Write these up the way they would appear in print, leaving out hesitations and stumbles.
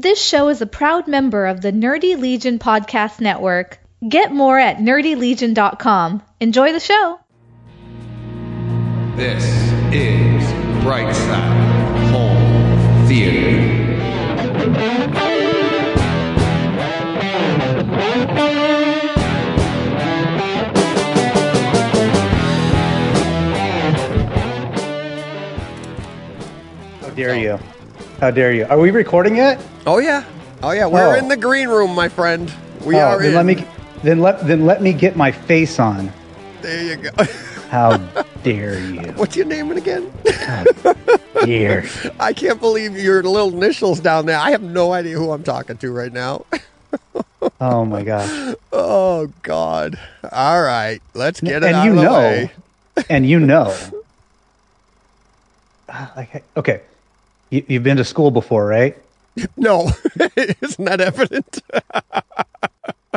This show is a proud member of the Nerdy Legion Podcast Network. Get more at nerdylegion.com. Enjoy the show. This is Bright Side Home Theater. How dare you? Are we recording yet? Oh yeah. We're in the green room, my friend. We are in. Let me get my face on. There you go. How dare you? What's your name again? Dear. I can't believe your little initials down there. I have no idea who I'm talking to right now. Oh my gosh. Oh God. All right. Let's get it out of the way. And you know. Okay. You've been to school before, right? No, isn't that evident?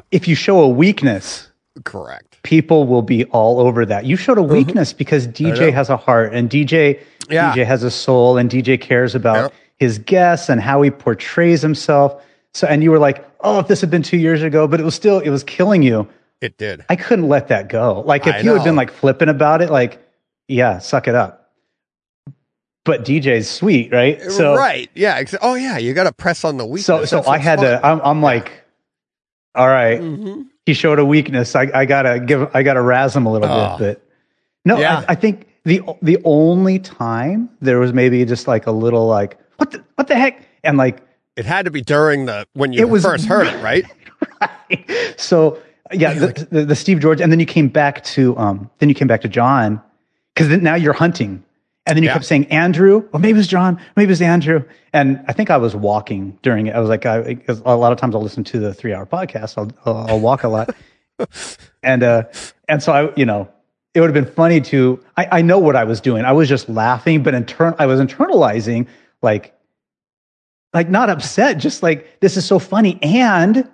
If you show a weakness, correct, people will be all over that. You showed a weakness because DJ has a heart, and DJ has a soul, and DJ cares about his guests and how he portrays himself. So, and you were like, "Oh, if this had been 2 years ago," but it was killing you. It did. I couldn't let that go. Like if you had been like flippant about it, like, yeah, suck it up. But DJ's sweet, right? So, right, yeah. Oh, yeah, you got to press on the weakness. So I had to, I'm like, all right, he showed a weakness. I got to razz him a little bit. But no, yeah. I think the only time there was maybe just like a little like, what the heck? And like. It had to be during when you first heard it, right? Right. So, yeah, the Steve George. And then you came back to, John, because now you're hunting. And then you kept saying Andrew, or maybe it was John, maybe it was Andrew. And I think I was walking during it. I was like, because a lot of times I'll listen to the 3-hour podcast. I'll walk a lot. And so I, it would have been funny to, I know what I was doing. I was just laughing, but I was internalizing like not upset, just like, this is so funny. And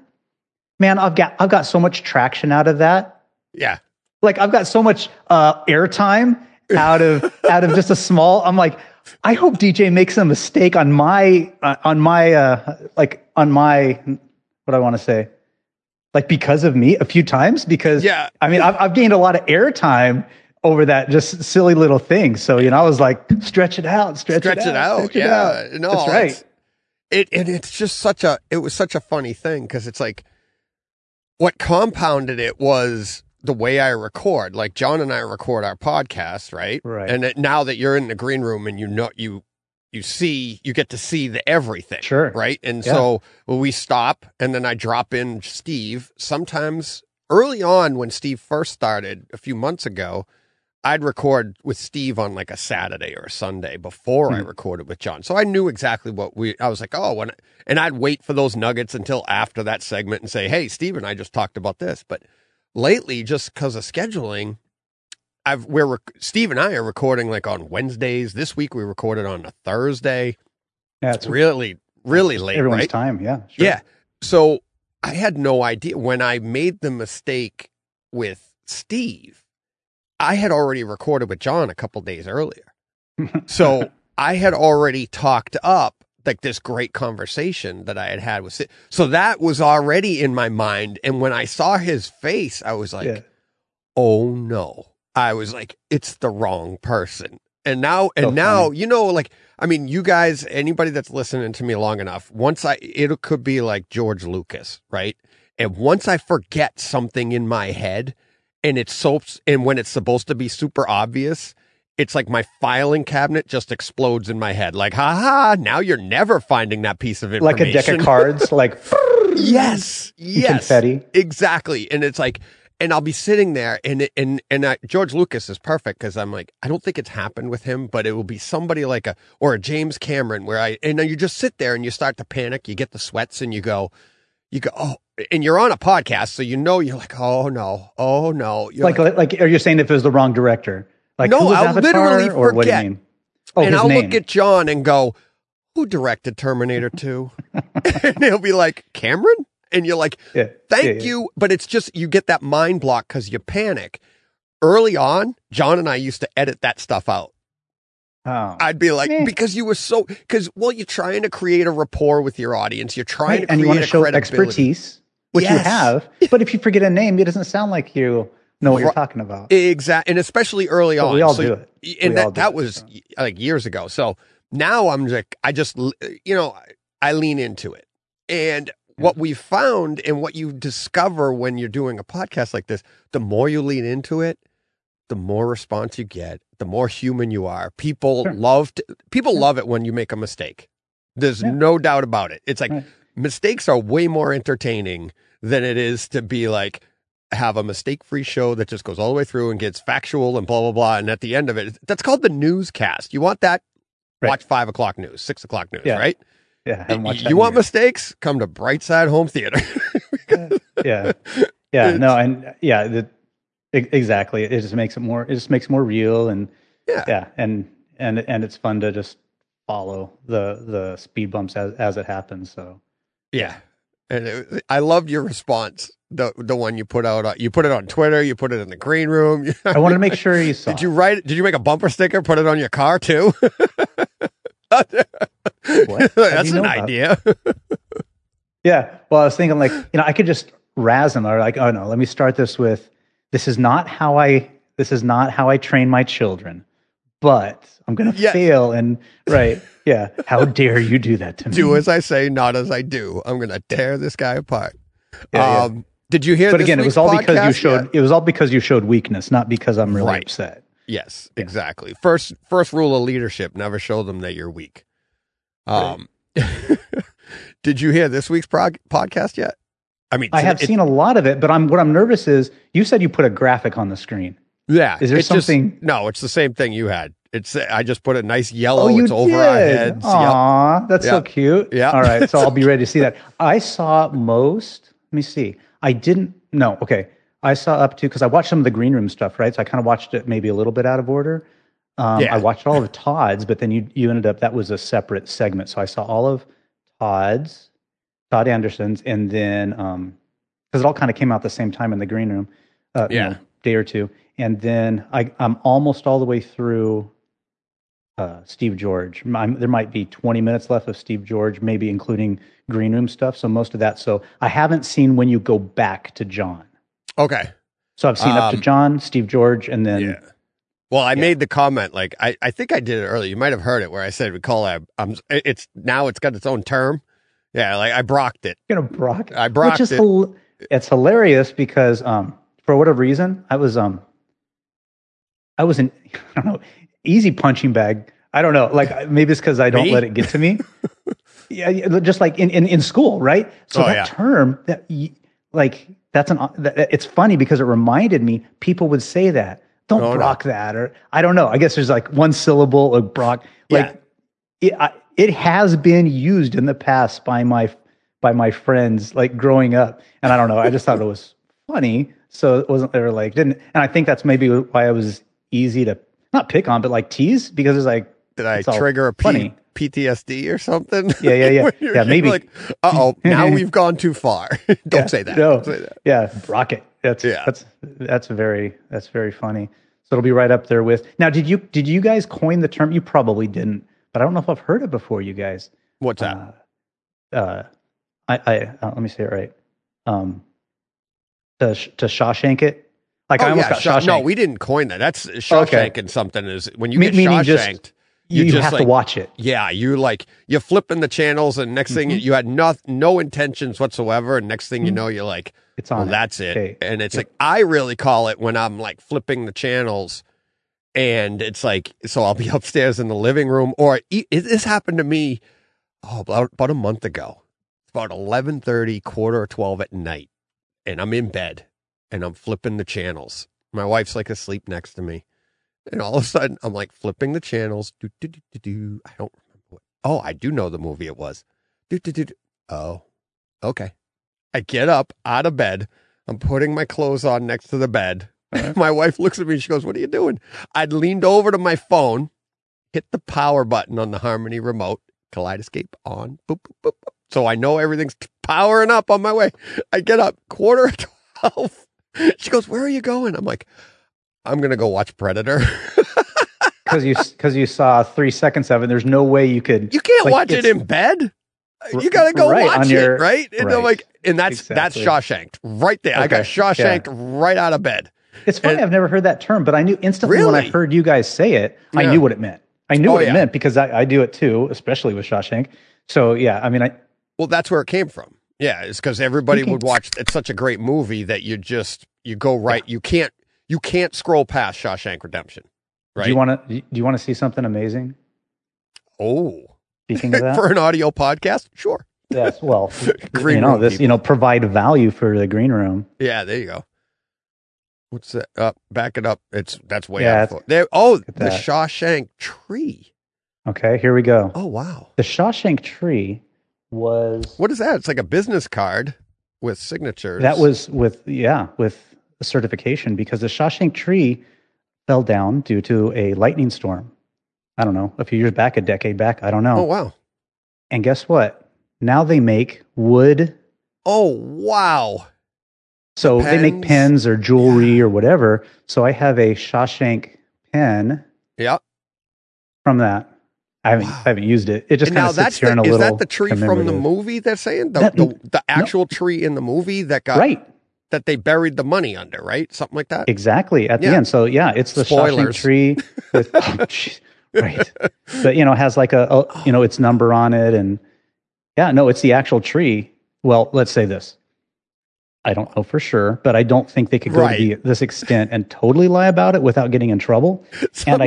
man, I've got so much traction out of that. Yeah. Like I've got so much, airtime. out of just a small, I'm like, I hope DJ makes a mistake on my what I want to say, like because of me a few times, because I mean I've gained a lot of airtime over that just silly little thing. So I was like, stretch it out. No, that's right. It was such a funny thing because it's like what compounded it was. The way I record, like John and I record our podcast, right? Right. And now that you're in the green room and you get to see everything, sure, right? And so we stop, and then I drop in Steve. Sometimes early on when Steve first started a few months ago, I'd record with Steve on like a Saturday or a Sunday before I recorded with John. So I knew exactly I was like, and I'd wait for those nuggets until after that segment and say, hey, Steve and I just talked about this, but. Lately, just because of scheduling, Steve and I are recording like on Wednesdays. This week we recorded on a Thursday. Yeah, it's really, really late. Everyone's time, yeah, sure. Yeah. So I had no idea when I made the mistake with Steve. I had already recorded with John a couple days earlier, so I had already talked up like this great conversation that I had with Sid. So that was already in my mind. And when I saw his face, I was like, oh no, I was like, it's the wrong person. And now, like, I mean, you guys, anybody that's listening to me long enough, it could be like George Lucas, right? And once I forget something in my head and when it's supposed to be super obvious, it's like my filing cabinet just explodes in my head. Like, now you're never finding that piece of information. Like a deck of cards, like, yes, confetti. Exactly. And it's like, and I'll be sitting there and George Lucas is perfect. Cause I'm like, I don't think it's happened with him, but it will be somebody like or a James Cameron and then you just sit there and you start to panic, you get the sweats and you go, oh, and you're on a podcast. So, you're like, oh no. You're like, are you saying if it was the wrong director? Like, no, I'll literally forget. What do you mean? Oh, and I'll look at John and go, who directed Terminator 2? And he'll be like, Cameron? And you're like, thank you. But it's just, you get that mind block because you panic. Early on, John and I used to edit that stuff out. I'd be like, because you were so, because, well, you're trying to create a rapport with your audience. You're trying to create a credibility. And you want to show expertise, which you have. But if you forget a name, it doesn't sound like you know what you're talking about. Exactly. And especially early on. We all do it. And that was like years ago. So now I'm like, I just, you know, I lean into it. And what we found and what you discover when you're doing a podcast like this, the more you lean into it, the more response you get, the more human you are. People love it when you make a mistake. There's no doubt about it. It's like mistakes are way more entertaining than it is to be like, have a mistake-free show that just goes all the way through and gets factual and blah, blah, blah. And at the end of it, that's called the newscast. You want that? Right. Watch 5 o'clock news, 6 o'clock news, right? Yeah. And you want mistakes? Come to Bright Side Home Theater. Exactly. It just makes it more. It just makes it more real, and and it's fun to just follow the speed bumps as it happens. So and I loved your response. The one you put out. You put it on Twitter. You put it in the green room. I wanted to make sure you saw. Did you write? Did you make a bumper sticker? Put it on your car too. That's an idea. Well, I was thinking like, you know, I could just razz them or like, oh no, let me start this with. This is not how I train my children, but I'm going to fail. And how dare you do that to me? Do as I say, not as I do. I'm going to tear this guy apart. Did you hear? But again, it was all because you showed. It was all because you showed weakness, not because I'm really upset. Yes, exactly. First rule of leadership: never show them that you're weak. Did you hear this week's podcast yet? I mean, I have seen a lot of it, but what I'm nervous is you said you put a graphic on the screen. Yeah. Is there something? No, it's the same thing you had. I just put a nice yellow. Oh, it's over our heads. Aw, that's so cute. Yeah. All right. So I'll be ready to see that. I saw most, let me see. I didn't. No. Okay. I saw up to, cause I watched some of the green room stuff, right? So I kind of watched it maybe a little bit out of order. I watched all of Todd's, but then you ended up, that was a separate segment. So I saw all of Todd's. Todd Anderson's, and then because it all kind of came out the same time in the green room, day or two, and then I'm almost all the way through Steve George. There might be 20 minutes left of Steve George, maybe including green room stuff. So most of that. So I haven't seen when you go back to John. Okay. So I've seen up to John, Steve George, and then. Yeah. Well, I made the comment like I think I did it earlier. You might have heard it where I said we call it. It's got its own term. Yeah, like I brocked it. You know, brock. I brocked it. It's hilarious because for whatever reason, I was an, I don't know, easy punching bag. I don't know, like maybe it's because I don't let it get to me. Just like in school, right? So term it's funny because it reminded me people would say that. Don't brock that, or I don't know. I guess there's like one syllable of brock. Like it has been used in the past by my friends, like growing up, and I don't know. I just thought it was funny, so it wasn't. They were like, didn't, and I think that's maybe why I was easy to not pick on, but like tease because it's like, did I trigger PTSD or something? Yeah, maybe. Like, now we've gone too far. Don't say that. Yeah, rock it. That's very funny. So it'll be right up there with. Now, did you guys coin the term? You probably didn't. But I don't know if I've heard it before, you guys. What's that? Let me say it right. To Shawshank it. Like I almost got Shawshank. No, we didn't coin that. That's Shawshank and something is when you get Shawshanked. Just, you just have to watch it. Yeah, you're flipping the channels, and next thing you had no intentions whatsoever, and next thing you know, you're like, it's on. Well, that's it, okay. And it's like I really call it when I'm like flipping the channels. And it's like, so I'll be upstairs in the living room, or this happened to me about a month ago. It's about 11:30, 11:45 at night, and I'm in bed, and I'm flipping the channels. My wife's like asleep next to me, and all of a sudden, I'm like flipping the channels. I don't remember what. Oh, I do know the movie it was. Oh, okay. I get up out of bed. I'm putting my clothes on next to the bed. My wife looks at me and she goes, "What are you doing?" I'd leaned over to my phone, hit the power button on the Harmony remote, Kaleidescape on, boop, boop, boop, boop. So I know everything's powering up on my way. I get up 11:45. She goes, "Where are you going?" I'm like, "I'm going to go watch Predator." because you saw 3 seconds of it. There's no way you could. You can't watch it in bed. You gotta go watch it, right? And they're like, and that's Shawshanked right there. Okay. I got Shawshanked right out of bed. It's funny. I've never heard that term, but I knew instantly when I heard you guys say it, I knew what it meant. I knew what it meant because I do it too, especially with Shawshank. So yeah, I mean, well, that's where it came from. Yeah, it's because everybody would watch. It's such a great movie that you go right. Yeah. You can't scroll past Shawshank Redemption. Right? Do you want to see something amazing? Oh, speaking of that, for an audio podcast, sure. Yes, well, green room, this people. Provide value for the green room. Yeah, there you go. What's that? Back it up. That's way out. The Shawshank tree. Okay, here we go. Oh wow, the Shawshank tree was. What is that? It's like a business card with signatures. That was with a certification because the Shawshank tree fell down due to a lightning storm. I don't know, a few years back, a decade back. I don't know. Oh wow! And guess what? Now they make wood. Oh wow! So they make pens or jewelry or whatever. So I have a Shawshank pen. Yeah. From that, I haven't used it. It just kind of sits here in a little. Is that the tree from the movie? They're saying the actual tree in the movie that got that they buried the money under, right? Something like that. Exactly at the end. So yeah, it's the Shawshank tree with right. But it has like a its number on it, and it's the actual tree. Well, let's say this. I don't know for sure, but I don't think they could go to this extent and totally lie about it without getting in trouble. Some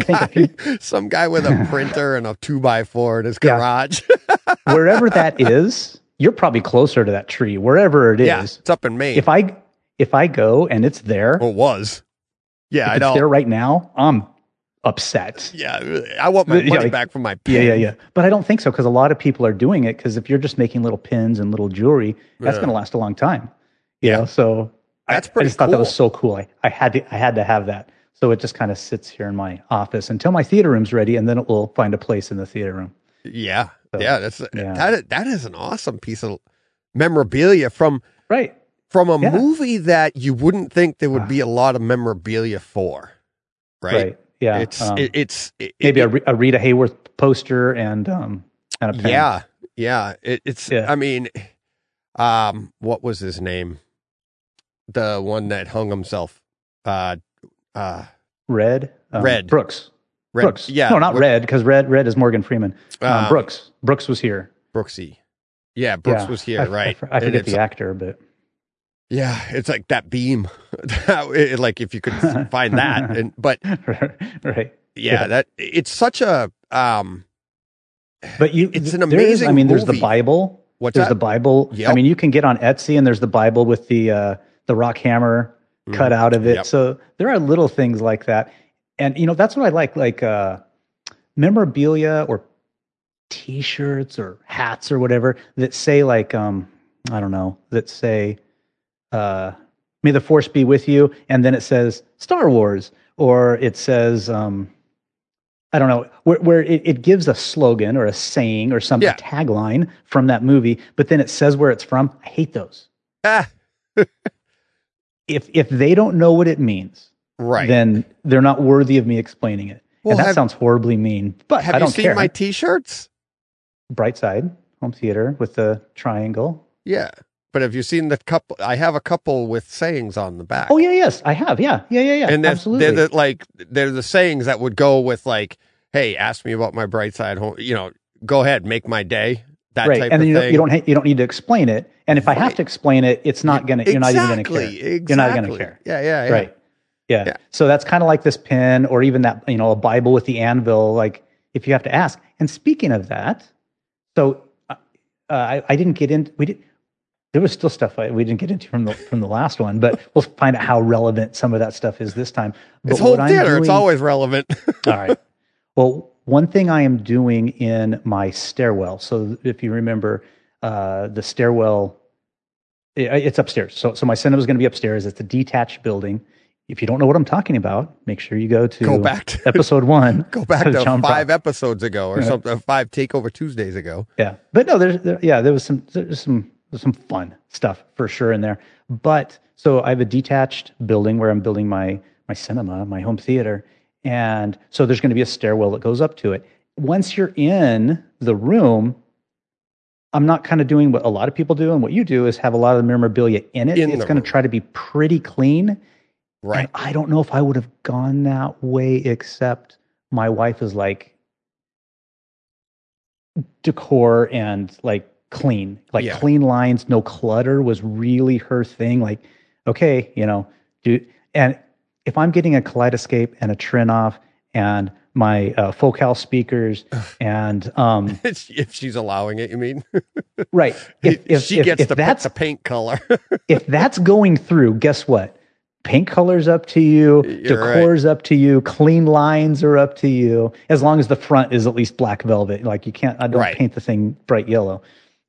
guy with a printer and a 2x4 in his garage. Wherever that is, you're probably closer to that tree, wherever it is. Yeah, it's up in Maine. If I go and it's there. Or was. Yeah, I know. If it's there right now, I'm upset. Yeah, I want my money back from my pen. Yeah. But I don't think so because a lot of people are doing it because if you're just making little pins and little jewelry, that's going to last a long time. Yeah, so that's pretty. I just thought that was so cool. I had to have that. So it just kind of sits here in my office until my theater room's ready, and then it will find a place in the theater room. Yeah, that is an awesome piece of memorabilia from a movie that you wouldn't think there would be a lot of memorabilia for, right? Right. Yeah, it's maybe a Rita Hayworth poster and a pen. Yeah. I mean. What was his name? The one that hung himself. Red Brooks. Brooks. Yeah. No, not Red because Red is Morgan Freeman. Brooks. Brooks was here. Brooksy. Yeah, Brooks was here. Right. I forget the actor, but yeah, it's like that beam. Like if you could find that, but right. Yeah, that it's such a. But it's an amazing. There's the Bible. There's the Bible. Yep. I mean, you can get on Etsy, and there's the Bible with the rock hammer cut out of it. Yep. So there are little things like that, and that's what I like memorabilia or T-shirts or hats or whatever that say "May the Force be with you," and then it says Star Wars, or it says. I don't know, where it gives a slogan or a saying or some tagline from that movie, but then it says where it's from. I hate those. If they don't know what it means, then they're not worthy of me explaining it. Well, and that sounds horribly mean, but I don't care. Have you seen my T-shirts? Bright Side Home Theater with the triangle. Yeah, but have you seen the couple? I have a couple with sayings on the back. Oh yeah, yes, I have. Yeah. And absolutely, they're the sayings that would go with like, "Hey, ask me about my Bright Side home. Go ahead, make my day." That type of thing. And you don't need to explain it. And if I have to explain it, it's not gonna. You're not even gonna care. You're not gonna care. Yeah. Right. Yeah. So that's kind of like this pin, or even that a Bible with the anvil. Like if you have to ask. And speaking of that, so I didn't get in. We did. There was still stuff we didn't get into from the last one, but we'll find out how relevant some of that stuff is this time. But it's whole theater; it's always relevant. All right. Well, one thing I am doing in my stairwell. So, if you remember, the stairwell, it's upstairs. So my cinema is going to be upstairs. It's a detached building. If you don't know what I'm talking about, make sure you go back to episode one. Go back to John 5 Brown. Episodes ago, or something. 5 Takeover Tuesdays ago. Yeah, but no, there was some. There's some fun stuff for sure in there. But so I have a detached building where I'm building my cinema, my home theater. And so there's going to be a stairwell that goes up to it. Once you're in the room, I'm not kind of doing what a lot of people do, and what you do is have a lot of the memorabilia in it. It's going to try to be pretty clean. Right. And I don't know if I would have gone that way, except my wife is like decor and like clean, like clean lines, no clutter was really her thing. Like, okay, you know, dude. And if I'm getting a Kaleidescape and a Trinnov and my Focal speakers and if she's allowing it, you mean? Right. If she gets the paint color. If that's going through, guess what? Paint color's up to you, decor's up to you, clean lines are up to you, as long as the front is at least black velvet. Like you can't, I don't paint the thing bright yellow.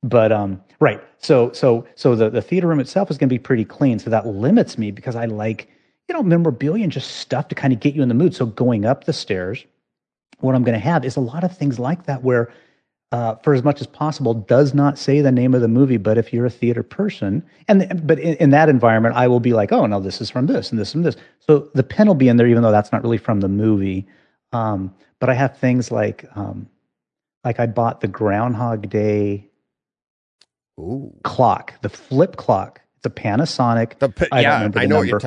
But so the theater room itself is gonna be pretty clean. So that limits me because I like, you know, memorabilia and just stuff to kind of get you in the mood. So going up the stairs, what I'm going to have is a lot of things like that where, for as much as possible, does not say the name of the movie, but if you're a theater person, but in that environment, I will be like, oh, no, this is from this and this and this. So the pen will be in there, even though that's not really from the movie. But I have things like I bought the Groundhog Day clock, the flip clock. The Panasonic.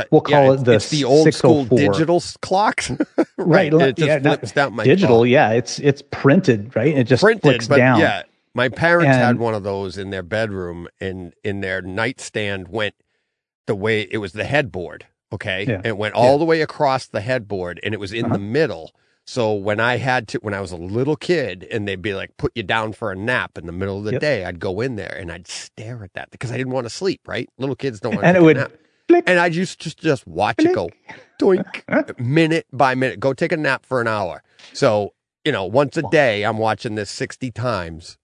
We'll call it the 604. It's the old school digital clocks. Right. It just flips down my digital, clock. Yeah. It's printed, right? It just flips down. Yeah. My parents had one of those in their bedroom, and in their nightstand went the way it was the headboard. Okay. Yeah. It went all the way across the headboard, and it was in the middle. So when I was a little kid and they'd be like, put you down for a nap in the middle of the day, I'd go in there and I'd stare at that because I didn't want to sleep, right? Little kids don't want to take a nap. Blink. And I used to just watch it go, doink, minute by minute, go take a nap for an hour. So, you know, once a day, I'm watching this 60 times.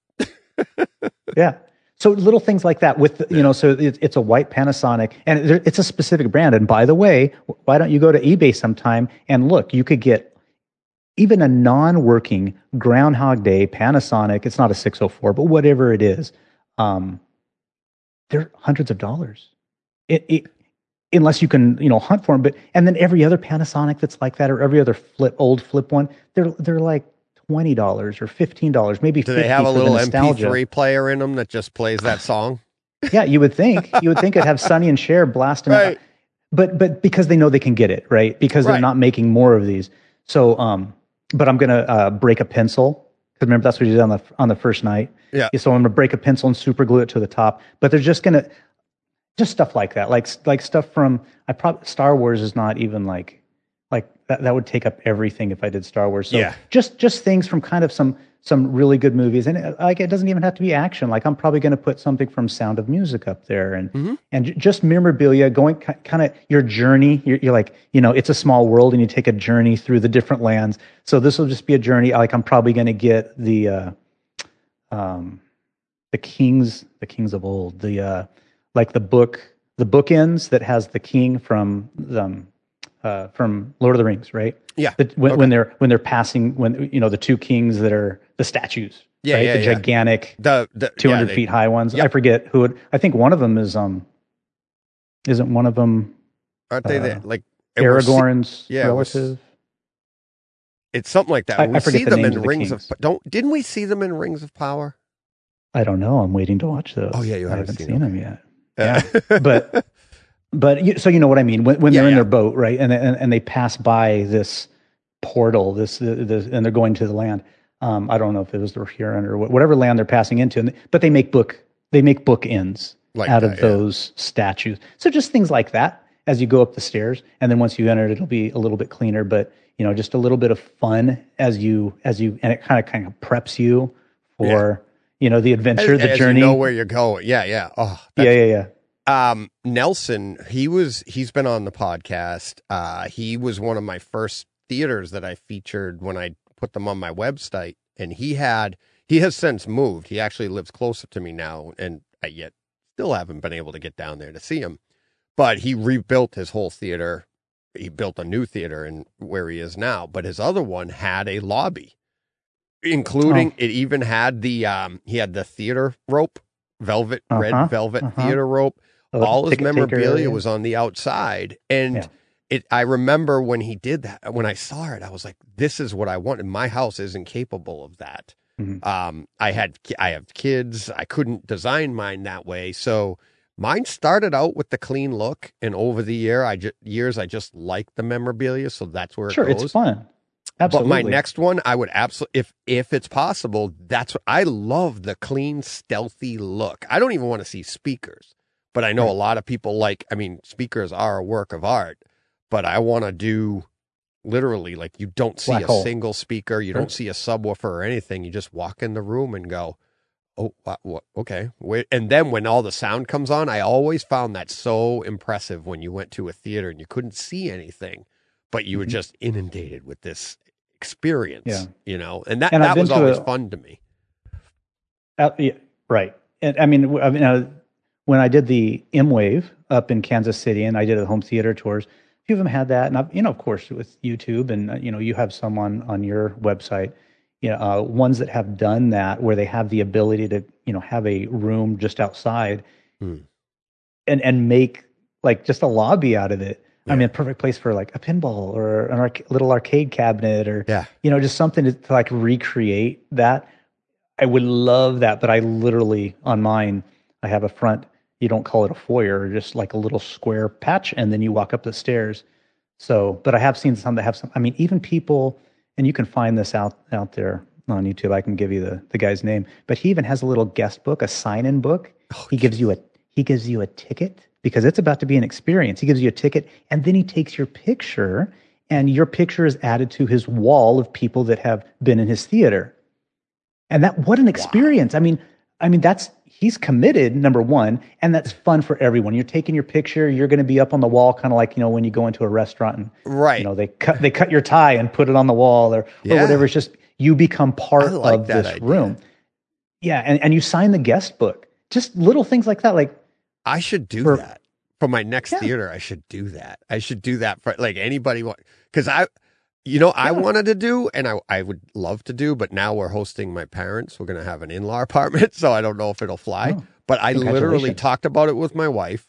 Yeah. So little things like that with, you know, so it's a white Panasonic and it's a specific brand. And by the way, why don't you go to eBay sometime and look, you could get even a non-working Groundhog Day Panasonic, it's not a 604, but whatever it is, they're hundreds of dollars. Unless you can, you know, hunt for them. But and then every other Panasonic that's like that, or every other flip one, they're like $20 or $15, maybe. Do they have a little MP3 player in them that just plays that song? Yeah, you would think it'd have Sonny and Cher blast them out. But because they know they can get it right, because they're not making more of these. So, but I'm going to break a pencil, because remember that's what you did on the first night. Yeah. So I'm going to break a pencil and super glue it to the top. But they're just going to stuff like that, like stuff from Star Wars is not even like that. That would take up everything if I did Star Wars. So just things from kind of some really good movies, and it doesn't even have to be action. Like I'm probably going to put something from Sound of Music up there, and just memorabilia going kind of your journey. You're like, you know, it's a small world, and you take a journey through the different lands. So this will just be a journey. Like I'm probably going to get the kings of old, like the bookends that has the king from Lord of the Rings, right? Yeah. When they're passing, when you know the two kings that are the statues, gigantic, the 200 feet high ones. Yep. I forget who. I think one of them is isn't one of them? Aren't they there? Like Aragorn's relative? It's something like that. I forget the names of the kings. Didn't we see them in Rings of Power? I don't know. I'm waiting to watch those. Oh yeah, you haven't seen them yet. Yeah, But so you know what I mean when they're in their boat, right? And they pass by this portal, this, and they're going to the land. I don't know if it was the Huron or whatever land they're passing into. But they make bookends out of those statues. So just things like that as you go up the stairs, and then once you enter, it'll be a little bit cleaner. But you know, just a little bit of fun as you, and it kind of preps you for you know the adventure, the journey. You know where you're going. Yeah. Oh, yeah. Nelson, he's been on the podcast. He was one of my first theaters that I featured when I put them on my website, and he has since moved. He actually lives closer to me now, and I yet still haven't been able to get down there to see him, but he rebuilt his whole theater. He built a new theater in where he is now, but his other one had a lobby, including it even had the, he had the theater rope, velvet, red velvet theater rope. All his memorabilia was on the outside, and I remember when he did that, when I saw it, I was like, this is what I want. And my house isn't capable of that. Mm-hmm. I have kids. I couldn't design mine that way. So mine started out with the clean look. And over the years, I just liked the memorabilia. So that's where it goes. It's fun. Absolutely. But my next one, I would absolutely, if it's possible, that's what I love, the clean, stealthy look. I don't even want to see speakers, but I know a lot of people like, I mean, speakers are a work of art, but I want to do literally like you don't see Black a hole. Single speaker. You don't see a subwoofer or anything. You just walk in the room and go, oh, what, okay. Wait. And then when all the sound comes on, I always found that so impressive when you went to a theater and you couldn't see anything, but you were just inundated with this experience, you know, and that was always fun to me. Yeah, right. And I mean, when I did the M Wave up in Kansas City and I did the home theater tours, a few of them had that. And, of course, with YouTube and, you have some on your website, ones that have done that where they have the ability to, have a room just outside and make like just a lobby out of it. Yeah. I mean, a perfect place for like a pinball or an little arcade cabinet or, just something to like recreate that. I would love that. But I literally on mine, I have a front, you don't call it a foyer, just like a little square patch. And then you walk up the stairs. So, but I have seen some that have some, I mean, even people, and you can find this out there on YouTube. I can give you the guy's name, but he even has a little guest book, a sign-in book. Oh, he gives you a ticket. Because it's about to be an experience. He gives you a ticket, and then he takes your picture, and your picture is added to his wall of people that have been in his theater. And that, what an experience. Wow. I mean, he's committed, number one, and that's fun for everyone. You're taking your picture, you're going to be up on the wall, kind of like, when you go into a restaurant and, they cut your tie and put it on the wall or whatever. It's just, you become part of this room. Yeah. And you sign the guest book, just little things like that. Like, I should do that for my next theater. I should do that. I should do that for like anybody. Cause I wanted to do, and I would love to do, but now we're hosting my parents. We're going to have an in-law apartment. So I don't know if it'll fly, but I literally talked about it with my wife.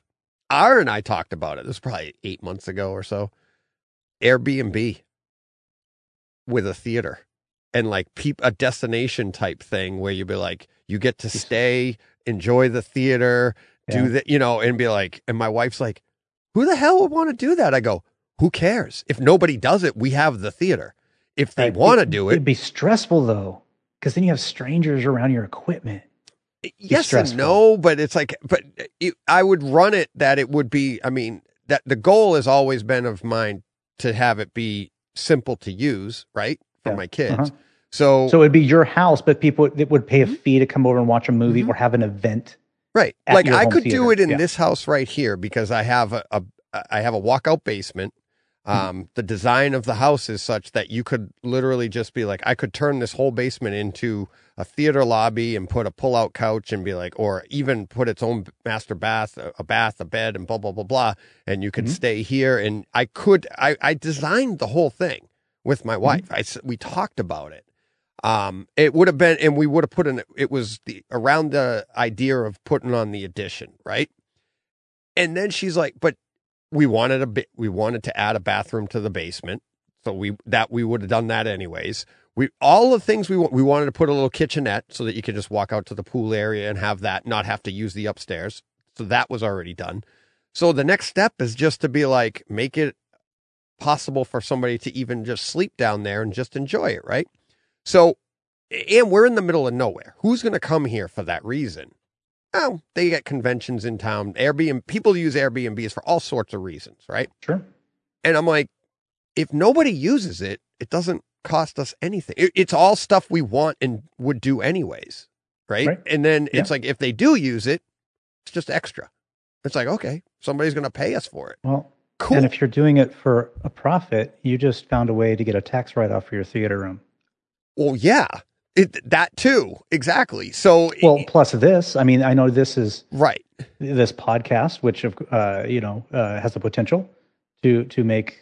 Ara and I talked about it. This was probably 8 months ago or so. Airbnb with a theater and like a destination type thing where you'd be like, you get to stay, enjoy the theater, do that, and be like, and my wife's like, who the hell would want to do that? I go, who cares? If nobody does it, we have the theater. If they want to do it. It'd be stressful though, because then you have strangers around your equipment. Yes and no, but it's like, I would run it that it would be, that the goal has always been of mine to have it be simple to use, right? For my kids. Uh-huh. So it'd be your house, but people that would pay a fee to come over and watch a movie or have an event. Right. Like I could do it in this house right here because I have a walkout basement. The design of the house is such that you could literally just be like, I could turn this whole basement into a theater lobby and put a pull out couch and be like, or even put its own master bath, a bed and blah, blah, blah, blah. And you could stay here. And I designed the whole thing with my wife. We talked about it. It would have been, and we would have put in, it was around the idea of putting on the addition, right? And then she's like, but we wanted to add a bathroom to the basement. So we would have done that anyways. We wanted to put a little kitchenette so that you could just walk out to the pool area and have that, not have to use the upstairs. So that was already done. So the next step is just to be like, make it possible for somebody to even just sleep down there and just enjoy it, right? So, and we're in the middle of nowhere. Who's going to come here for that reason? Oh, they get conventions in town. Airbnb, people use Airbnbs for all sorts of reasons, right? Sure. And I'm like, if nobody uses it, it doesn't cost us anything. It's all stuff we want and would do anyways, right? And then it's like, if they do use it, it's just extra. It's like, okay, somebody's going to pay us for it. Well, cool. And if you're doing it for a profit, you just found a way to get a tax write-off for your theater room. Well, yeah, that too. Exactly. So, plus this, I know this is right. This podcast, which, has the potential to make,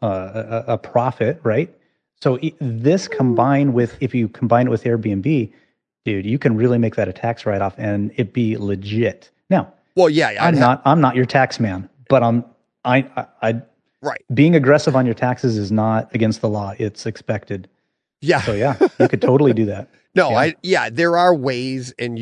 a profit. Right. So this combined with, if you combine it with Airbnb, dude, you can really make that a tax write-off and it be legit. Now, I'm not your tax man, but I'm Right. Being aggressive on your taxes is not against the law. It's expected. Yeah. So yeah, you could totally do that. No, yeah. There are ways, and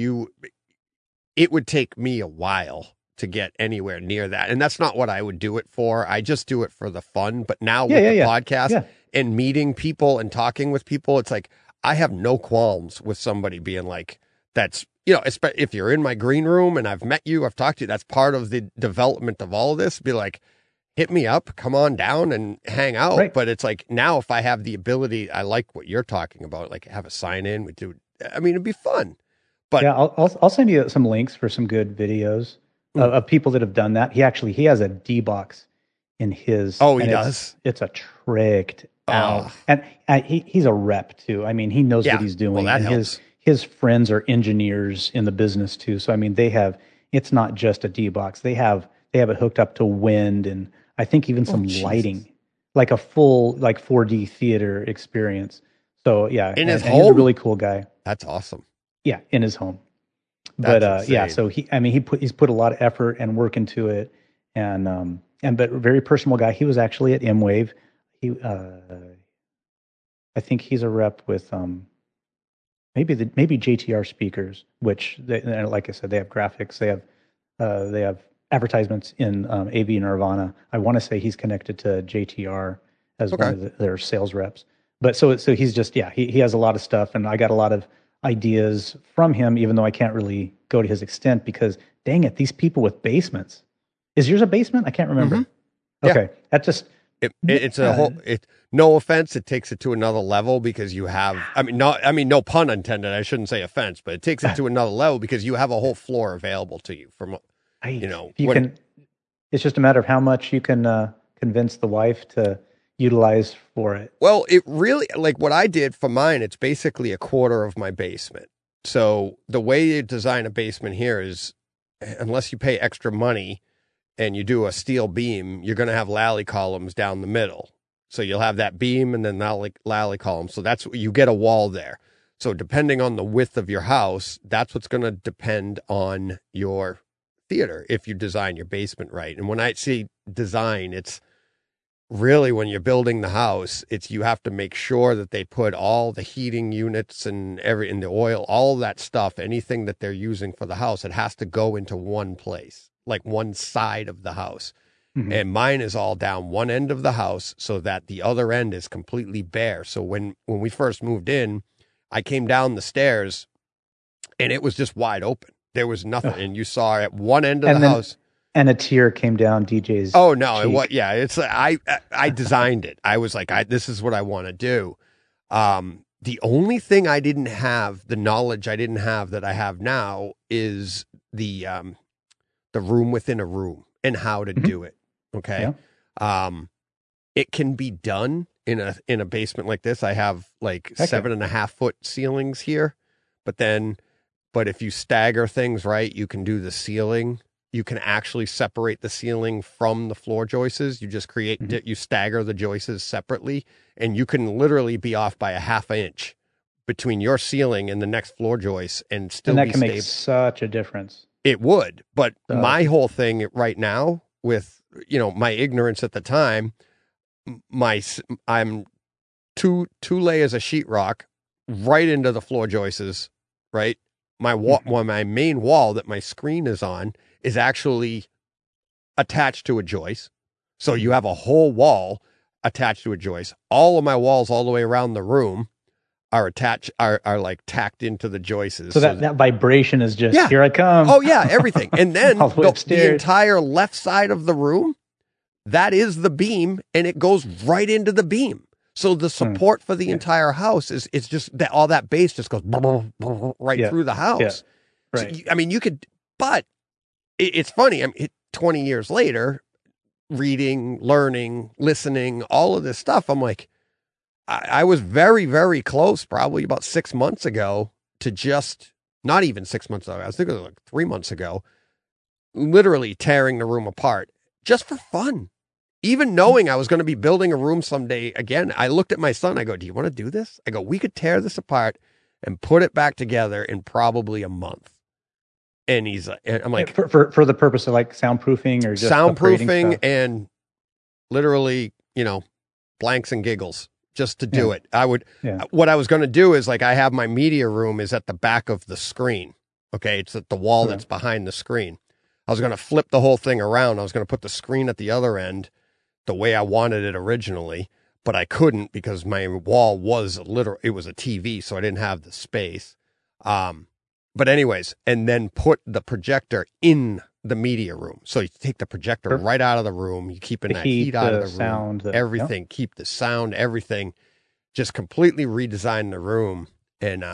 it would take me a while to get anywhere near that. And that's not what I would do it for. I just do it for the fun. But now with the podcast and meeting people and talking with people, it's like, I have no qualms with somebody being like, that's, if you're in my green room and I've met you, I've talked to you, that's part of the development of all of this. Be like, hit me up, come on down and hang out. Right. But it's like, now if I have the ability, I like what you're talking about, like have a sign in, we do, it'd be fun. But yeah, I'll send you some links for some good videos of people that have done that. He has a D-box in his. Oh, he does. It's a tricked out. And he's a rep too. I mean, he knows what he's doing. Well, that helps. His friends are engineers in the business too. So, I mean, it's not just a D-box. They have it hooked up to wind and I think even some lighting, like a full 4D theater experience. So yeah. In his home? He's a really cool guy. That's awesome. Yeah. In his home. But so he's put a lot of effort and work into it, but very personal guy. He was actually at M Wave. He, I think he's a rep with maybe JTR Speakers, which like I said, they have graphics, they have advertisements in AV Nirvana. I want to say he's connected to JTR as one of their sales reps. But so he's just he has a lot of stuff, and I got a lot of ideas from him, even though I can't really go to his extent because, dang it, these people with basements. Is yours a basement? I can't remember. Mm-hmm. Okay, yeah. That just it's a whole. No offense, it takes it to another level because you have. No pun intended. I shouldn't say offense, but it takes it to another level because you have a whole floor available to you from. It's just a matter of how much you can convince the wife to utilize for it. Well, it really, like what I did for mine, it's basically a quarter of my basement. So the way you design a basement here is, unless you pay extra money and you do a steel beam, you're going to have lally columns down the middle. So you'll have that beam and then lally columns. So that's, you get a wall there. So depending on the width of your house, that's what's going to depend on your theater if you design your basement right. And when I see design, it's really, when you're building the house, it's you have to make sure that they put all the heating units and in the oil, all that stuff, anything that they're using for the house, it has to go into one place, like one side of the house. Mm-hmm. And mine is all down one end of the house so that the other end is completely bare. So when we first moved in, I came down the stairs and it was just wide open. There was nothing. And you saw at one end of the house. And a tear came down DJ's. Oh no! Cheek. It's like I designed it. I was like, this is what I want to do. The only thing I didn't have, the knowledge I didn't have that I have now, is the room within a room and how to do it. Okay, yeah. It can be done in a basement like this. I have 7.5-foot ceilings here, but if you stagger things right, you can do the ceiling. You can actually separate the ceiling from the floor joists. You just you stagger the joists separately, and you can literally be off by a half inch between your ceiling and the next floor joist and still be stable. And that can make such a difference. It would, but my whole thing right now with, my ignorance at the time, I'm two layers of sheetrock right into the floor joists, right? My my main wall that my screen is on is actually attached to a joist. So you have a whole wall attached to a joist. All of my walls all the way around the room are attached, are tacked into the joists. So that vibration is just, here I come. Oh yeah, everything. And then the entire left side of the room, that is the beam, and it goes right into the beam. So the support for the entire house is just that all that base just goes right through the house. Yeah. Right. So, you could, but it's funny. 20 years later, reading, learning, listening, all of this stuff, I'm like, I was very, very close probably about 6 months ago to just, not even 6 months ago, I think it was 3 months ago, literally tearing the room apart just for fun. Even knowing I was going to be building a room someday again, I looked at my son, I go, do you want to do this? I go, we could tear this apart and put it back together in probably a month. And he's like, I'm like, for the purpose of like soundproofing or just soundproofing and literally, you know, blanks and giggles just to do it. I would, what I was going to do is like, I have my media room is at the back of the screen. Okay. It's at the wall that's behind the screen. I was going to flip the whole thing around. I was going to put the screen at the other end the way I wanted it originally, but I couldn't because my wall was it was a TV. So I didn't have the space. But anyways, and then put the projector in the media room. So you take the projector right out of the room. You keep in that heat out of the sound, room, everything, keep the sound, everything, just completely redesign the room. And,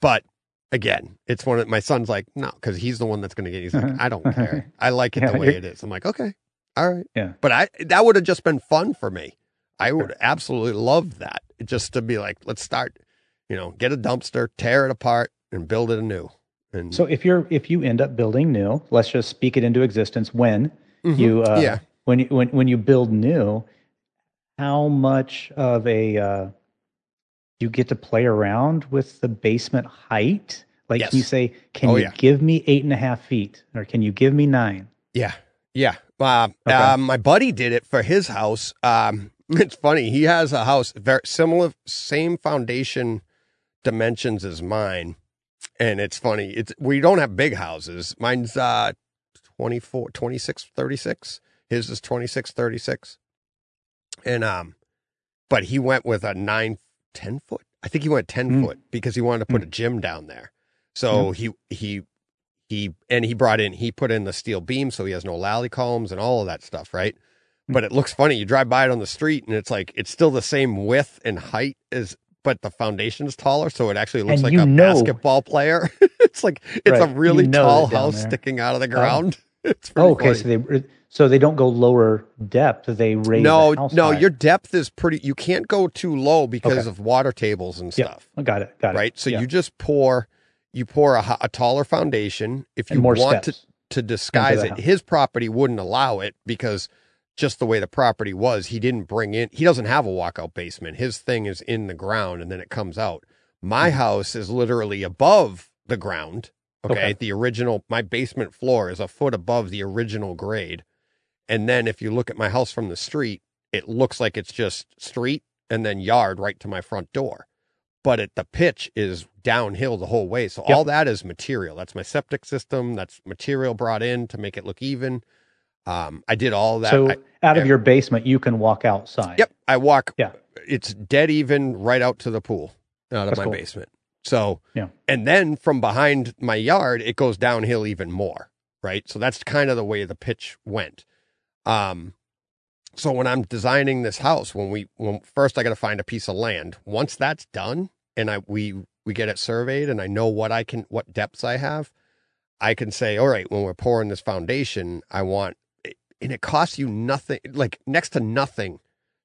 but again, it's one of my son's like, no, cause he's the one that's going to get, he's like, I don't care. I like it the way it is. I'm like, okay, all right. Yeah. But that would have just been fun for me. I would absolutely love that just to be like, let's start, you know, get a dumpster, tear it apart, and build it anew. And so if you end up building new, let's just speak it into existence. When you build new, how much of a you get to play around with the basement height? Like you say, can you give me 8.5 feet, or can you give me 9? Yeah, yeah. My buddy did it for his house. It's funny. He has a house very similar, same foundation dimensions as mine. And it's funny. We don't have big houses. Mine's 26, 36. His is 26, 36. And, but he went with a 9, 10 foot. I think he went 10 foot because he wanted to put a gym down there. So he put in the steel beam. So he has no lally columns and all of that stuff. Right. But it looks funny. You drive by it on the street and it's like, it's still the same width and height as, but the foundation is taller, so it actually looks like a basketball player. It's like, it's a really tall house sticking out of the ground. It's pretty funny. So they don't go lower depth. They raise the house higher. Your depth is pretty, you can't go too low because of water tables and stuff. Yep. Got it. Right? So you just pour a taller foundation if you want to disguise it. His property wouldn't allow it because just the way the property was, he didn't bring in, he doesn't have a walkout basement. His thing is in the ground and then it comes out. My house is literally above the ground. Okay. The original, my basement floor is a foot above the original grade. And then if you look at my house from the street, it looks like it's just street and then yard right to my front door. But the pitch is downhill the whole way. So all that is material. That's my septic system. That's material brought in to make it look even. I did all that. So out of your basement, you can walk outside. Yep. I walk. Yeah. It's dead even right out to the pool out of my basement. So, and then from behind my yard, it goes downhill even more. Right. So that's kind of the way the pitch went. So when I'm designing this house, first I got to find a piece of land. Once that's done and we get it surveyed and I know what depths I have, I can say, all right, when we're pouring this foundation, I want, and it costs you nothing, like next to nothing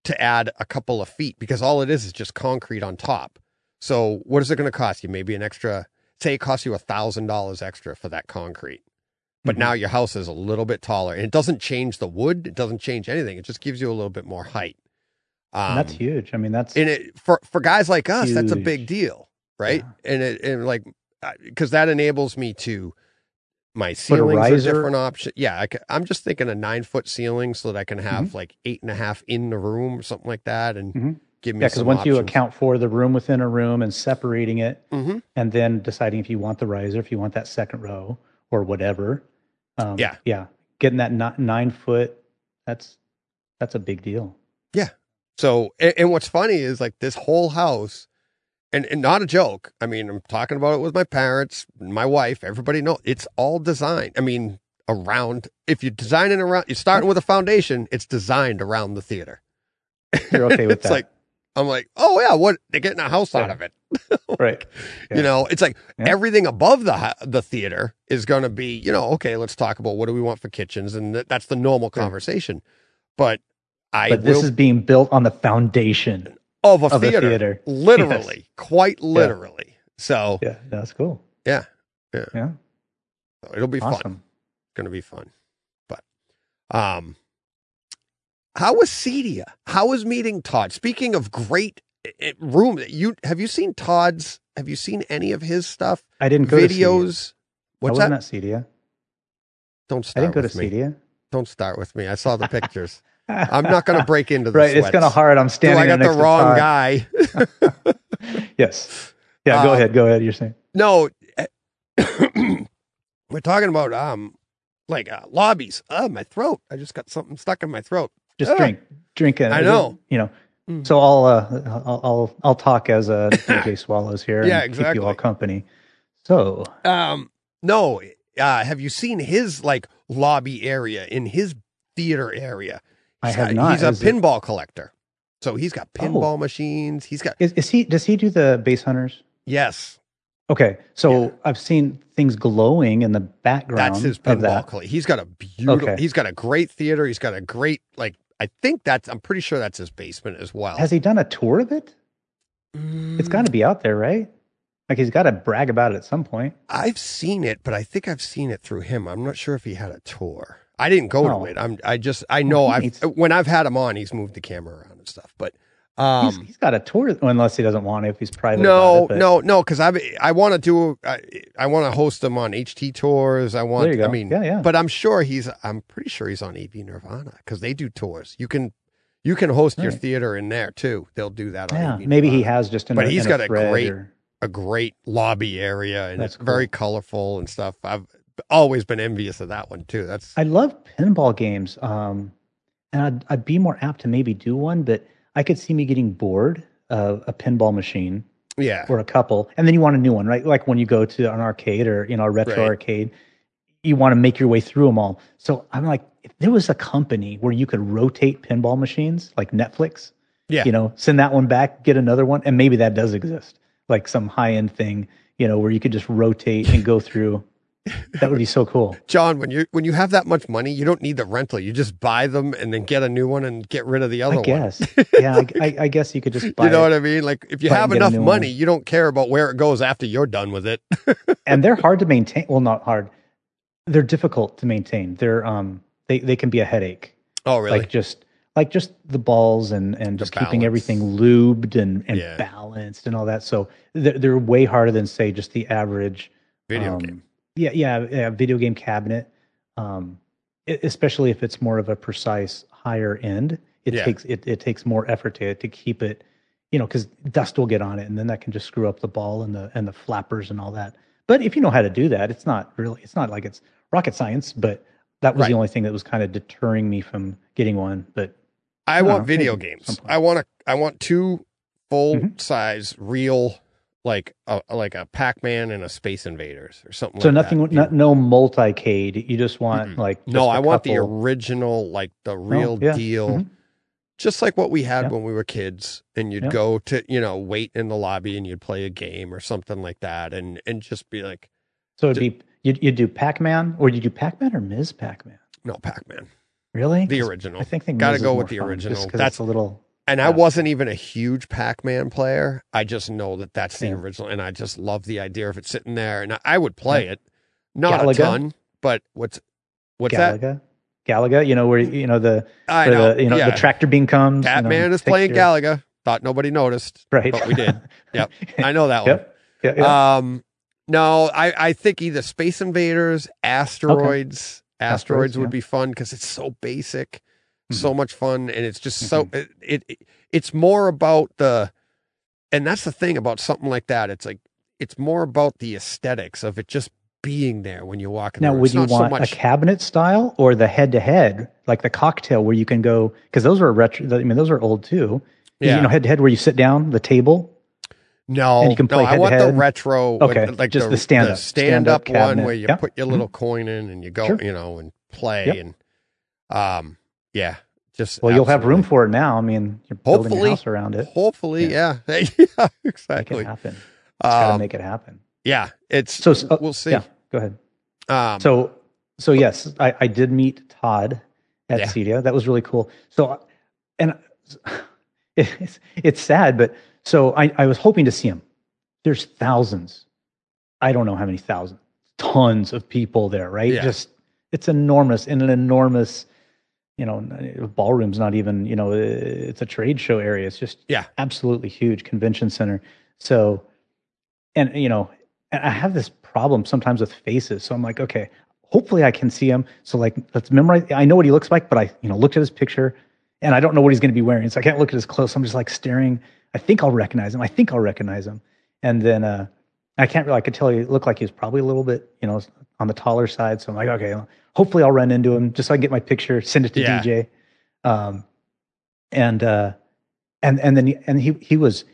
to add a couple of feet because all it is just concrete on top. So what is it going to cost you? Maybe an extra, say it costs you $1,000 extra for that concrete, but now your house is a little bit taller and it doesn't change the wood. It doesn't change anything. It just gives you a little bit more height. And that's huge. I mean, for guys like us, huge. That's a big deal. Right. Yeah. Cause that enables me to, my ceilings are different options. Yeah, I'm just thinking a 9 foot ceiling so that I can have like 8.5 in the room or something like that, and give me. Yeah, because once options. You account for the room within a room and separating it, and then deciding if you want the riser, if you want that second row or whatever. Getting that 9 foot, that's a big deal. Yeah. So, and what's funny is like this whole house. And not a joke. I mean, I'm talking about it with my parents, my wife, everybody knows it's all designed. I mean, if you design it around, you start with a foundation, it's designed around the theater. You're okay with that. I'm like, oh yeah, what? They're getting a house out of it. Right. Yeah. You know, it's like everything above the theater is going to be, you know, okay, let's talk about what do we want for kitchens. And that's the normal conversation. But this is being built on the foundation. Of a theater. Literally, quite literally. Yeah. So yeah, that's cool. Yeah. So it'll be fun. It's going to be fun. But how was CEDIA? How was meeting Todd? Speaking of great room, have you seen any of his stuff? I didn't go videos. To What's that? I wasn't at CEDIA. Don't start. I didn't go to CEDIA. Don't start with me. I saw the pictures. I'm not going to break into the sweats. It's kind of hard. I'm standing. I got the wrong guy. Yes. Yeah. Go ahead. Go ahead. You're saying no. We're talking about lobbies. My throat. I just got something stuck in my throat. Just drink it. I know. You know. Mm. So I'll talk as a DJ Swallows here. Yeah, and exactly. Keep you all company. So no. Have you seen his lobby area in his theater area? I have not. He's a pinball collector, so he's got pinball machines. He's got. Does he do the Base Hunters? Yes. Okay, so I've seen things glowing in the background. That's his pinball. He's got a beautiful. Okay. He's got a great theater. He's got a great I think that's. I'm pretty sure that's his basement as well. Has he done a tour of it? It's got to be out there, right? He's got to brag about it at some point. I've seen it, but I think I've seen it through him. I'm not sure if he had a tour. I didn't go to it. When I've had him on, he's moved the camera around and stuff. But he's got a tour, unless he doesn't want it, if he's private. No, because I want to host him on HT tours. But I'm pretty sure he's on AV Nirvana because they do tours. You can host your theater in there too. They'll do that. On AV Nirvana. Maybe he has just. But he's got a great lobby area, and it's very colorful and stuff. I've always been envious of that one too. I love pinball games, and I'd be more apt to maybe do one, but I could see me getting bored of a pinball machine, or a couple, and then you want a new one, right? Like when you go to an arcade or a retro arcade, you want to make your way through them all. So I'm like, if there was a company where you could rotate pinball machines, like Netflix, send that one back, get another one, and maybe that does exist. Like some high-end thing, where you could just rotate and go through. That would be so cool. John, when you have that much money, you don't need the rental. You just buy them and then get a new one and get rid of the other one. I guess. Yeah, I guess you could just buy it. You know what I mean? If you have enough money, you don't care about where it goes after you're done with it. And they're hard to maintain. Well, not hard. They're difficult to maintain. They're they can be a headache. Oh, really? Just the balls and just keeping everything lubed and balanced and all that. So they're way harder than, say, just the average video game. Yeah, video game cabinet. Especially if it's more of a precise higher end, it takes more effort to keep it, because dust will get on it, and then that can just screw up the ball and the flappers and all that. But if you know how to do that, it's not like it's rocket science. But that was the only thing that was kind of deterring me from getting one. But I want video games. I want two full size real, like a Pac-Man and a Space Invaders or something. So no multicade. You just want I want the original, the real deal, just like what we had when we were kids. And you'd go to wait in the lobby and you'd play a game or something like that, and just be like. So it'd be you do Pac-Man, or did you do Pac-Man or Ms. Pac-Man? No, Pac-Man. Really? The original. I think they gotta go with the original. That's a little. And I wasn't even a huge Pac-Man player. I just know that that's the original, and I just love the idea of it sitting there. And I would play it, not Galaga? A ton, but what's Galaga? That? Galaga, where the tractor beam comes. Batman is playing Galaga. Thought nobody noticed, right? But we did. Yep, I know that one. Yeah, yeah. No, I think either Space Invaders, Asteroids would be fun because it's so basic. So much fun, and it's just so it's more about and that's the thing about something like that. It's more about the aesthetics of it just being there when you walk in. Now, would you want a cabinet style or the head-to-head, like the cocktail where you can go? Because those are retro. I mean, those are old too. Yeah, head-to-head where you sit down the table. No, and you can play I want the retro. Okay, like just the stand-up, stand-up one where you put your little coin in and you go, and play and. Yeah, just you'll have room for it now. I mean, you're building a house around it. Hopefully, yeah, exactly. Make it happen. Gotta make it happen. Yeah, it's so. We'll see. Yeah, go ahead. So yes, I did meet Todd at CEDIA. That was really cool. So, and it's sad, but so I was hoping to see him. There's thousands. I don't know how many thousands, tons of people there. Right? Yeah. Just it's enormous and an enormous. Ballroom's not even, it's a trade show area. It's just absolutely huge convention center. So, and, And I have this problem sometimes with faces. So I'm like, okay, hopefully I can see him. So like, let's memorize. I know what he looks like, but I, looked at his picture and I don't know what he's going to be wearing. So I can't look at his clothes. So I'm just like staring. I think I'll recognize him. And then I can't really, I could tell he looked like he was probably a little bit, on the taller side. So I'm like, okay, hopefully I'll run into him just so I can get my picture, send it to DJ. And then he was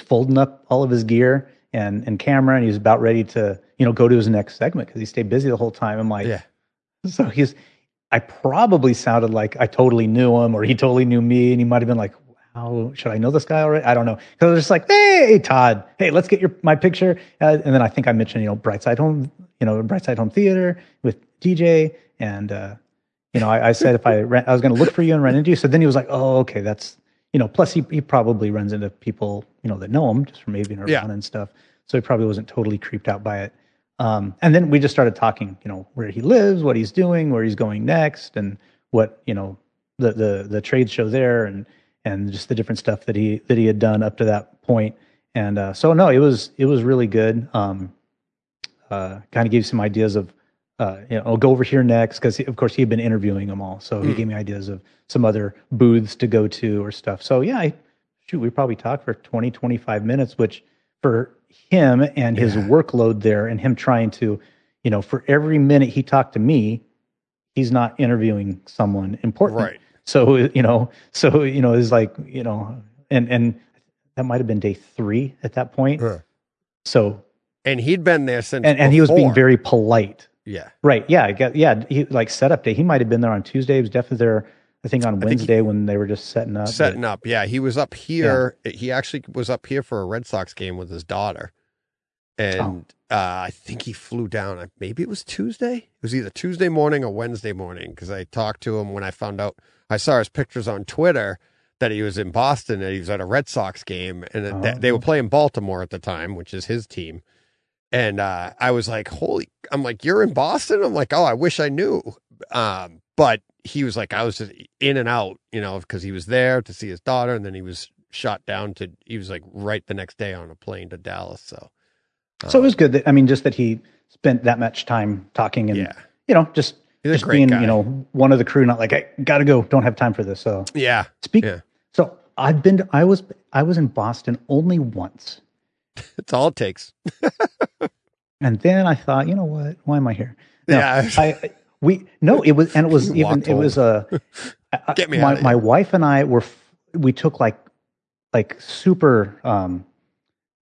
folding up all of his gear and camera, and he was about ready to, go to his next segment because he stayed busy the whole time. I'm like, so I probably sounded like I totally knew him, or he totally knew me, and he might have been like, "Wow, should I know this guy already?" I don't know. So I was just like, "Hey, Todd, hey, let's get my picture." And then I think I mentioned, Bright Side Home, Bright Side Home Theater with DJ, and I said if I was going to look for you and run into you. So then he was like, "Oh, okay, that's." Plus he probably runs into people, that know him just from maybe around and stuff. So he probably wasn't totally creeped out by it. And then we just started talking, where he lives, what he's doing, where he's going next, and what, the trade show there, and just the different stuff that he had done up to that point. And so no, it was really good. Kind of gave some ideas of I'll go over here next, because of course he had been interviewing them all, so he gave me ideas of some other booths to go to or stuff. So we probably talked for 20-25 minutes, which for him and his workload there, and him trying to, for every minute he talked to me, he's not interviewing someone important, right? So it's like, and that might have been day 3 at that point. So and he'd been there since, and he was being very polite. Yeah. Right. Yeah. He like setup day. He might have been there on Tuesday. He was definitely there, I think, on Wednesday when they were just setting up. Yeah. He was up here. Yeah. He actually was up here for a Red Sox game with his daughter. And I think he flew down. Maybe it was Tuesday. It was either Tuesday morning or Wednesday morning, because I talked to him when I found out. I saw his pictures on Twitter that he was in Boston and he was at a Red Sox game. And they were playing Baltimore at the time, which is his team. And I was like, I'm like, "You're in Boston?" I'm like, "Oh, I wish I knew." But he was like, I was just in and out, because he was there to see his daughter. And then he was shot down he was like right the next day on a plane to Dallas. So so it was good that, just that he spent that much time talking and, just being, one of the crew, not like, "I got to go, don't have time for this." So So I was in Boston only once. It's all it takes. And then I thought, you know what? Why am I here? No, yeah. My wife and I we took like super,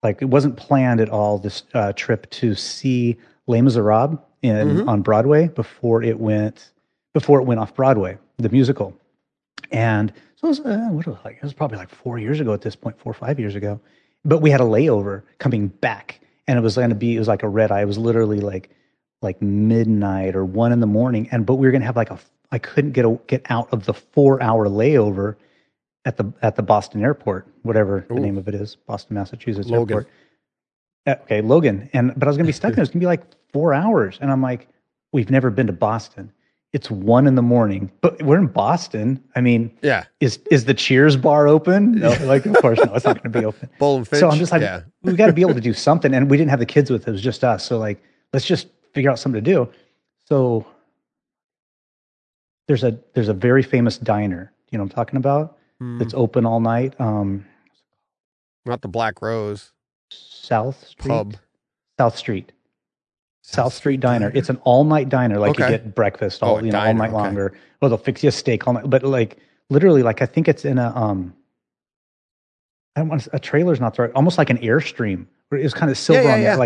like it wasn't planned at all, this trip to see Les Miserables on Broadway before it went off Broadway, the musical. And so it was, it was probably like 4 years ago at this point, 4 or 5 years ago. But we had a layover coming back, and it was like a red eye. It was literally like midnight or 1 a.m. And, but we were going to have I couldn't get out of the 4-hour layover at the Boston airport, whatever the name of it is, Boston, Massachusetts Airport. Okay. Logan. But I was going to be stuck there. It was going to be like 4 hours. And I'm like, we've never been to Boston. It's 1 a.m, but we're in Boston. Is the Cheers bar open? No, of course no, it's not going to be open. Bowl and Finch. So I'm just like, we got to be able to do something. And we didn't have the kids with us; it was just us. So let's just figure out something to do. So there's a very famous diner. You know what I'm talking about? That's open all night. Not the Black Rose. South Street. Pub. South Street. South Street Diner. It's an all-night diner. You get breakfast all night longer. Well, they'll fix you a steak all night. But literally, I think it's in a a trailer's not the right. Almost like an Airstream. Where it was kind of silver on there.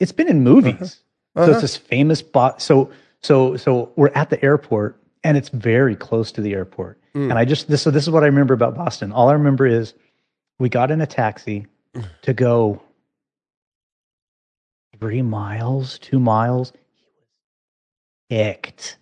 It's been in movies. So it's this famous spot. So we're at the airport, and it's very close to the airport. And this is what I remember about Boston. All I remember is we got in a taxi to go 2 miles. He was ticked.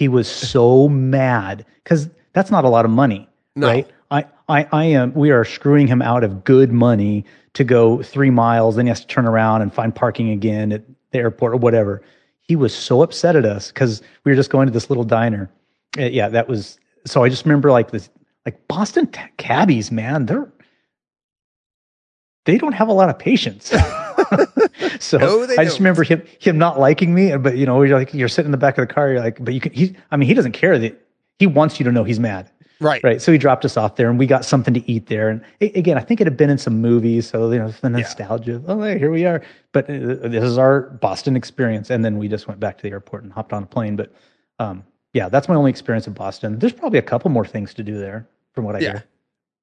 He was so mad, because that's not a lot of money, right? We are screwing him out of good money to go 3 miles. Then he has to turn around and find parking again at the airport or whatever. He was so upset at us because we were just going to this little diner. So I just remember Boston cabbies, man, they don't have a lot of patience. So no, I just remember him not liking me. But you know, you're sitting in the back of the car. You're like, but you can. He doesn't care that he wants you to know he's mad. Right. Right. So he dropped us off there, and we got something to eat there. And again, I think it had been in some movies, so you know, the nostalgia. Yeah. Oh, hey, here we are. But this is our Boston experience, and then we just went back to the airport and hopped on a plane. But yeah, that's my only experience in Boston. There's probably a couple more things to do there, from what I hear.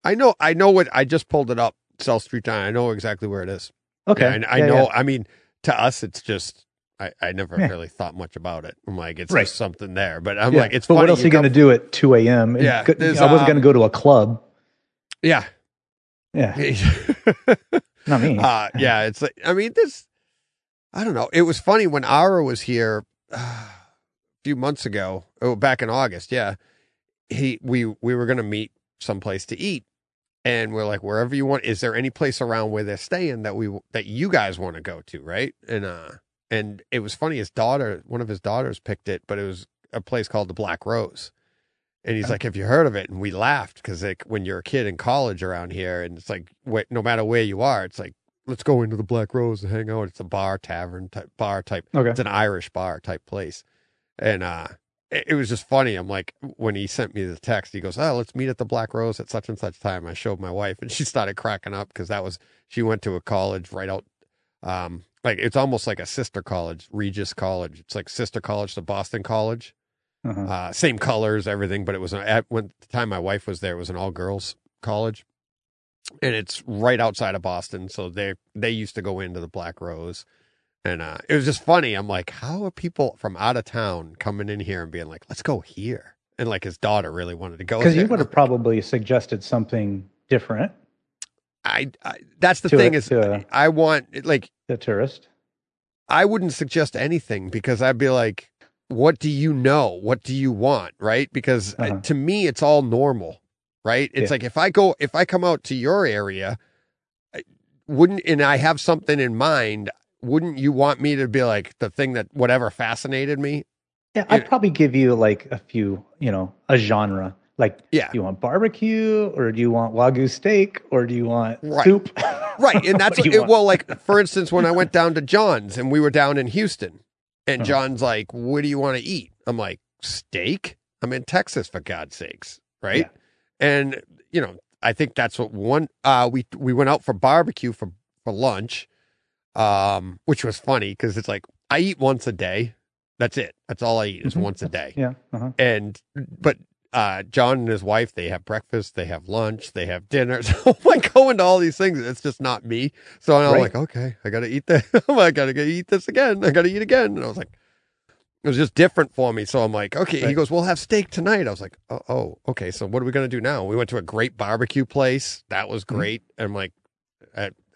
I know what I just pulled it up, South Street Down. I know exactly where it is. Okay. And I know. Yeah. I mean, to us, it's just. I never really thought much about it. I'm like, it's just something there. But I'm like, it's funny. But what else are you going to do at 2 a.m.? Yeah, I wasn't going to go to a club. Yeah. Yeah. Not me. Yeah, it's like, I mean, this, I don't know. It was funny when Ara was here a few months ago, back in August, we were going to meet someplace to eat. And we're like, wherever you want, is there any place around where they're staying that you guys want to go to, right? And it was funny, one of his daughters picked it, but it was a place called The Black Rose. And he's like, have you heard of it? And we laughed because like when you're a kid in college around here and it's like, no matter where you are, it's like, let's go into The Black Rose and hang out. It's a bar, tavern type. Okay. It's an Irish bar type place. And it was just funny. I'm like, when he sent me the text, he goes, oh, let's meet at The Black Rose at such and such time. I showed my wife and she started cracking up because she went to a college right out. Like it's almost like a sister college, Regis College. It's like sister college to Boston College. Uh-huh. Same colors, everything, but it was when the time my wife was there, it was an all girls college, and it's right outside of Boston. So they used to go into the Black Rose, and it was just funny. I'm like, how are people from out of town coming in here and being like, let's go here? And like his daughter really wanted to go. Because you would have probably suggested something different. That's the thing is I want like. The tourist? I wouldn't suggest anything because I'd be like, what do you know? What do you want? Right? Because to me, it's all normal, right? It's like, if I come out to your area, and I have something in mind, wouldn't you want me to be like the thing that whatever fascinated me? Yeah. I'd probably give you like a few, you know, a genre. Like, do you want barbecue or do you want Wagyu steak or do you want soup? Right. And that's well, like, for instance, when I went down to John's and we were down in Houston and John's like, what do you want to eat? I'm like, steak? I'm in Texas, for God's sakes. Right. Yeah. And, you know, I think that's what we went out for barbecue for lunch, which was funny because it's like I eat once a day. That's it. That's all I eat is once a day. Yeah. Uh-huh. But John and his wife, they have breakfast, they have lunch, they have dinner. So I'm like going to all these things. It's just not me. So I'm like, okay, I got to eat this. I got to eat this again. I got to eat again. And I was like, it was just different for me. So I'm like, okay. Right. He goes, we'll have steak tonight. I was like, oh, okay. So what are we going to do now? We went to a great barbecue place. That was great. Mm-hmm. And I'm like,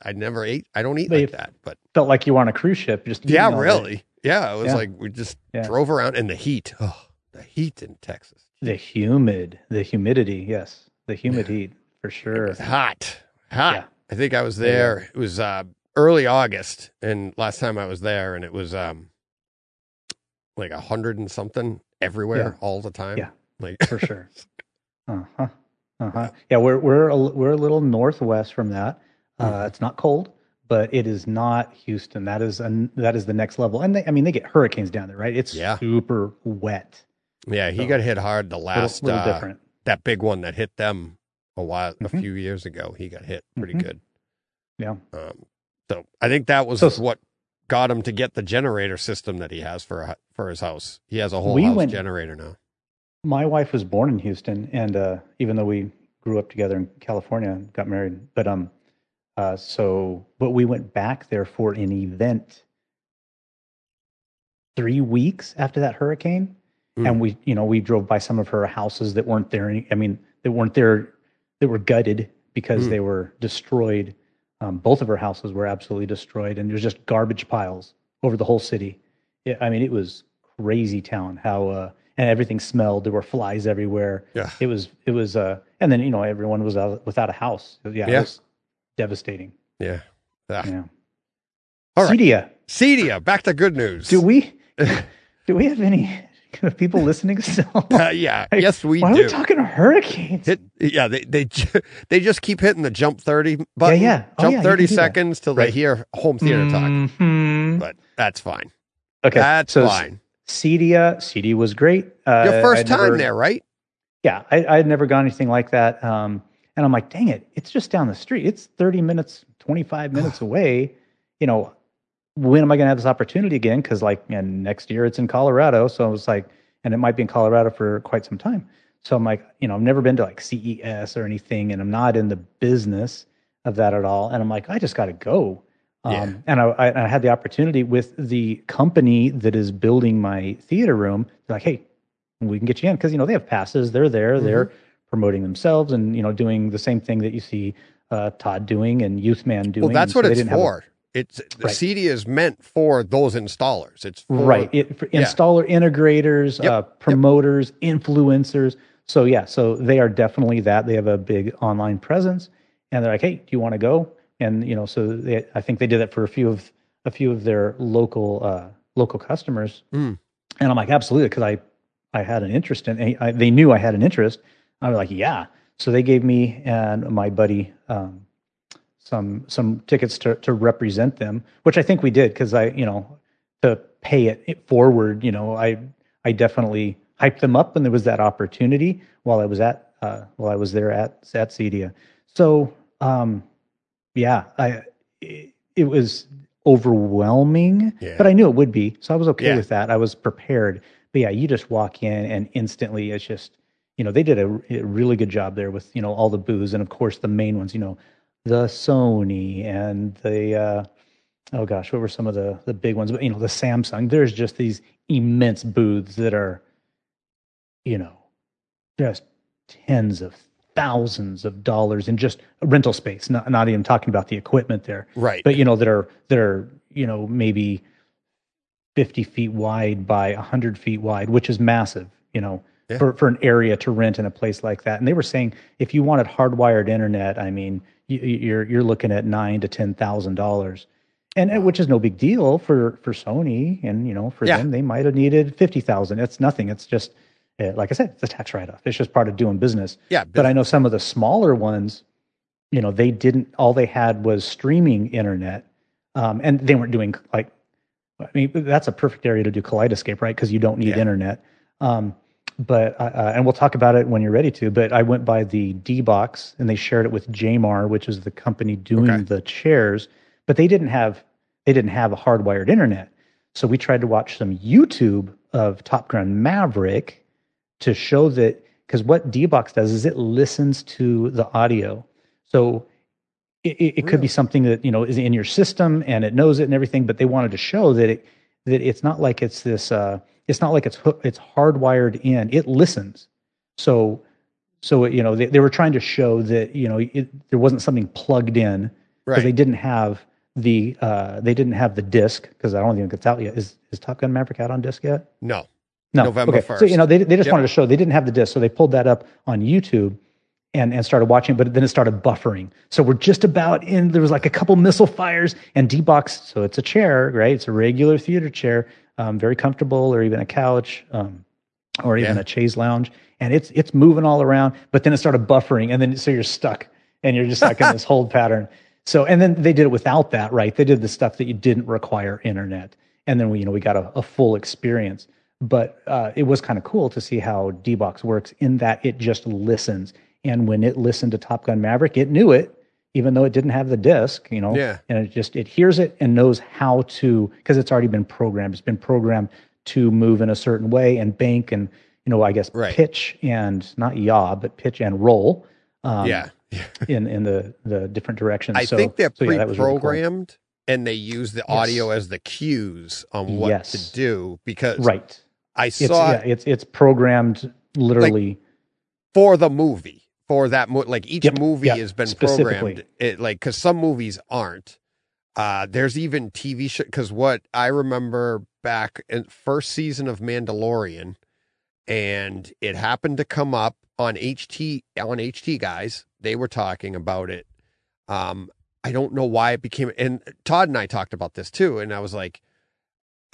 I never ate. I don't eat like that. But felt like you were on a cruise ship. Just yeah, really. Day. Yeah. It was like, we just drove around in the heat. Oh, the heat in Texas. The humidity. Yes. The humid heat for sure. It was hot. Yeah. I think I was there. Yeah. It was, early August and last time I was there and it was, like 100 and something everywhere all the time. Yeah. Like for sure. Uh-huh. Uh-huh. Yeah. We're a little northwest from that. It's not cold, but it is not Houston. That is the next level. And they get hurricanes down there, right? It's super wet. Yeah, he got hit hard the last little different. That big one that hit them a few years ago. He got hit pretty good. Yeah. So I think that was what got him to get the generator system that he has for his house. He has a whole generator now. My wife was born in Houston, and even though we grew up together in California and got married, but we went back there for an event 3 weeks after that hurricane. Mm. And we drove by some of her houses that weren't there. They weren't there. They were gutted because they were destroyed. Both of her houses were absolutely destroyed. And it was just garbage piles over the whole city. It was crazy town how, and everything smelled. There were flies everywhere. Yeah. It was, and then, everyone was out without a house. It was devastating. Yeah. Ah. Yeah. All right. CEDIA. Back to good news. Do we have any... Are people listening still? Yeah. Like, yes, we why do. Why are we talking hurricanes? They just keep hitting the jump 30 button. Yeah. Jump 30 seconds till they hear home theater talk. But that's fine. Okay. That's fine. CEDIA was great. Your first time there, right? Yeah. I had never gone anything like that. And I'm like, dang it. It's just down the street. It's 30 minutes, 25 minutes away. You know, when am I going to have this opportunity again? Because next year it's in Colorado. So I was like, and it might be in Colorado for quite some time. So I'm like, I've never been to CES or anything, and I'm not in the business of that at all. And I'm like, I just got to go. And I had the opportunity with the company that is building my theater room. They're like, hey, we can get you in. Because, they have passes. They're there. Mm-hmm. They're promoting themselves and, doing the same thing that you see Todd doing and Youthman doing. Well, that's what it's for. CEDIA is meant for those installers. It's for, installer integrators, promoters, influencers. So they are definitely that. They have a big online presence, and they're like, "Hey, do you want to go?" And so I think they did that for a few of their local customers. Mm. And I'm like, absolutely, because I had an interest in. They knew I had an interest. I was like, yeah. So they gave me and my buddy. Some tickets to represent them, which I think we did because to pay it forward, I definitely hyped them up and there was that opportunity while I was there at CEDIA. So, it was overwhelming, but I knew it would be, so I was okay with that. I was prepared, but you just walk in and instantly it's just, they did a really good job there with, all the booths and of course the main ones, the Sony and the, what were some of the big ones? But, the Samsung, there's just these immense booths that are, just tens of thousands of dollars in just rental space, not even talking about the equipment there. Right. But, that are maybe 50 feet wide by 100 feet wide, which is massive, for an area to rent in a place like that. And they were saying, if you wanted hardwired internet, I mean, you're looking at $9,000 to $10,000, and which is no big deal for Sony, and for them they might have needed $50,000. It's nothing. It's just like I said, it's a tax write off. It's just part of doing business. Yeah, but I know some of the smaller ones, they didn't. All they had was streaming internet, and they weren't doing that's a perfect area to do Kaleidescape, right? Because you don't need internet. But and we'll talk about it when you're ready to. But I went by the D-box and they shared it with Jamar, which is the company doing the chairs. But they didn't have a hardwired internet, so we tried to watch some YouTube of Top Gun Maverick to show that, because what D-box does is it listens to the audio, so it could be something that is in your system and it knows it and everything. But they wanted to show that it's not like it's this. It's not like it's hardwired in. It listens. So they were trying to show that there wasn't something plugged in, because they didn't have the disc, because I don't think it's out yet. Is Top Gun Maverick out on disc yet? No. November 1st. So they just wanted to show they didn't have the disc, so they pulled that up on YouTube and started watching. But then it started buffering. So we're just about in. There was a couple missile fires and D-box. So it's a chair, right? It's a regular theater chair. Very comfortable, or even a couch, or even a chaise lounge, and it's moving all around. But then it started buffering, and then so you're stuck, and you're just stuck in this hold pattern. So, and then they did it without that, right? They did the stuff that you didn't require internet, and then we got a full experience. But it was kind of cool to see how D-Box works in that it just listens, and when it listened to Top Gun Maverick, it knew it. Even though it didn't have the disc, and it hears it and knows how to, because it's already been programmed. It's been programmed to move in a certain way and bank and, pitch and not yaw, but pitch and roll in the different directions. I think they're pre-programmed and they use the audio as the cues on what to do, because I saw it's programmed literally for the movie. For that, each movie has been programmed. It, because some movies aren't. There's even TV show. Because what I remember back in first season of Mandalorian, and it happened to come up on HT guys. They were talking about it. I don't know why it became. And Todd and I talked about this too. And I was like,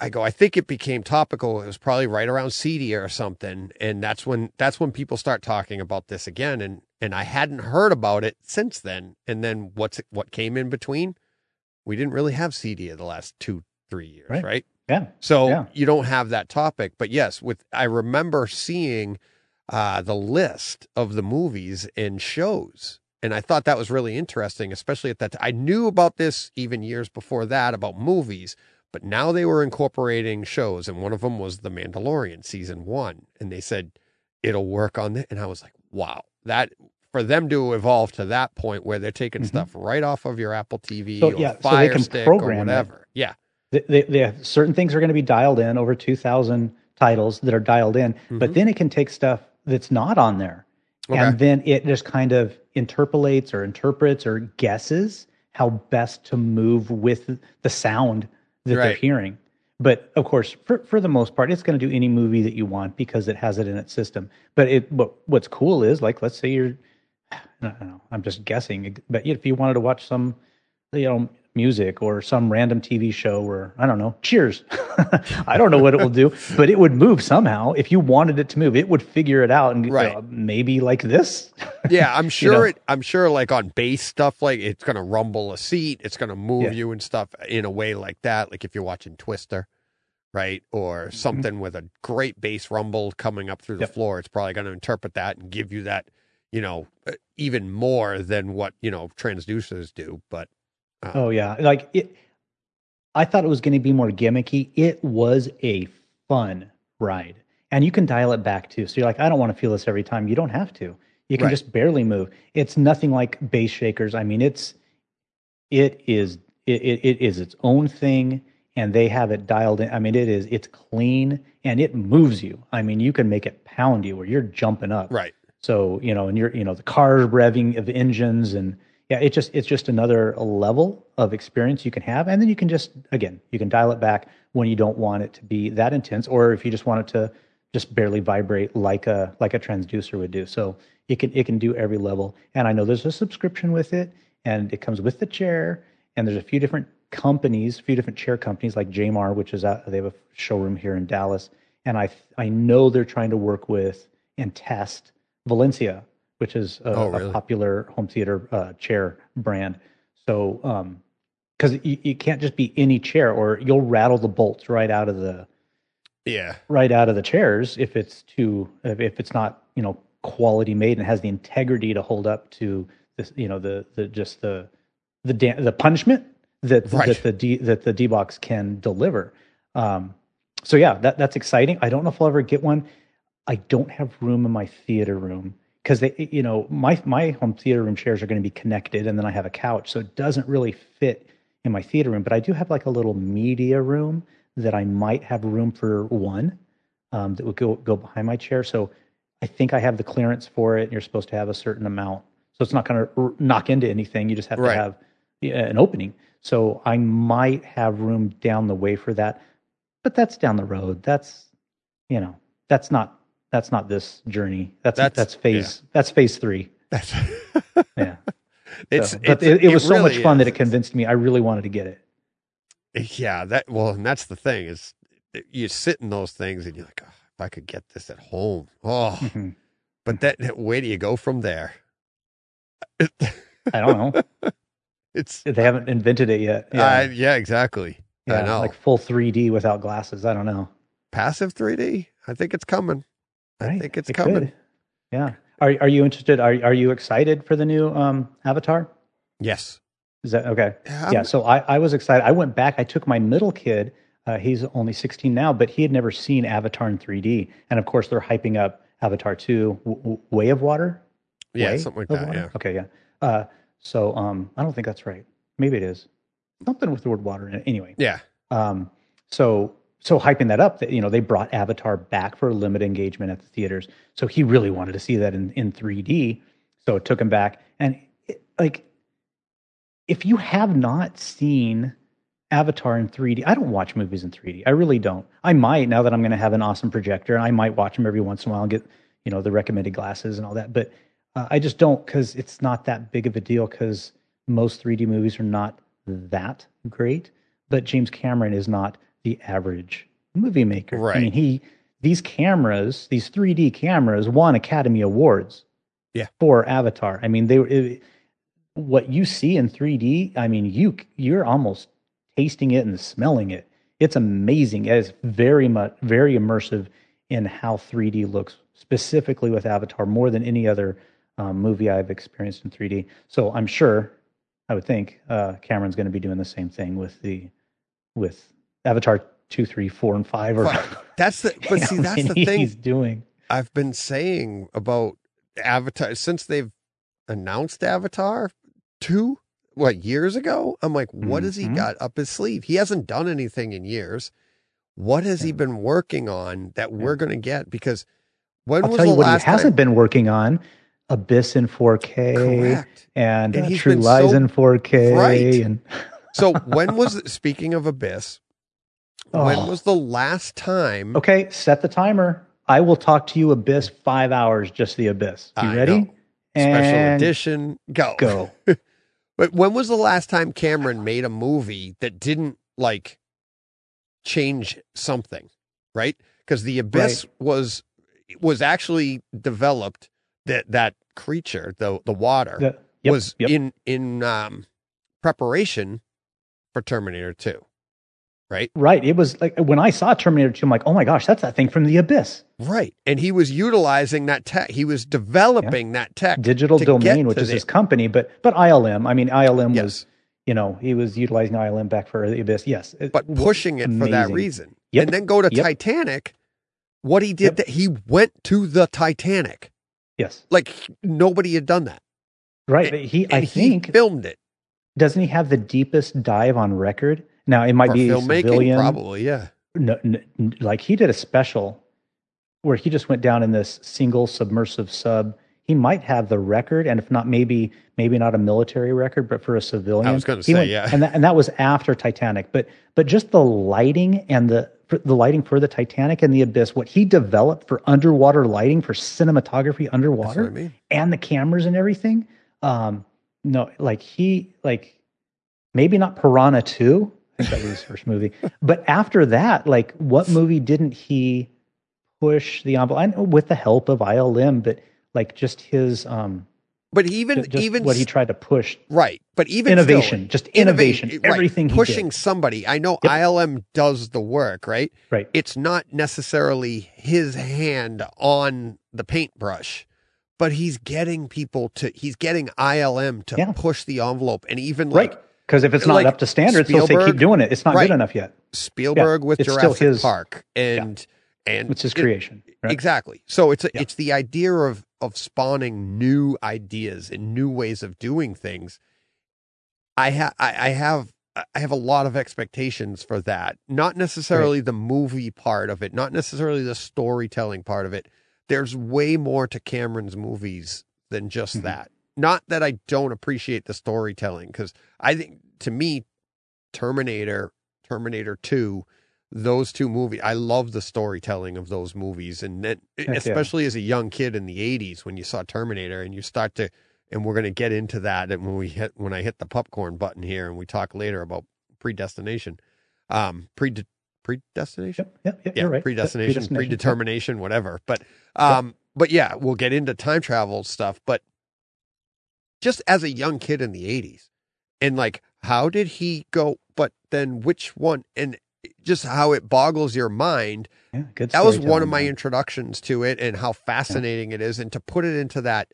I go, I think it became topical. It was probably right around CEDIA or something. And that's when people start talking about this again. And I hadn't heard about it since then. And then what came in between? We didn't really have CEDIA the last 2-3 years, right? Yeah. So you don't have that topic. But yes, I remember seeing the list of the movies and shows. And I thought that was really interesting, especially at that time. I knew about this even years before that about movies. But now they were incorporating shows, and one of them was The Mandalorian season 1, and they said it'll work on it. And I was like, wow, that for them to evolve to that point where they're taking stuff right off of your Apple TV or Fire Stick or whatever. It. Yeah, they certain things are going to be dialed in, over 2,000 titles that are dialed in, but then it can take stuff that's not on there, and then it just kind of interpolates or interprets or guesses how best to move with the sound that they're hearing. But of course, for the most part, it's going to do any movie that you want because it has it in its system. But what's cool is, like, let's say you're, I'm just guessing, but if you wanted to watch some, music or some random TV show or, I don't know, Cheers. I don't know what it will do, but it would move somehow. If you wanted it to move, it would figure it out and maybe like this. Yeah, I'm sure I'm sure, like, on bass stuff, like, it's going to rumble a seat. It's going to move you and stuff in a way like that. Like if you're watching Twister, right? Or something with a great bass rumble coming up through the floor. It's probably going to interpret that and give you that, even more than what, transducers do. But I thought it was going to be more gimmicky. It was a fun ride, and you can dial it back too. So you're like, I don't want to feel this every time. You don't have to. You can just barely move. It's nothing like bass shakers. I mean, it is its own thing, and they have it dialed in. I mean, it's clean and it moves you. I mean, you can make it pound you, or you're jumping up. Right. So and you're the cars revving of engines and. Yeah, it's just another level of experience you can have, and then you can just, again, you can dial it back when you don't want it to be that intense, or if you just want it to just barely vibrate like a transducer would do. So it can do every level, and I know there's a subscription with it, and it comes with the chair, and there's a few different chair companies like Jamar, which is out, they have a showroom here in Dallas, and I know they're trying to work with and test Valencia, which is a popular home theater chair brand. So, because you can't just be any chair, or you'll rattle the bolts right out of the chairs if it's not quality made and has the integrity to hold up to this the punishment that the D-box can deliver. So yeah, that's exciting. I don't know if I'll ever get one. I don't have room in my theater room. Because they, my home theater room chairs are going to be connected, and then I have a couch, so it doesn't really fit in my theater room. But I do have like a little media room that I might have room for one that would go behind my chair. So I think I have the clearance for it. And you're supposed to have a certain amount, so it's not going to knock into anything. You just have to have an opening. So I might have room down the way for that, but that's down the road. That's that's not. That's not this journey. That's phase 3. That's yeah. It was so much fun that it convinced me I really wanted to get it. Yeah. And that's the thing is you sit in those things and you're like, oh, if I could get this at home. Oh, but that, where do you go from there? I don't know. They haven't invented it yet. Yeah. Exactly. Yeah, I know. Like full 3D without glasses. I don't know. Passive 3D. I think it's coming. Right. I think it's coming. Could. Yeah. Are you interested? Are you excited for the new Avatar? Yes. Is that okay? Yeah. So I was excited. I went back. I took my middle kid. He's only 16 now, but he had never seen Avatar in 3D. And of course, they're hyping up Avatar 2, Way of Water. Yeah, something like that. Water? Yeah. Okay. Yeah. I don't think that's right. Maybe it is something with the word water in it. Anyway. Yeah. So hyping that up, that they brought Avatar back for limited engagement at the theaters. So he really wanted to see that in 3D. So it took him back. And if you have not seen Avatar in 3D, I don't watch movies in 3D. I really don't. I might, now that I'm going to have an awesome projector, I might watch them every once in a while and get, the recommended glasses and all that. But I just don't, because it's not that big of a deal, because most 3D movies are not that great. But James Cameron is not the average movie maker. Right. I mean, these cameras, these 3D cameras, won Academy Awards. Yeah. For Avatar. I mean, what you see in 3D, I mean, you're almost tasting it and smelling it. It's amazing. It is very much, very immersive in how 3D looks, specifically with Avatar, more than any other movie I've experienced in 3D. So I'm sure, I would think, Cameron's going to be doing the same thing with Avatar 2, 3, 4, and 5. That's the thing he's doing. I've been saying about Avatar since they've announced Avatar 2, years ago? I'm like, what has he got up his sleeve? He hasn't done anything in years. What has he been working on that we're going to get? Because I'll tell you what he hasn't been working on: Abyss in 4K. Correct. And True Lies in 4K. Right. And so speaking of Abyss, when was the last time? Okay, set the timer. I will talk to you Abyss 5 hours, just the Abyss. You ready? Special edition. Go. But when was the last time Cameron made a movie that didn't change something, right? Because the Abyss was actually developed, that creature, the water, was in preparation for Terminator 2, right? Right. It was like when I saw Terminator 2, I'm like, oh my gosh, that's that thing from the Abyss, right? And he was utilizing that tech. He was developing that tech, Digital Domain, which is his company, but ILM. I mean, ILM was, he was utilizing ILM back for the Abyss. Yes, but pushing it for that reason. Yep. And then go to Titanic. What he did, that he went to the Titanic. Yes, nobody had done that. Right. And, I think he filmed it. Doesn't he have the deepest dive on record? Now it might be filmmaking, civilian, probably. Yeah. No, he did a special where he just went down in this single submersive sub. He might have the record, and if not, maybe not a military record, but for a civilian. I was going to say, and that was after Titanic. But just the lighting and the lighting for the Titanic and the Abyss, what he developed for underwater lighting, for cinematography underwater, that's what I mean, and the cameras and everything. Maybe not Piranha 2. I think that was his first movie. But after that, what movie didn't he push the envelope? I know, with the help of ILM, but just his, but even what he tried to push, right? But even innovation, innovation, everything right. Pushing he did. Somebody. I know ILM does the work, right? Right. It's not necessarily his hand on the paintbrush, but he's getting ILM to push the envelope, and even because if it's not up to standards, they'll say keep doing it. It's not good enough yet. Spielberg with Jurassic Park and. And it's his creation. Right? Exactly. So it's the idea of spawning new ideas and new ways of doing things. I have a lot of expectations for that. Not necessarily the movie part of it, not necessarily the storytelling part of it. There's way more to Cameron's movies than just that. Not that I don't appreciate the storytelling, because I think, to me, Terminator 2, those two movies, I love the storytelling of those movies. And then, especially as a young kid in the 80s, when you saw Terminator, and you start to, and we're going to get into that. And when I hit the popcorn button here, and we talk later about predestination, predestination, predetermination, whatever. But, we'll get into time travel stuff. But just as a young kid in the 80s, and how did he go? But then which one? And just how it boggles your mind. Yeah, that was one of my introductions to it, and how fascinating it is. And to put it into that,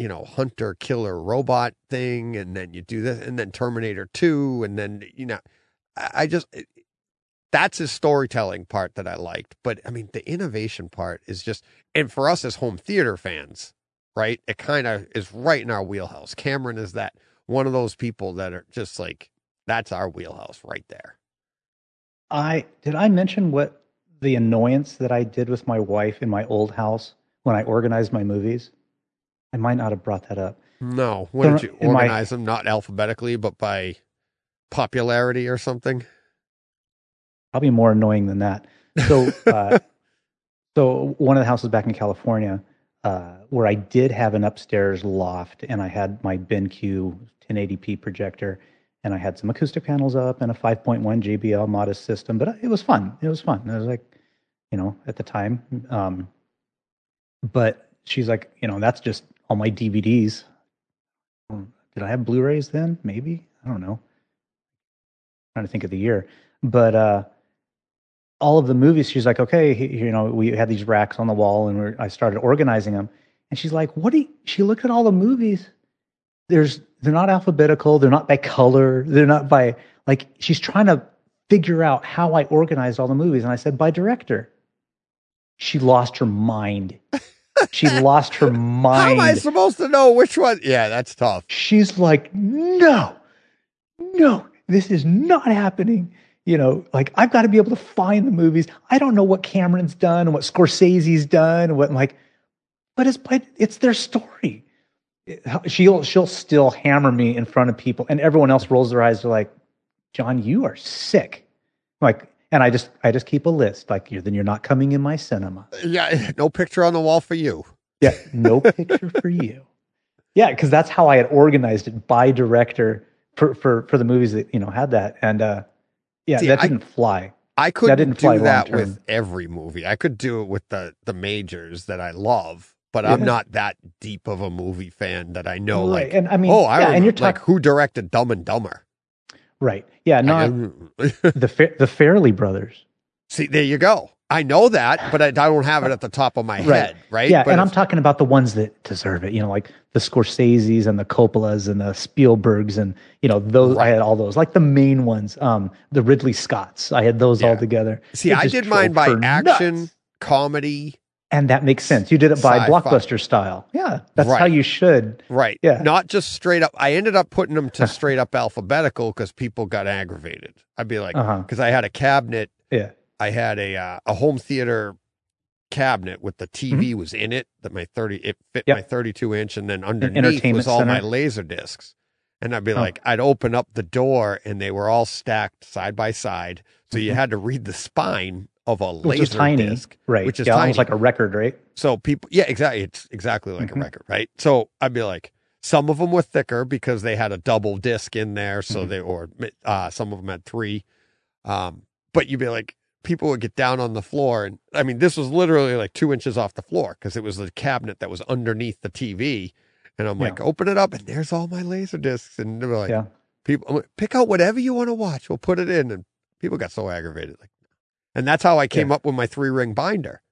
hunter killer robot thing. And then you do this, and then Terminator 2. And then, that's his storytelling part that I liked. But I mean, the innovation part is just, and for us as home theater fans, right, it kind of is right in our wheelhouse. Cameron is that one of those people that are just that's our wheelhouse right there. Did I mention what the annoyance that I did with my wife in my old house when I organized my movies? I might not have brought that up. No. When did you organize them? Not alphabetically, but by popularity or something? Probably more annoying than that. So, so one of the houses back in California, where I did have an upstairs loft, and I had my BenQ 1080p projector, And I had some acoustic panels up and a 5.1 JBL modest system, but it was fun. It was fun. And I was like, you know, at the time. But she's like, you know, that's just all my DVDs. Did I have Blu-rays then? Maybe. I don't know. I'm trying to think of the year. But all of the movies, she's like, okay, you know, we had these racks on the wall and I started organizing them. And she's like, she looked at all the movies. They're not alphabetical. They're not by color. They're not by, like, she's trying to figure out how I organized all the movies. And I said, by director. She lost her mind. She lost her mind. How am I supposed to know which one? Yeah, that's tough. She's like, no, this is not happening. You know, like, I've got to be able to find the movies. I don't know what Cameron's done and what Scorsese's done and what, I'm like, but it's their story. She'll still hammer me in front of people, and everyone else rolls their eyes. They're like, "John, you are sick." I'm like, and I just keep a list. Like, you're not coming in my cinema. Yeah, no picture on the wall for you. Yeah, no picture for you. Yeah, because that's how I had organized it by director for the movies that had that, and didn't fly. I couldn't do that with every movie. I could do it with the majors that I love. But I'm not that deep of a movie fan that I know, right. Like, and, I mean, oh, I remember, and like, who directed Dumb and Dumber? Right. Yeah, not the Farrelly brothers. See, there you go. I know that, but I don't have it at the top of my head, right? Yeah, but I'm talking about the ones that deserve it, like the Scorseses and the Coppolas and the Spielbergs and, those. Right. I had all those, like the main ones, the Ridley Scotts. I had those all together. See, I did mine by action, comedy, and that makes sense. You did it by blockbuster style. Yeah, that's how you should. Right. Yeah. Not just straight up. I ended up putting them to straight up alphabetical because people got aggravated. I'd be like, because I had a cabinet. Yeah. I had a home theater cabinet with the TV was in it. That my 32-inch, and then underneath was all my laser discs. And I'd be like, I'd open up the door, and they were all stacked side by side. So you had to read the spine of a laser disc, right? Which is tiny. Almost like a record, right? So people, yeah, exactly. It's exactly like a record, right? So I'd be like, some of them were thicker because they had a double disc in there. So some of them had three. But you'd be like, people would get down on the floor. And I mean, this was literally like 2 inches off the floor because it was the cabinet that was underneath the TV. And I'm like, open it up and there's all my laser discs. And they're like, people, like, pick out whatever you want to watch. We'll put it in. And people got so aggravated. Like, and that's how I came up with my 3-ring binder.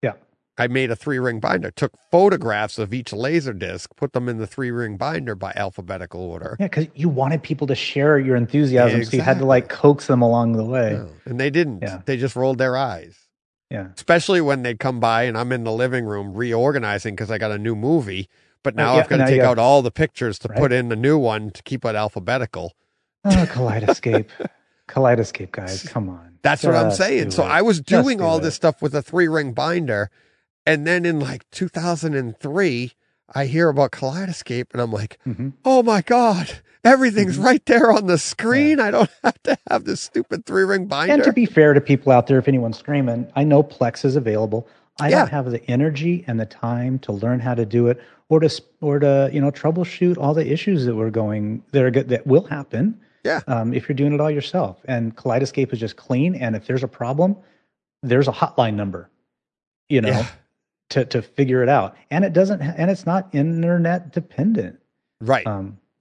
Yeah. I made a 3-ring binder, took photographs of each laser disc, put them in the 3-ring binder by alphabetical order. Yeah, because you wanted people to share your enthusiasm, so you had to, like, coax them along the way. Yeah. And they didn't. Yeah. They just rolled their eyes. Yeah. Especially when they'd come by and I'm in the living room reorganizing because I got a new movie, but now I've got to take out all the pictures to put in the new one to keep it alphabetical. Oh, Kaleidescape. Kaleidescape, guys, come on. That's what I'm saying. So I was doing all this stuff with a 3-ring binder, and then in like 2003, I hear about Kaleidescape, and I'm like, oh my God, everything's right there on the screen. I don't have to have this stupid 3-ring binder. And to be fair to people out there, if anyone's screaming, I know Plex is available. I don't have the energy and the time to learn how to do it, or to troubleshoot all the issues that were going there that will happen. Yeah. If you're doing it all yourself, and Kaleidescape is just clean. And if there's a problem, there's a hotline number, to figure it out. And it's not internet dependent. Right.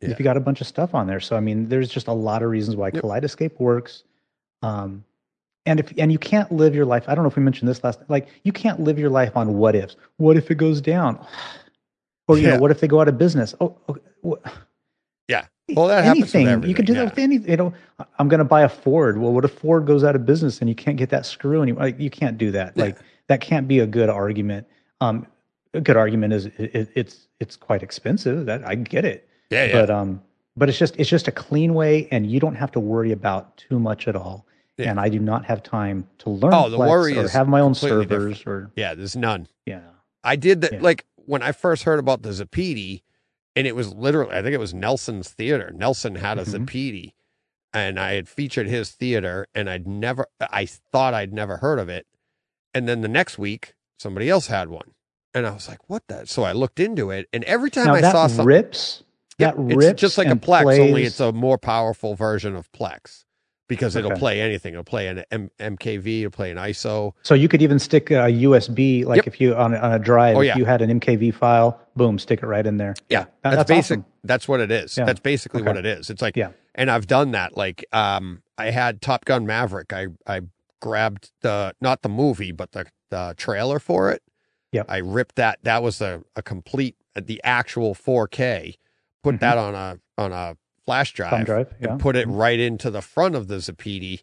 If you got a bunch of stuff on there. So, I mean, there's just a lot of reasons why Kaleidescape works. And you can't live your life. I don't know if we mentioned this last, like, you can't live your life on what ifs. What if it goes down? Or, what if they go out of business? Oh, okay, yeah. Well, that happens with everything. You can do that with anything. I'm going to buy a Ford. Well, what if Ford goes out of business and you can't get that screw anymore? Like, you can't do that. Like, that can't be a good argument. A good argument is it's quite expensive. That I get it. Yeah, yeah. But it's just a clean way, and you don't have to worry about too much at all. Yeah. And I do not have time to learn. Oh, the worry is have my own servers different. There's none. Yeah, I did that. Yeah. Like when I first heard about the Zepedi. And it was literally, I think it was Nelson's theater. Nelson had a Zepedi, and I had featured his theater, and I thought I'd never heard of it. And then the next week, somebody else had one. And I was like, what the? So I looked into it, and every time I saw something. Rips. That rips it's just like a Plex, plays... only it's a more powerful version of Plex because it'll play anything. It'll play an MKV, it'll play an ISO. So you could even stick a USB, like if you on a drive, if you had an MKV file, boom, stick it right in there. Yeah, that's basic. Awesome. That's what it is. Yeah. That's basically what it is. It's like, and I've done that. Like, I had Top Gun Maverick. I grabbed not the movie, but the trailer for it. Yep. I ripped that. That was a complete, the actual 4K. Put that on a flash drive and put it right into the front of the Zepedi,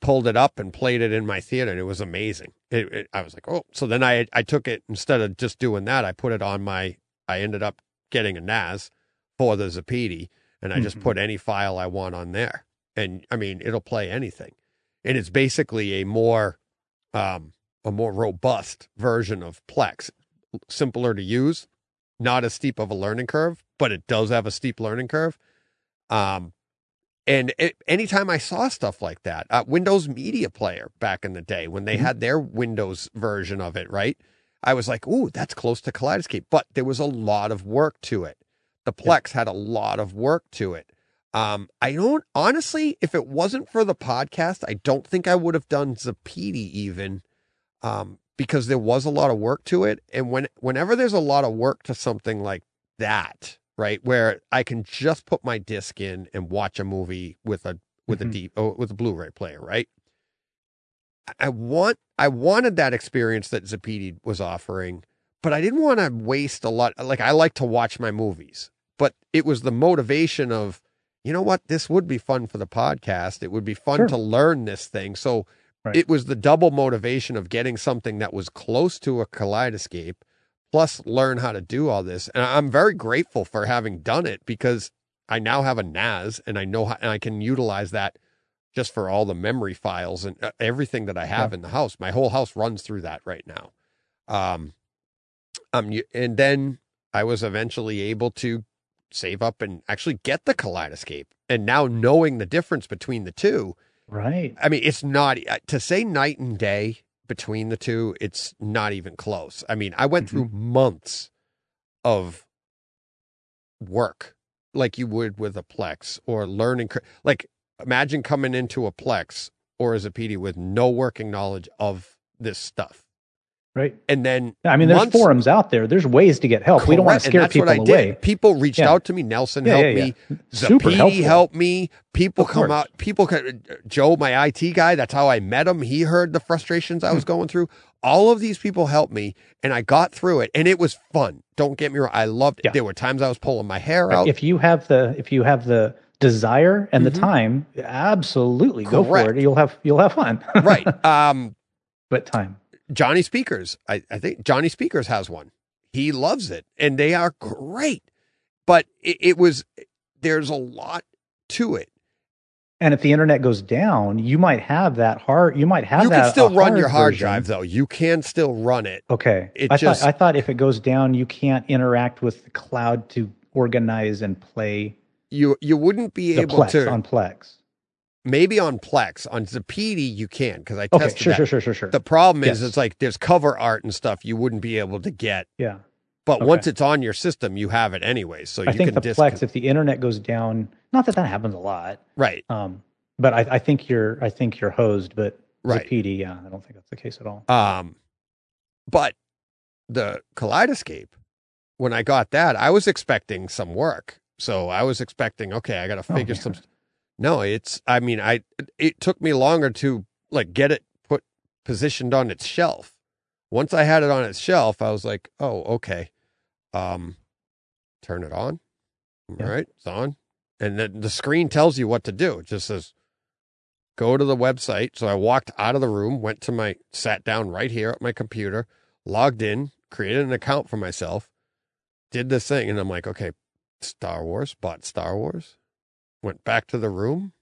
pulled it up and played it in my theater, and it was amazing. I was like, oh. So then I took it, instead of just doing that, I put it on my, I ended up getting a NAS for the Zepedi, and I just put any file I want on there. And I mean, it'll play anything. And it's basically a more robust version of Plex, simpler to use, not as steep of a learning curve, but it does have a steep learning curve. And anytime I saw stuff like that, Windows Media Player back in the day, when they had their Windows version of it, right? I was like, ooh, that's close to Kaleidescape. But there was a lot of work to it. The Plex had a lot of work to it. Honestly, if it wasn't for the podcast, I don't think I would have done Zepedi even, because there was a lot of work to it. And whenever there's a lot of work to something like that, right, where I can just put my disc in and watch a movie with a Blu-ray player, right? I wanted that experience that Zepedi was offering, but I didn't want to waste a lot. Like, I like to watch my movies, but it was the motivation of, you know what, this would be fun for the podcast. It would be fun to learn this thing. So it was the double motivation of getting something that was close to a Kaleidescape, plus learn how to do all this. And I'm very grateful for having done it, because I now have a NAS, and I know how, and I can utilize that just for all the memory files and everything that I have in the house. My whole house runs through that right now. And then I was eventually able to save up and actually get the Kaleidescape, and now knowing the difference between the two, right? I mean, it's not to say night and day between the two. It's not even close. I mean, I went through months of work, like you would with a Plex or learning. Like, imagine coming into a Plex or a Zepedi with no working knowledge of this stuff. Right. And then, I mean, there's forums out there. There's ways to get help. Correct. We don't want to scare people away. People reached out to me. Nelson helped me. Zepedi helped me. People come out. Joe, my IT guy, that's how I met him. He heard the frustrations I was going through. All of these people helped me, and I got through it, and it was fun. Don't get me wrong. I loved it. Yeah. There were times I was pulling my hair out. If you have the desire and the time, absolutely go for it. You'll have fun. Right. But time. Johnny Speakers, I think Johnny Speakers has one. He loves it, and they are great. But there's a lot to it. And if the internet goes down, you might have that hard. You might have you that. You can still run your hard drive, though. You can still run it. Okay. I thought if it goes down, you can't interact with the cloud to organize and play. You wouldn't be able Plex to on Plex. Maybe on Plex. On Zepedi, you can, because I tested that. Sure. The problem is, it's like there's cover art and stuff you wouldn't be able to get. Yeah. But once it's on your system, you have it anyway. So I think the Plex, if the internet goes down, not that happens a lot. Right. But I think you're hosed, but Zepedi, I don't think that's the case at all. But the Kaleidescape, when I got that, I was expecting some work. So I was expecting, I got to figure some stuff. No, it took me longer to like get it positioned on its shelf. Once I had it on its shelf, I was like, oh, okay. Turn it on. All right, it's on. And then the screen tells you what to do. It just says, go to the website. So I walked out of the room, sat down right here at my computer, logged in, created an account for myself, did this thing. And I'm like, okay, Star Wars, bought Star Wars. Went back to the room.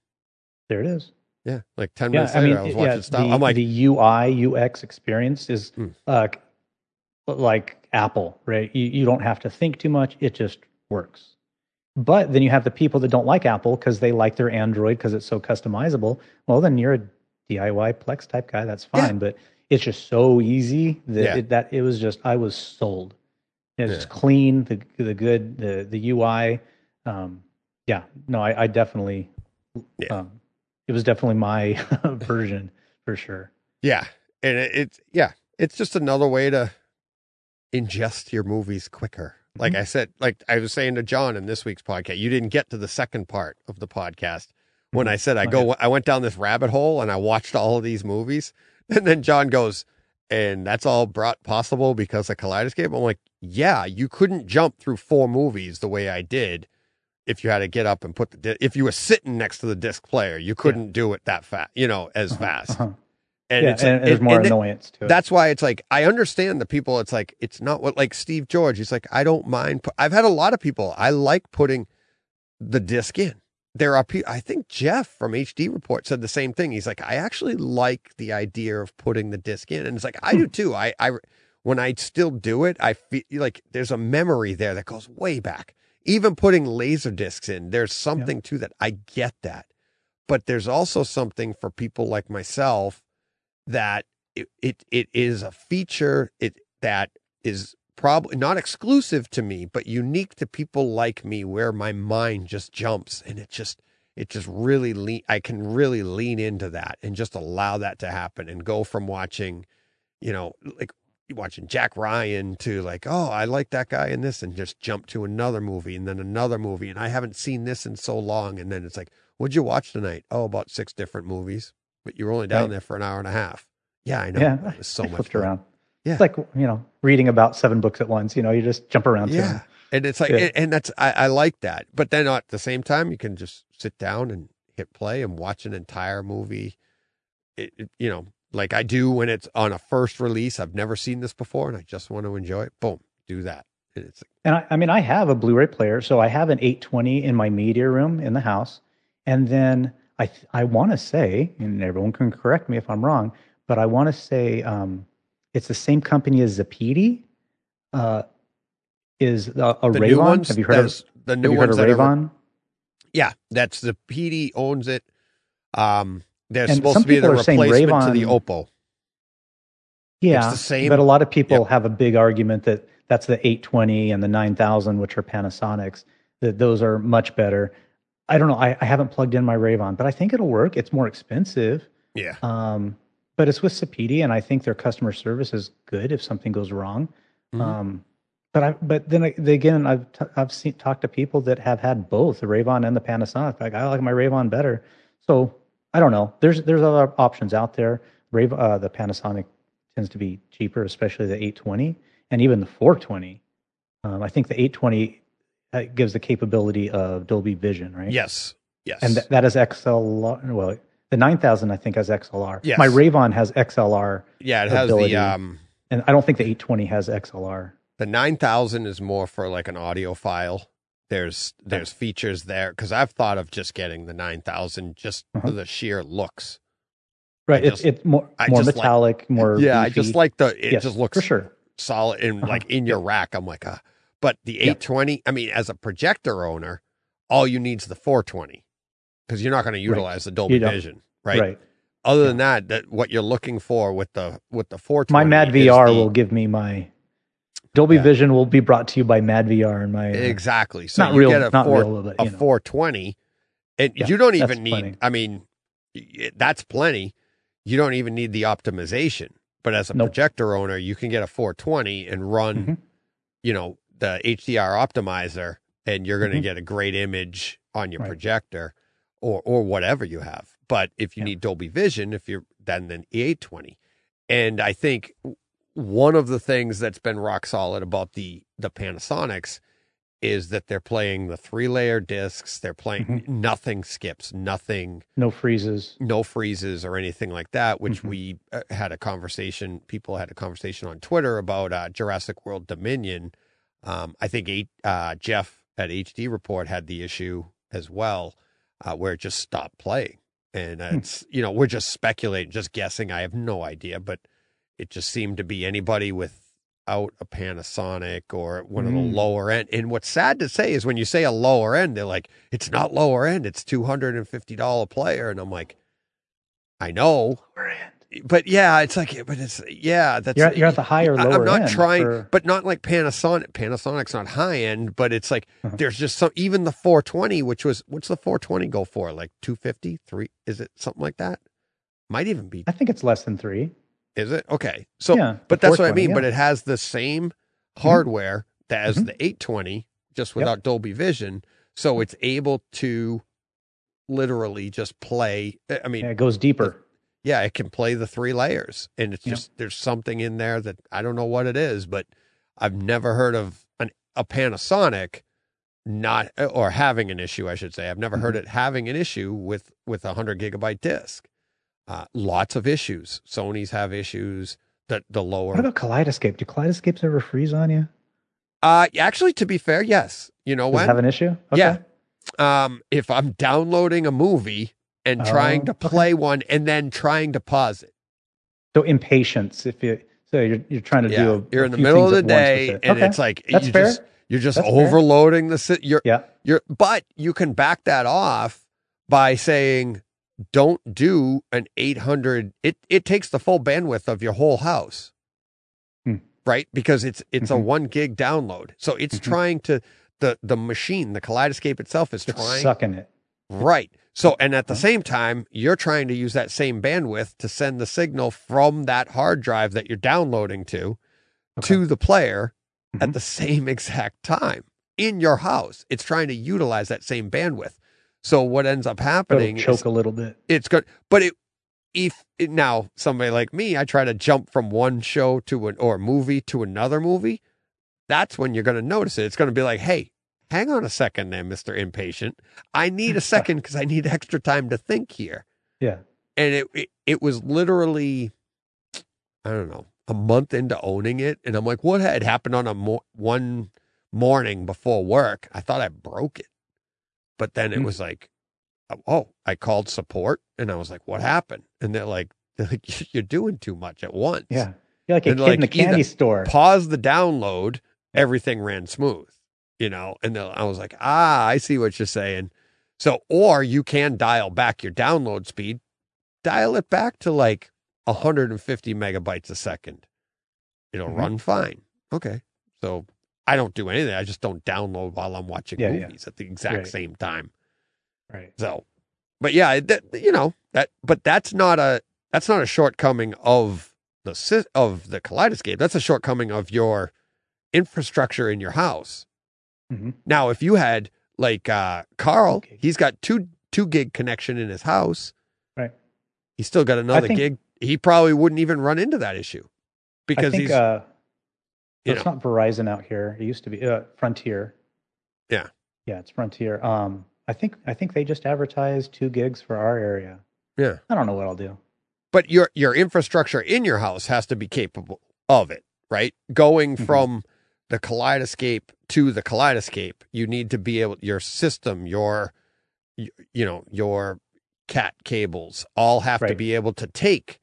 There it is. Yeah, like 10 minutes later, I was watching stuff. I'm like, the UI UX experience is like Apple, right? You don't have to think too much; it just works. But then you have the people that don't like Apple because they like their Android because it's so customizable. Well, then you're a DIY Plex type guy. That's fine, but it's just so easy that it was just I was sold. It's clean, the good, the UI. Yeah, no, I definitely, yeah. It was definitely my version for sure. Yeah. And it's just another way to ingest your movies quicker. Like I said, like I was saying to John in this week's podcast, you didn't get to the second part of the podcast when I said I went down this rabbit hole and I watched all of these movies. And then John goes, and that's all brought possible because of Kaleidescape. I'm like, yeah, you couldn't jump through 4 movies the way I did if you had to get up and put if you were sitting next to the disc player, you couldn't do it that fast, as fast. And there's more annoyance to it. That's why it's like, I understand the people. It's like, it's not what, like Steve George. He's like, I don't mind. I've had a lot of people. I like putting the disc in. There are people, I think Jeff from HD Report said the same thing. He's like, I actually like the idea of putting the disc in. And it's like, I do too. I when I still do it, I feel like there's a memory there that goes way back. Even putting laser discs in, there's something to that. I get that. But there's also something for people like myself that it is a feature that is probably not exclusive to me, but unique to people like me, where my mind just jumps and it just really I can really lean into that and just allow that to happen and go from watching, watching Jack Ryan to like, oh, I like that guy in this, and just jump to another movie and then another movie. And I haven't seen this in so long. And then it's like, what'd you watch tonight? Oh, about 6 different movies. But you were only down there for an hour and a half. Yeah, I know. Yeah, it was so much fun. Around. Yeah. It's like, reading about 7 books at once, you just jump around to them. And it's like, and that's, I like that. But then at the same time, you can just sit down and hit play and watch an entire movie, like I do when it's on a first release. I've never seen this before and I just want to enjoy it. Boom, do that. And it's like, and I have a Blu-ray player. So I have an 820 in my media room in the house. And then I want to say, and everyone can correct me if I'm wrong, but I want to say it's the same company as Zapedi. Is a Rayvon? Have you heard of the new ones? Rayvon? Yeah, that's Zapedi owns it. They're supposed to be the replacement to the Oppo. Yeah, it's the same. But a lot of people have a big argument that that's the 820 and the 9000, which are Panasonics. That those are much better. I don't know. I haven't plugged in my Rayvon, but I think it'll work. It's more expensive. Yeah. But it's with CEDIA, and I think their customer service is good if something goes wrong. Mm-hmm. But then again, I've talked to people that have had both the Rayvon and the Panasonic. Like, I like my Rayvon better. So I don't know. There's other options out there. The Panasonic tends to be cheaper, especially the 820 and even the 420. I think the 820. It gives the capability of Dolby Vision, right? Yes. And that is XLR. Well, the 9000, I think, has XLR. Yes. My Rayvon has XLR. Yeah, it has ability, and I don't think the 820 has XLR. The 9000 is more for like an audiophile. There's features there, because I've thought of just getting the 9000 just for the sheer looks. Right, it's more metallic, like, more. Yeah, beefy. I just like it just looks for sure solid and like in your rack. I'm like, But the 820, I mean, as a projector owner, all you need is the 420, because you're not going to utilize the Dolby Vision, right? Other than that what you're looking for with the 420. My Mad VR will give me my Dolby Vision will be brought to you by Mad VR and my exactly. So not you real, get a, not four, real, but, you a know. 420, and you don't even need. Plenty. I mean, that's plenty. You don't even need the optimization. But as a projector owner, you can get a 420 and run, the HDR optimizer, and you're going to get a great image on your projector or whatever you have. But if you need Dolby Vision, then 820. And I think one of the things that's been rock solid about the Panasonics is that they're playing the 3-layer discs. They're playing nothing skips, no freezes or anything like that, which we had a conversation. People had a conversation on Twitter about Jurassic World Dominion. I think Jeff at HD Report had the issue as well, where it just stopped playing. And it's, we're just speculating, just guessing. I have no idea, but it just seemed to be anybody without a Panasonic or one of the lower end. And what's sad to say is when you say a lower end, they're like, it's not lower end. It's $250 player. And I'm like, I know. Lower end. But yeah, it's like, but it's, yeah, that's, you're at the higher, lower end. I'm not trying, but not like Panasonic. Panasonic's not high end, but it's like, there's just some, even the 420, which was, what's the 420 go for? Like 250, three, is it something like that? Might even be. I think it's less than three. Is it? Okay. So, yeah, but that's what I mean. Yeah. But it has the same hardware as the 820, just without Dolby Vision. So it's able to literally just play. I mean, it goes deeper. Yeah, it can play the three layers, and it's just, there's something in there that I don't know what it is, but I've never heard of a Panasonic not, or having an issue, I should say. I've never heard it having an issue with 100 gigabyte disc. Lots of issues. Sony's have issues. The lower. What about Kaleidescape? Do Kaleidescapes ever freeze on you? Actually, to be fair, yes. You know, does it have an issue? Okay. Yeah. If I'm downloading a movie and trying to play one and then trying to pause it. So impatience. You're trying to do you're in the middle of the day and it's like, that's fair. You're just overloading the, but you can back that off by saying, don't do an 800. It takes the full bandwidth of your whole house. Right. Because it's a 1 gig download. So it's trying to, the machine, the Kaleidescape itself is sucking it. Right. So, and at the same time, you're trying to use that same bandwidth to send the signal from that hard drive that you're downloading to the player at the same exact time in your house. It's trying to utilize that same bandwidth. So what ends up happening is choke a little bit. It's good. But now somebody like me, I try to jump from one show to or movie to another movie. That's when you're going to notice it. It's going to be like, hey, hang on a second there, Mr. Impatient. I need a second because I need extra time to think here. Yeah. And it was literally, I don't know, a month into owning it. And I'm like, what had happened on one morning before work? I thought I broke it. But then it was like, I called support. And I was like, what happened? And they're like you're doing too much at once. Yeah. You're like a kid in a candy store. Pause the download. Everything ran smooth. You know, and then I was like, I see what you're saying. So, or you can dial back your download speed, dial it back to like 150 megabytes a second. It'll run fine. Okay. So I don't do anything. I just don't download while I'm watching movies at the exact same time. Right. So, but yeah, that's not a shortcoming of the Kaleidescape. That's a shortcoming of your infrastructure in your house. Now, if you had like Carl, he's got two gig connection in his house. Right. He's still got another gig. He probably wouldn't even run into that issue because it's not Verizon out here. It used to be Frontier. Yeah. Yeah. It's Frontier. I think they just advertised 2 gigs for our area. Yeah. I don't know what I'll do. But your infrastructure in your house has to be capable of it, right? Going from the Kaleidescape to the Kaleidescape, you need to be able, your system, your cat cables all have to be able to take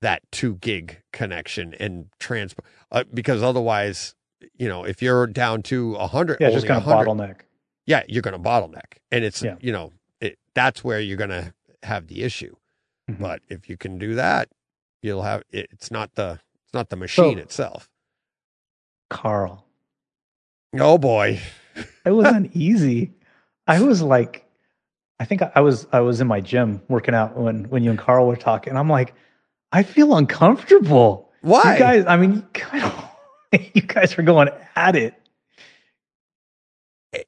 that 2 gig connection and transport, because otherwise, if you're down to 100, it's just going to bottleneck. Yeah. You're going to bottleneck. And it's, that's where you're going to have the issue. Mm-hmm. But if you can do that, you'll have, it's not the machine itself. Carl. Oh boy. It was uneasy. I was like, I think I was in my gym working out when you and Carl were talking. I'm like, I feel uncomfortable. Why? You guys, I mean, you guys are going at it.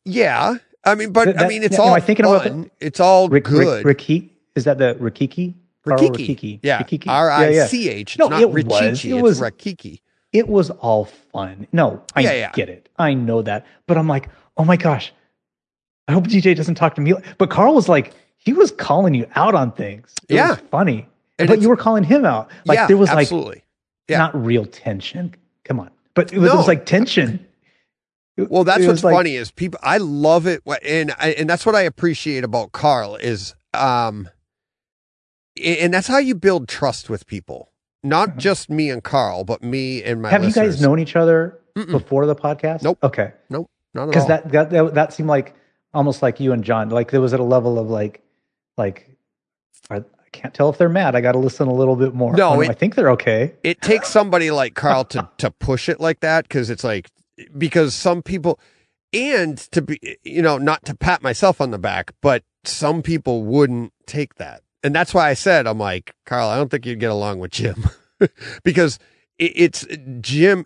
Yeah. I mean, but that, I mean, it's all thinking fun. About the, it's all good. Rikiki? Is that the Rikiki? Rikiki. Yeah. R-I-C-H. No, not Rikiki. It was Rikiki. It was all fun. No, I get it. I know that. But I'm like, oh my gosh, I hope DJ doesn't talk to me. But Carl was like, he was calling you out on things. It was funny. And but you were calling him out. Like there was absolutely. Not real tension. Come on. But it was like tension. Well, that's what's funny is people, I love it. And that's what I appreciate about Carl is, and that's how you build trust with people. Not just me and Carl, but me and my listeners. Have you guys known each other before the podcast? Nope. Okay. Nope. Not at all. Because that seemed like almost like you and John. Like there was at a level of like, can't tell if they're mad. I got to listen a little bit more. No, I think they're okay. It takes somebody like Carl to push it like that, because it's like, because some people, and to be, you know, not to pat myself on the back, but some people wouldn't take that. And that's why I said, I'm like, Carl, I don't think you'd get along with Jim because it's Jim.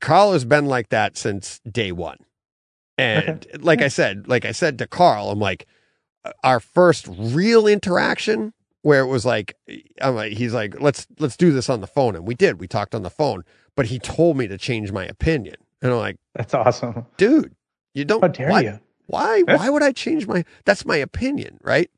Carl has been like that since day one. And okay. like I said to Carl, I'm like, our first real interaction where it was like, I'm like, he's like, let's do this on the phone. And we did, we talked on the phone, but he told me to change my opinion. And I'm like, that's awesome, dude. You don't, how dare you? Why would I change my, that's my opinion. Right.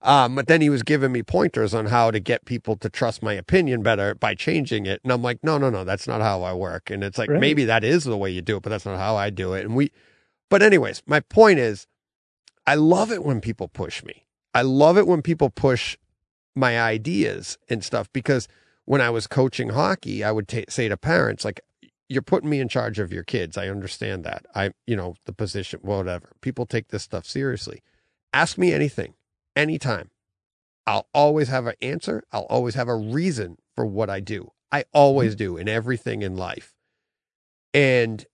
But then he was giving me pointers on how to get people to trust my opinion better by changing it. And I'm like, no, that's not how I work. And it's like, really? Maybe that is the way you do it, but that's not how I do it. But anyways, my point is, I love it when people push me. I love it when people push my ideas and stuff, because when I was coaching hockey, I would say to parents, like, you're putting me in charge of your kids. I understand that. The position, whatever. People take this stuff seriously. Ask me anything, anytime. I'll always have an answer. I'll always have a reason for what I do. I always do in everything in life. And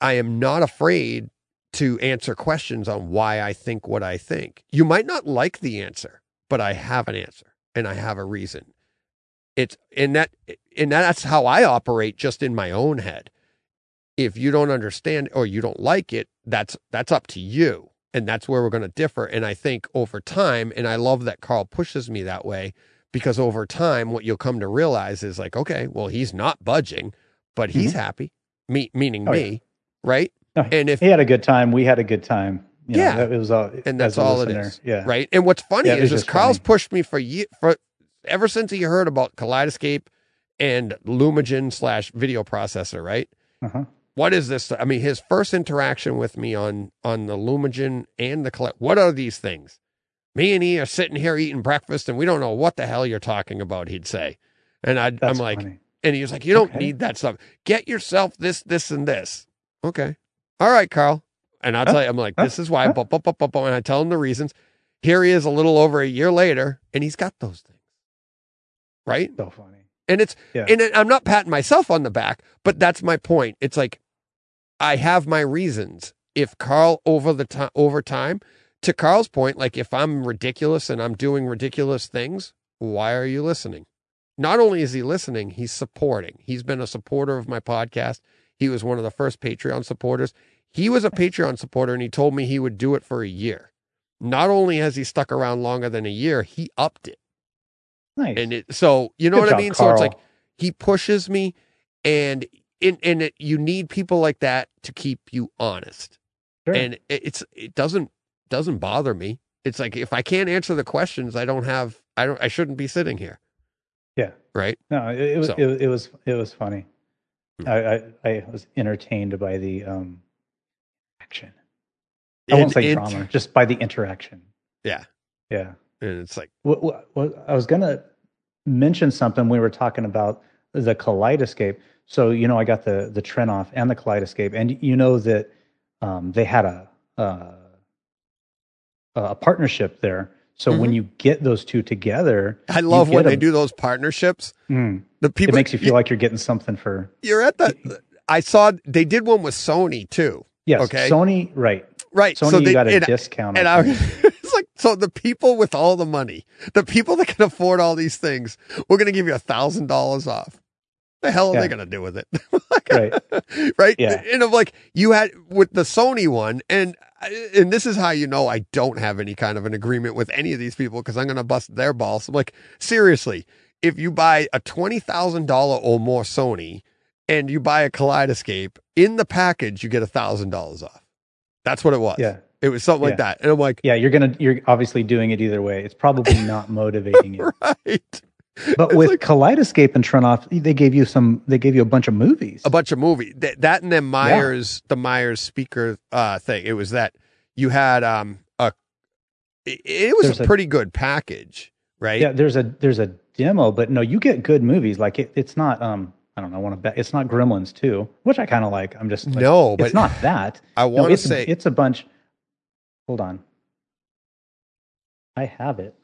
I am not afraid to answer questions on why I think what I think. You might not like the answer, but I have an answer and I have a reason. That's how I operate, just in my own head. If you don't understand or you don't like it, that's up to you. And that's where we're going to differ. And I think over time, and I love that Carl pushes me that way, because over time, what you'll come to realize is like, okay, well, he's not budging, but he's happy. Meaning me. Yeah. Right? No, and if he had a good time, we had a good time. And that's all it is. Yeah. Right. And what's funny is Carl's pushed me for ever since he heard about Kaleidescape and Lumigen / video processor. Right. Uh-huh. What is this? I mean, his first interaction with me on the Lumigen and what are these things? Me and he are sitting here eating breakfast and we don't know what the hell you're talking about. He'd say, and I'm like, funny. And he was like, you don't need that stuff. Get yourself this, and this. Okay. All right, Carl. And I'll tell you, I'm like, this is why, and I tell him the reasons. Here he is a little over a year later, and he's got those things. Right? So funny. And I'm not patting myself on the back, but that's my point. It's like, I have my reasons. If Carl over time, to Carl's point, like if I'm ridiculous and I'm doing ridiculous things, why are you listening? Not only is he listening, he's supporting. He's been a supporter of my podcast. He was one of the first Patreon supporters. He was a Patreon supporter, and he told me he would do it for a year. Not only has he stuck around longer than a year, he upped it. Nice. And I mean? Carl. So it's like, he pushes me, and you need people like that to keep you honest. Sure. And it doesn't bother me. It's like, if I can't answer the questions, I shouldn't be sitting here. Yeah. Right. No, it was funny. I was entertained by the action. I won't say drama, just by the interaction. Yeah. Yeah. And it's like... Well, I was going to mention something. We were talking about the Kaleidescape. So, I got the Trinnov and the Kaleidescape. And you know that they had a partnership there. So when you get those two together, I love when they do those partnerships. The people, it makes you feel like you're getting something for. You're at the. I saw they did one with Sony too. Yes. Okay. Sony. Right. Right. Sony, so you got a discount. And it's like, so the people with all the money, the people that can afford all these things, we're going to give you $1,000 off. The hell are they going to do with it? Right. Right. Yeah. And I'm like, you had with the Sony one, and this is how you know I don't have any kind of an agreement with any of these people, because I'm going to bust their balls. I'm like, seriously, if you buy a $20,000 or more Sony and you buy a Kaleidescape, in the package, you get $1,000 off. That's what it was. Yeah. It was something like that. And I'm like, yeah, you're obviously doing it either way. It's probably not motivating you. Right. But it's with Kaleidescape and Trinnov, they gave you a bunch of movies. A bunch of movies. That and then the Myers speaker thing. It was that you had it was a pretty good package, right? Yeah, there's a demo, but no, you get good movies. Like it's not I don't know, I want to bet it's not Gremlins 2, which I kinda like. I'm just like, no, but it's not that. I want to say it's a bunch. Hold on. I have it.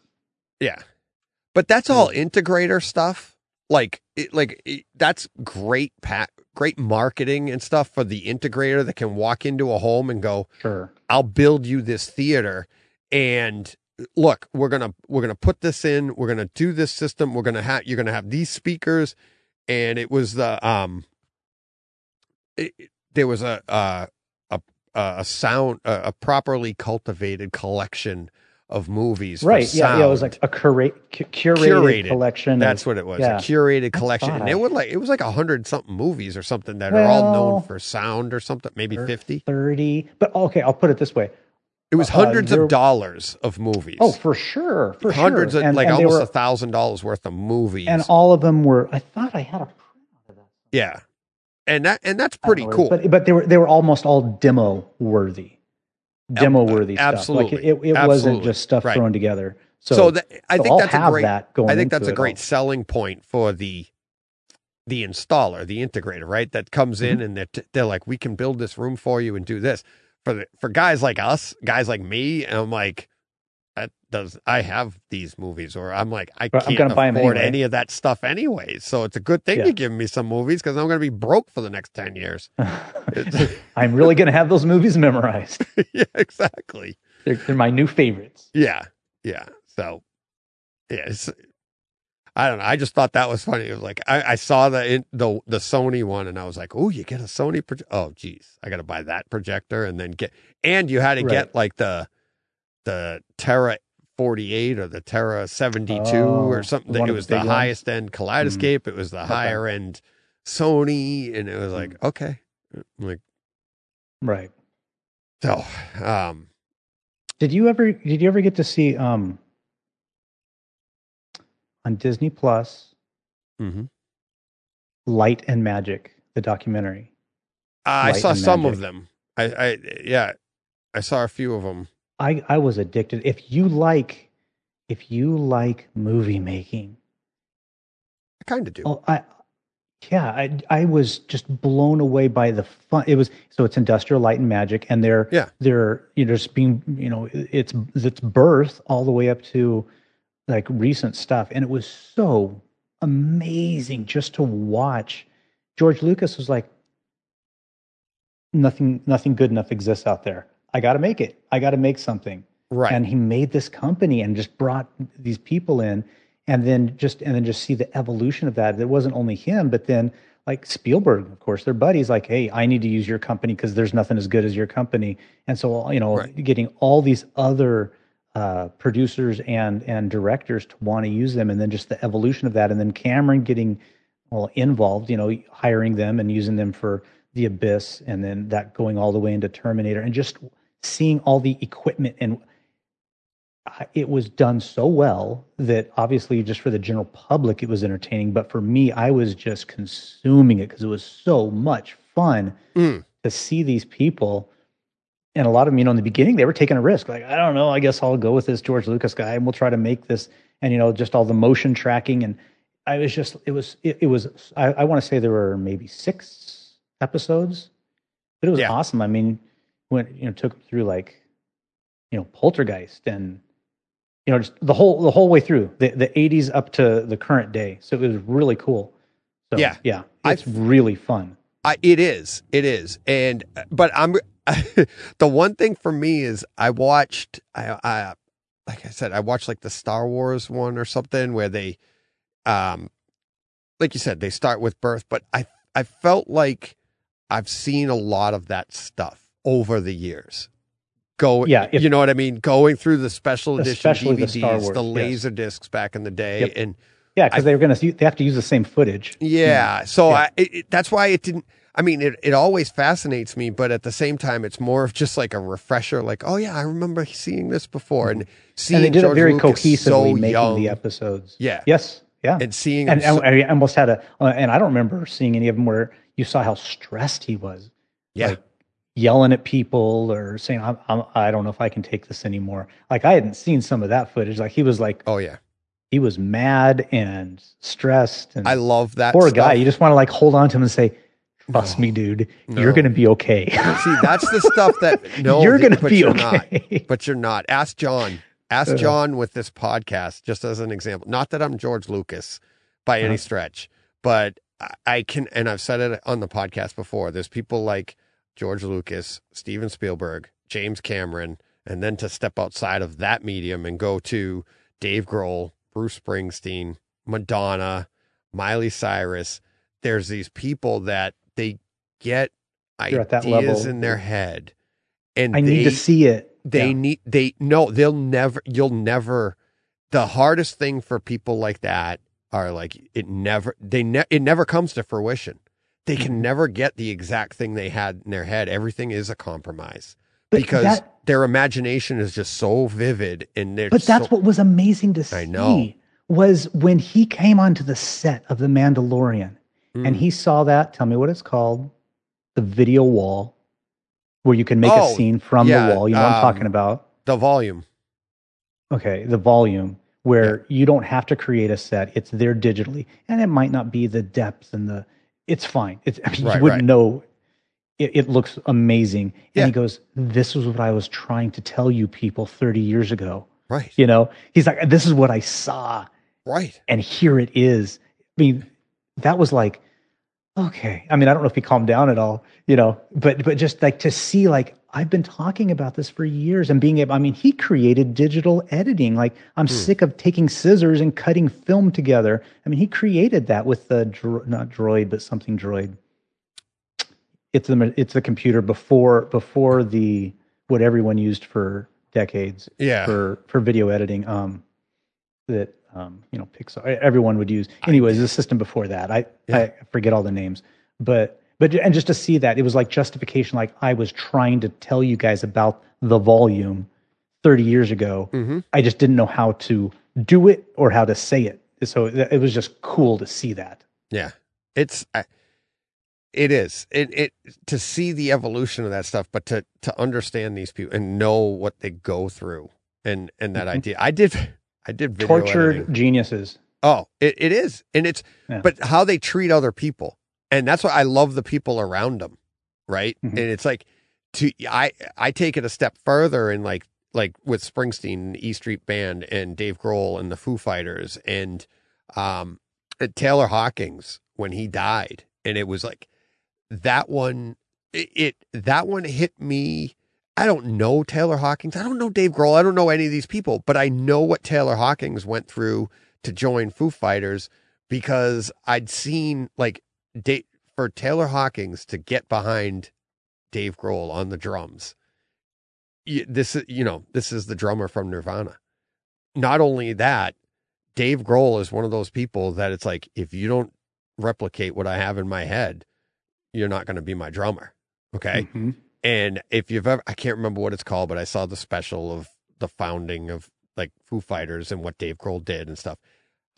Yeah. But that's all integrator stuff. That's great great marketing and stuff for the integrator that can walk into a home and go, sure, I'll build you this theater, and look, we're going to put this in, we're going to do this system, you're going to have these speakers. And it was the there was a sound, a properly cultivated collection of movies, right? For sound. Yeah, it was like a curated collection. That's what it was, yeah. A curated collection. And it was like 100-something movies or something that are all known for sound or something, maybe 50, 30. But okay, I'll put it this way: it was hundreds of dollars of movies. Oh, for sure, for hundreds sure. Of, and, like, and almost $1,000 worth of movies, and all of them were. I thought I had a print of that. Yeah. And that's pretty cool. But they were almost all demo worthy stuff. Absolutely. Like it wasn't just stuff thrown together. So I think that's a great selling point for the installer, the integrator, right? That comes in and they're like, we can build this room for you and do this. For guys like us, guys like me, and I'm like, I have these movies, or I'm like, I can't afford any of that stuff anyway. So it's a good thing to give me some movies, because I'm going to be broke for the next 10 years. I'm really going to have those movies memorized. Yeah, exactly. They're my new favorites. Yeah. Yeah. So, I don't know. I just thought that was funny. It was like, I saw the Sony one, and I was like, oh, you get a Sony projector. Oh, geez. I got to buy that projector, and then and you had to get like the Terra 48 or the Terra 72 or something. It was the highest end Kaleidescape. It was the higher end Sony. And it was like, okay. I'm like, right. So, did you ever get to see, on Disney Plus, Light and Magic, the documentary? I saw some of them. I saw a few of them. I was addicted. If you like movie making, I kind of do. Oh, I was just blown away by the fun. It's Industrial Light and Magic, and it's birth all the way up to like recent stuff, and it was so amazing just to watch. George Lucas was like, nothing good enough exists out there. I got to make it. I got to make something. Right. And he made this company and just brought these people in, and then just see the evolution of that. It wasn't only him, but then like Spielberg, of course, their buddies, like, hey, I need to use your company because there's nothing as good as your company. And so, getting all these other producers and directors to want to use them, and then just the evolution of that. And then Cameron getting involved, hiring them and using them for The Abyss, and then that going all the way into Terminator, and just seeing all the equipment, and it was done so well that obviously just for the general public it was entertaining, but for me I was just consuming it because it was so much fun to see these people. And a lot of them, in the beginning they were taking a risk, like, I don't know, I guess I'll go with this George Lucas guy and we'll try to make this, and just all the motion tracking. And I was just, it was I want to say there were maybe 6 episodes, but it was awesome. I mean, when took them through like, Poltergeist, and just the whole way through the 80s up to the current day. So it was really cool. So, yeah, it's really fun. It is. And but the one thing for me is I watched like the Star Wars one or something where they, like you said, they start with birth, but I felt like I've seen a lot of that stuff over the years. You know what I mean? Going through the special edition DVDs, the Star Wars, the laser discs back in the day, and because they have to use the same footage. Yeah, so that's why it didn't. I mean, it always fascinates me, but at the same time, it's more of just like a refresher. Like, oh yeah, I remember seeing this before, and seeing, and they did George it very Lucas cohesively, so making young. The episodes. Yeah. Yes. Yeah, and seeing him, and I almost had and I don't remember seeing any of them where you saw how stressed he was, like yelling at people or saying, I don't know if I can take this anymore. Like, I hadn't seen some of that footage. Like, he was like, oh yeah, he was mad and stressed. And I love that poor stuff. Guy. You just want to like hold on to him and say, trust me, dude, you're gonna be okay. See, that's the stuff that you're gonna be okay, but you're not. Ask John. Ask John with this podcast, just as an example. Not that I'm George Lucas by any stretch, but I can, and I've said it on the podcast before, there's people like George Lucas, Steven Spielberg, James Cameron, and then to step outside of that medium and go to Dave Grohl, Bruce Springsteen, Madonna, Miley Cyrus. There's these people that they get ideas in their head, and I need to see it. The hardest thing for people like that are like, it never comes to fruition. They can never get the exact thing they had in their head. Everything is a compromise because their imagination is just so vivid. But that's what was amazing to see. I know. Was when he came onto the set of The Mandalorian and he saw that, tell me what it's called, the video wall, where you can make a scene from the wall. You know what I'm talking about? The volume. Okay, the volume, where you don't have to create a set. It's there digitally. And it might not be the depth and the... It's fine. You wouldn't know. It looks amazing. And he goes, this is what I was trying to tell you people 30 years ago. Right. You know? He's like, this is what I saw. Right. And here it is. I mean, that was like... Okay. I mean, I don't know if he calmed down at all, you know, but just like to see, like, I've been talking about this for years and being able, I mean, he created digital editing. Like, I'm sick of taking scissors and cutting film together. I mean, he created that with the, not droid, but something droid. It's the computer before the, what everyone used for decades for video editing, Pixar, everyone would use. Anyways, the system before that, I forget all the names, but and just to see that, it was like justification. Like, I was trying to tell you guys about the volume 30 years ago. Mm-hmm. I just didn't know how to do it or how to say it. So it was just cool to see that. Yeah, it is to see the evolution of that stuff, but to understand these people and know what they go through and that idea. I did video tortured editing. Geniuses. Oh, it is. And it's, but how they treat other people. And that's why I love the people around them. Right. Mm-hmm. And it's like, I take it a step further and like with Springsteen and the E Street Band and Dave Grohl and the Foo Fighters and Taylor Hawkins when he died. And it was like that one hit me. I don't know Taylor Hawkins. I don't know Dave Grohl. I don't know any of these people, but I know what Taylor Hawkins went through to join Foo Fighters, because I'd seen for Taylor Hawkins to get behind Dave Grohl on the drums. This is the drummer from Nirvana. Not only that, Dave Grohl is one of those people that it's like, if you don't replicate what I have in my head, you're not going to be my drummer. Okay. Mm-hmm. And if you've ever, I can't remember what it's called, but I saw the special of the founding of like Foo Fighters and what Dave Grohl did and stuff,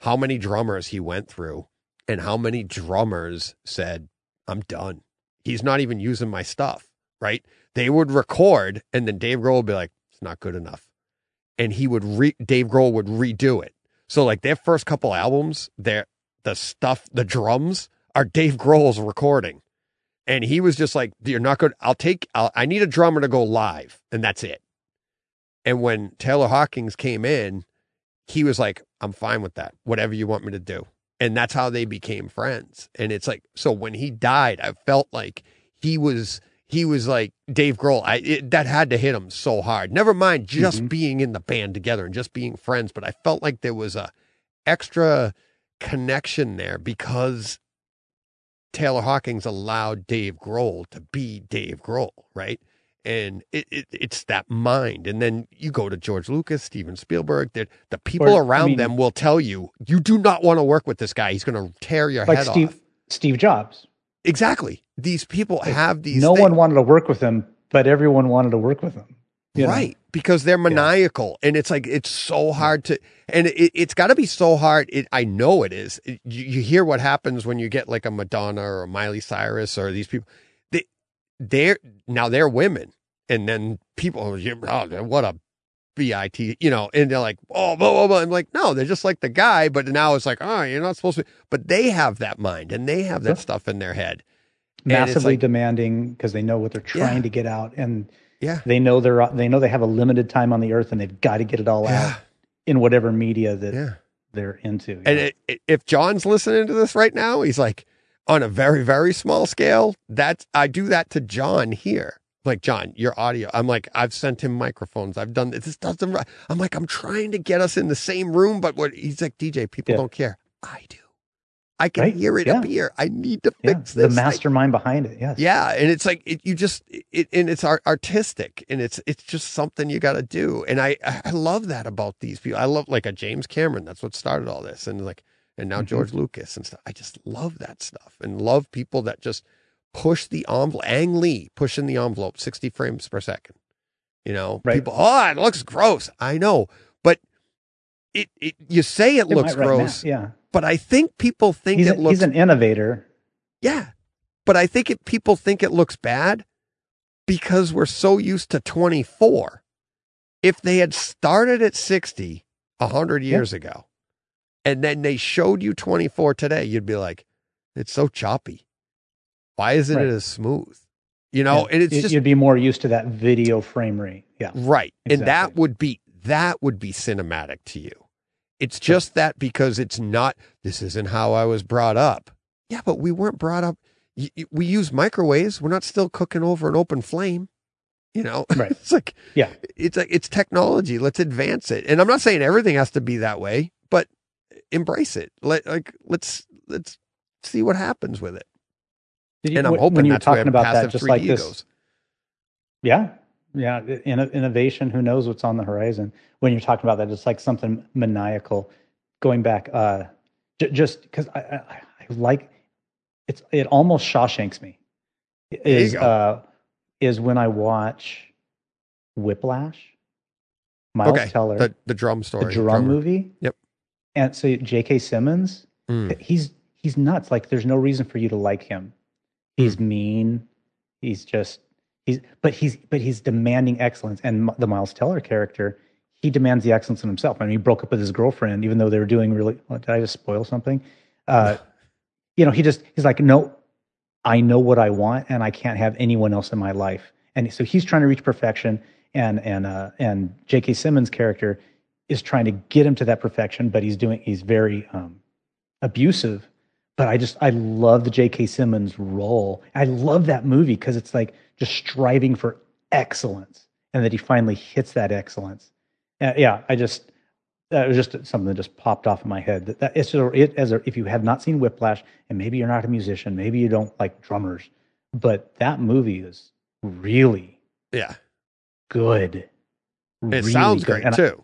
how many drummers he went through and how many drummers said, I'm done. He's not even using my stuff. Right. They would record and then Dave Grohl would be like, it's not good enough. And he would Dave Grohl would redo it. So like their first couple albums, the drums are Dave Grohl's recording. And he was just like, you're not good. I need a drummer to go live. And that's it. And when Taylor Hawkins came in, he was like, I'm fine with that. Whatever you want me to do. And that's how they became friends. And it's like, so when he died, I felt like he was like Dave Grohl. That had to hit him so hard. Never mind just being in the band together and just being friends. But I felt like there was a extra connection there because Taylor Hawkins allowed Dave Grohl to be Dave Grohl, right? And it's that mind. And then you go to George Lucas, Steven Spielberg, the people them will tell you, you do not want to work with this guy. He's going to tear your head off. Steve Jobs. Exactly. These people have these No one wanted to work with him, but everyone wanted to work with him. Right. Know? Because they're maniacal. Yeah. And it's like, it's so hard to, and it's got to be so hard. I know it is. You hear what happens when you get like a Madonna or a Miley Cyrus or these people. They're women. And then people, what a B.I.T., you know, and they're like, oh, blah, blah, blah. I'm like, no, they're just like the guy. But now it's like, oh, you're not supposed to. But they have that mind and they have that stuff in their head. Massively demanding because they know what they're trying to get out. And Yeah. They know they have a limited time on the earth and they've got to get it all out in whatever media that they're into. And if John's listening to this right now, he's like, on a very, very small scale, I do that to John here. Like, John, your audio. I'm like, I've sent him microphones. I've done this. This doesn't. I'm like, I'm trying to get us in the same room, but he's like, DJ, people don't care. I do. I can hear it up here. I need to fix this. The mastermind behind it. Yes. Yeah. And it's like, and it's artistic, and it's just something you got to do. And I love that about these people. I love, like, a James Cameron. That's what started all this. And like, and now George Lucas and stuff. I just love that stuff and love people that just push the envelope. Ang Lee pushing the envelope, 60 frames per second. You know, people, it looks gross. I know, but you say it looks gross. Right now, but I think people think he's an innovator. Yeah. But I think people think it looks bad because we're so used to 24. If they had started at 60 100 years ago, and then they showed you 24 today, you'd be like, it's so choppy. Why isn't it as smooth? You know, and it's just, you'd be more used to that video frame rate. Yeah. Right. Exactly. And that would be cinematic to you. It's just that because it's not, this isn't how I was brought up. Yeah, but we weren't brought up. We use microwaves. We're not still cooking over an open flame, you know? Right. It's technology. Let's advance it. And I'm not saying everything has to be that way, but embrace it. Let's see what happens with it. And I'm hoping that's where passive 3D goes. Yeah. Yeah. Innovation. Who knows what's on the horizon? When you're talking about that, it's like something maniacal. Going back, just because I like it's. It almost Shawshanks me. Is when I watch Whiplash. Miles Teller, the drum story, the drum movie. Yep. And so J.K. Simmons, he's nuts. Like, there's no reason for you to like him. He's mean. He's demanding excellence. And the Miles Teller character, he demands the excellence in himself. I mean, he broke up with his girlfriend, even though they were doing really. Did I just spoil something? You know, he's like, no, I know what I want, and I can't have anyone else in my life. And so he's trying to reach perfection, and J.K. Simmons' character is trying to get him to that perfection, but he's very abusive. But I love the J.K. Simmons role. I love that movie because it's like just striving for excellence, and that he finally hits that excellence. It was just something that just popped off in my head. If you have not seen Whiplash, and maybe you're not a musician, maybe you don't like drummers, but that movie is really good. Sounds great too.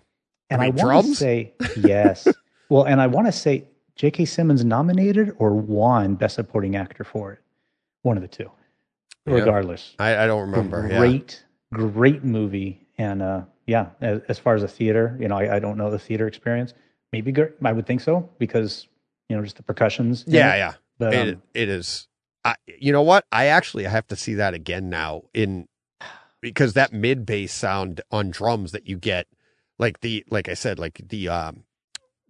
And I want to say yes. Well, and I want to say J.K. Simmons nominated or won Best Supporting Actor for it. One of the two. Regardless. I don't remember. Great movie. And as far as the theater, you know, I don't know the theater experience. Maybe I would think so because, you know, just the percussions. Yeah. But, it is. You know what? I actually have to see that again now because that mid-bass sound on drums that you get,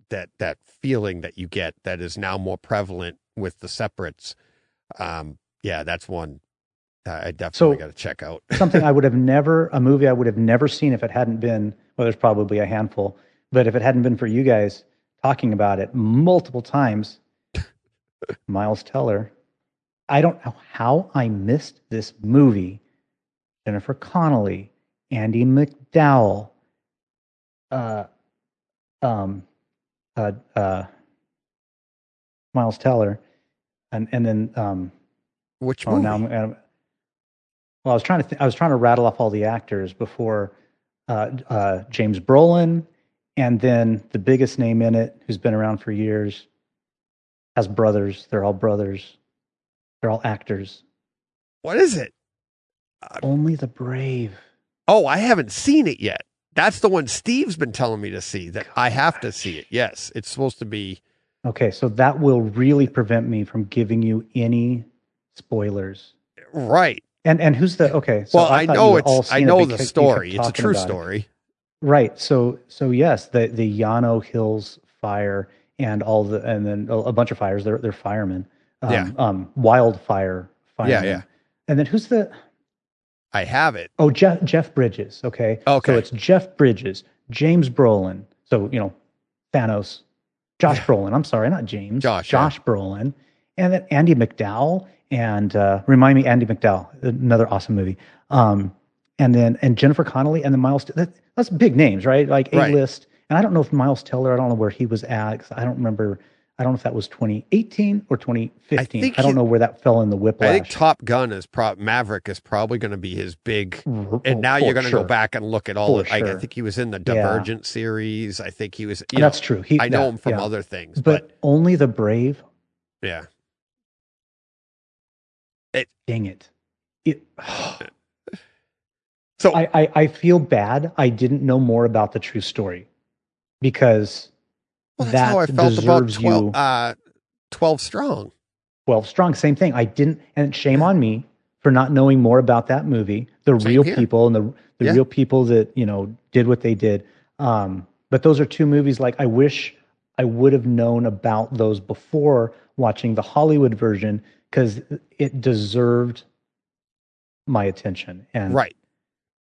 that feeling that you get that is now more prevalent with the separates. That's one I definitely got to check out. Something a movie I would have never seen if it hadn't been, well, there's probably a handful, but if it hadn't been for you guys talking about it multiple times, Miles Teller, I don't know how I missed this movie. Jennifer Connelly, Andy McDowell, Miles Teller, and then which movie? I was trying to rattle off all the actors before James Brolin, and then the biggest name in it, who's been around for years, has brothers. They're all brothers. They're all actors. What is it? Only the Brave. Oh, I haven't seen it yet. That's the one Steve's been telling me to see, that I have to see it. Yes, it's supposed to be. Okay, so that will really prevent me from giving you any spoilers. Right. And who's the, okay. So well, I know the story. It's a true story. Right. So yes, the Yano Hills fire and then a bunch of fires, they're firemen. Wildfire. Firemen. Yeah. And then who's the, I have it. Oh, Jeff Bridges. Okay. So it's Jeff Bridges, James Brolin. So, you know, Thanos, Josh Brolin. I'm sorry, not James. Josh Brolin. And then Andy McDowell. And remind me, Andy McDowell, another awesome movie. And Jennifer Connelly and then Miles. That's big names, right? Like A-list. Right. And I don't know if Miles Teller, I don't know where he was at. I don't remember. I don't know if that was 2018 or 2015. I don't know where that fell in the Whiplash. I think Top Gun Maverick is probably going to be his big. And now you're going to go back and look at all of it. I think he was in the Divergent series. I think he was. That's true. I know him from other things. But only the brave. Yeah. Dang it. So I feel bad. I didn't know more about the true story because. Well, that's how I felt about 12 Strong. 12 Strong, same thing. I didn't, and shame on me for not knowing more about that movie. The same real here. People and the real people that, you know, did what they did. But those are two movies like I wish I would have known about those before watching the Hollywood version because it deserved my attention. And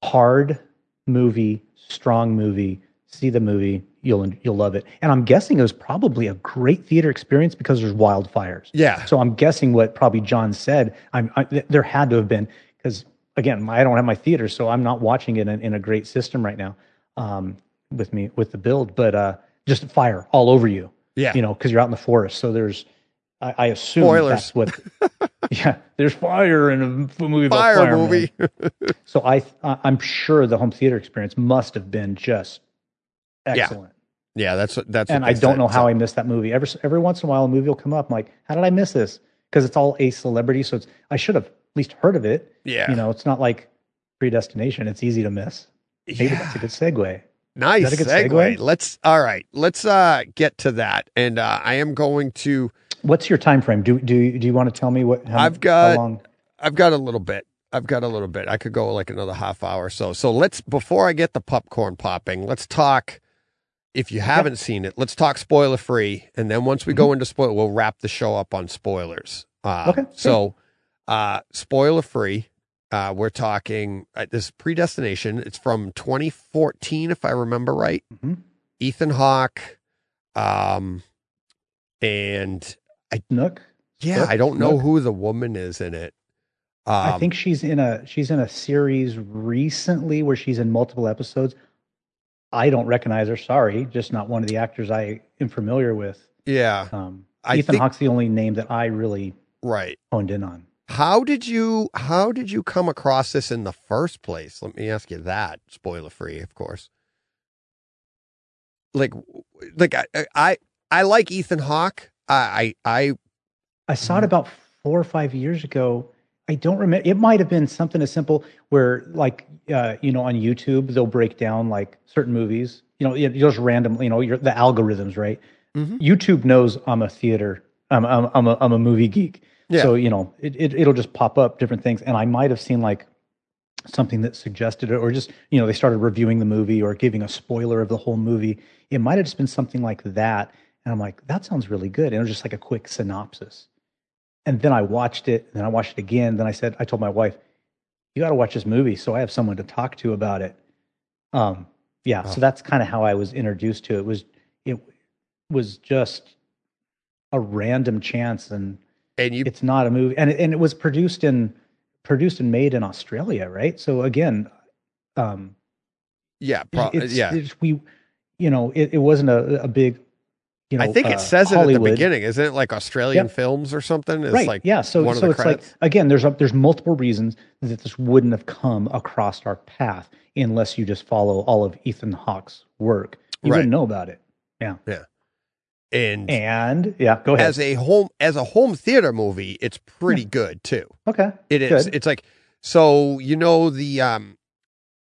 hard movie, strong movie. See the movie, you'll love it. And I'm guessing it was probably a great theater experience because there's wildfires. Yeah. So I'm guessing what probably John said, there had to have been, because again, I don't have my theater, so I'm not watching it in a great system right now with the build, but just fire all over you. Yeah. You know, because you're out in the forest. So there's, I assume spoilers. That's what, there's fire in a movie about fire movie. So I'm sure the home theater experience must have been just, excellent. Yeah, that's. And I don't know how I missed that movie. Every once in a while, a movie will come up. I'm like, how did I miss this? Because it's all a celebrity, so I should have at least heard of it. Yeah, you know, it's not like Predestination. It's easy to miss. Maybe that's a good segue. Nice segue. Let's get to that. And I am going to. What's your time frame? Do you want to tell me what? How long? I've got a little bit. I could go like another half hour or so. So let's before I get the popcorn popping, let's talk. If you haven't seen it, let's talk spoiler-free. And then once we go into spoiler, we'll wrap the show up on spoilers. So spoiler-free, we're talking this Predestination. It's from 2014, if I remember right. Mm-hmm. Ethan Hawke and... Nook? Yeah, I don't know who the woman is in it. I think she's in a series recently where she's in multiple episodes. I don't recognize her. Sorry, just not one of the actors I am familiar with. Yeah, Ethan Hawke's the only name that I really honed in on. How did you come across this in the first place? Let me ask you that. Spoiler free, of course. Like I like Ethan Hawke. I saw it about 4 or 5 years ago. I don't remember. It might have been something as simple where, like, you know, on YouTube, they'll break down, like, certain movies. You know, just randomly, you know, the algorithms, right? Mm-hmm. YouTube knows I'm a movie geek. Yeah. So, you know, it'll just pop up different things. And I might have seen, like, something that suggested it or just, you know, they started reviewing the movie or giving a spoiler of the whole movie. It might have just been something like that. And I'm like, that sounds really good. And it was just, like, a quick synopsis. And then I watched it, and then I watched it again. Then I told my wife, you got to watch this movie so I have someone to talk to about it. So that's kind of how I was introduced to it. It was just a random chance, and it's not a movie. And it was produced and made in Australia, right? So again, it wasn't a big. You know, I think it says Hollywood. It at the beginning, isn't it? Like Australian films or something. It's like So it's credits. Like again, there's multiple reasons that this wouldn't have come across our path unless you just follow all of Ethan Hawke's work. You wouldn't know about it. Yeah, yeah, and yeah. Go ahead. As a home theater movie, it's pretty good too. Okay, it is. Good. It's like so you know the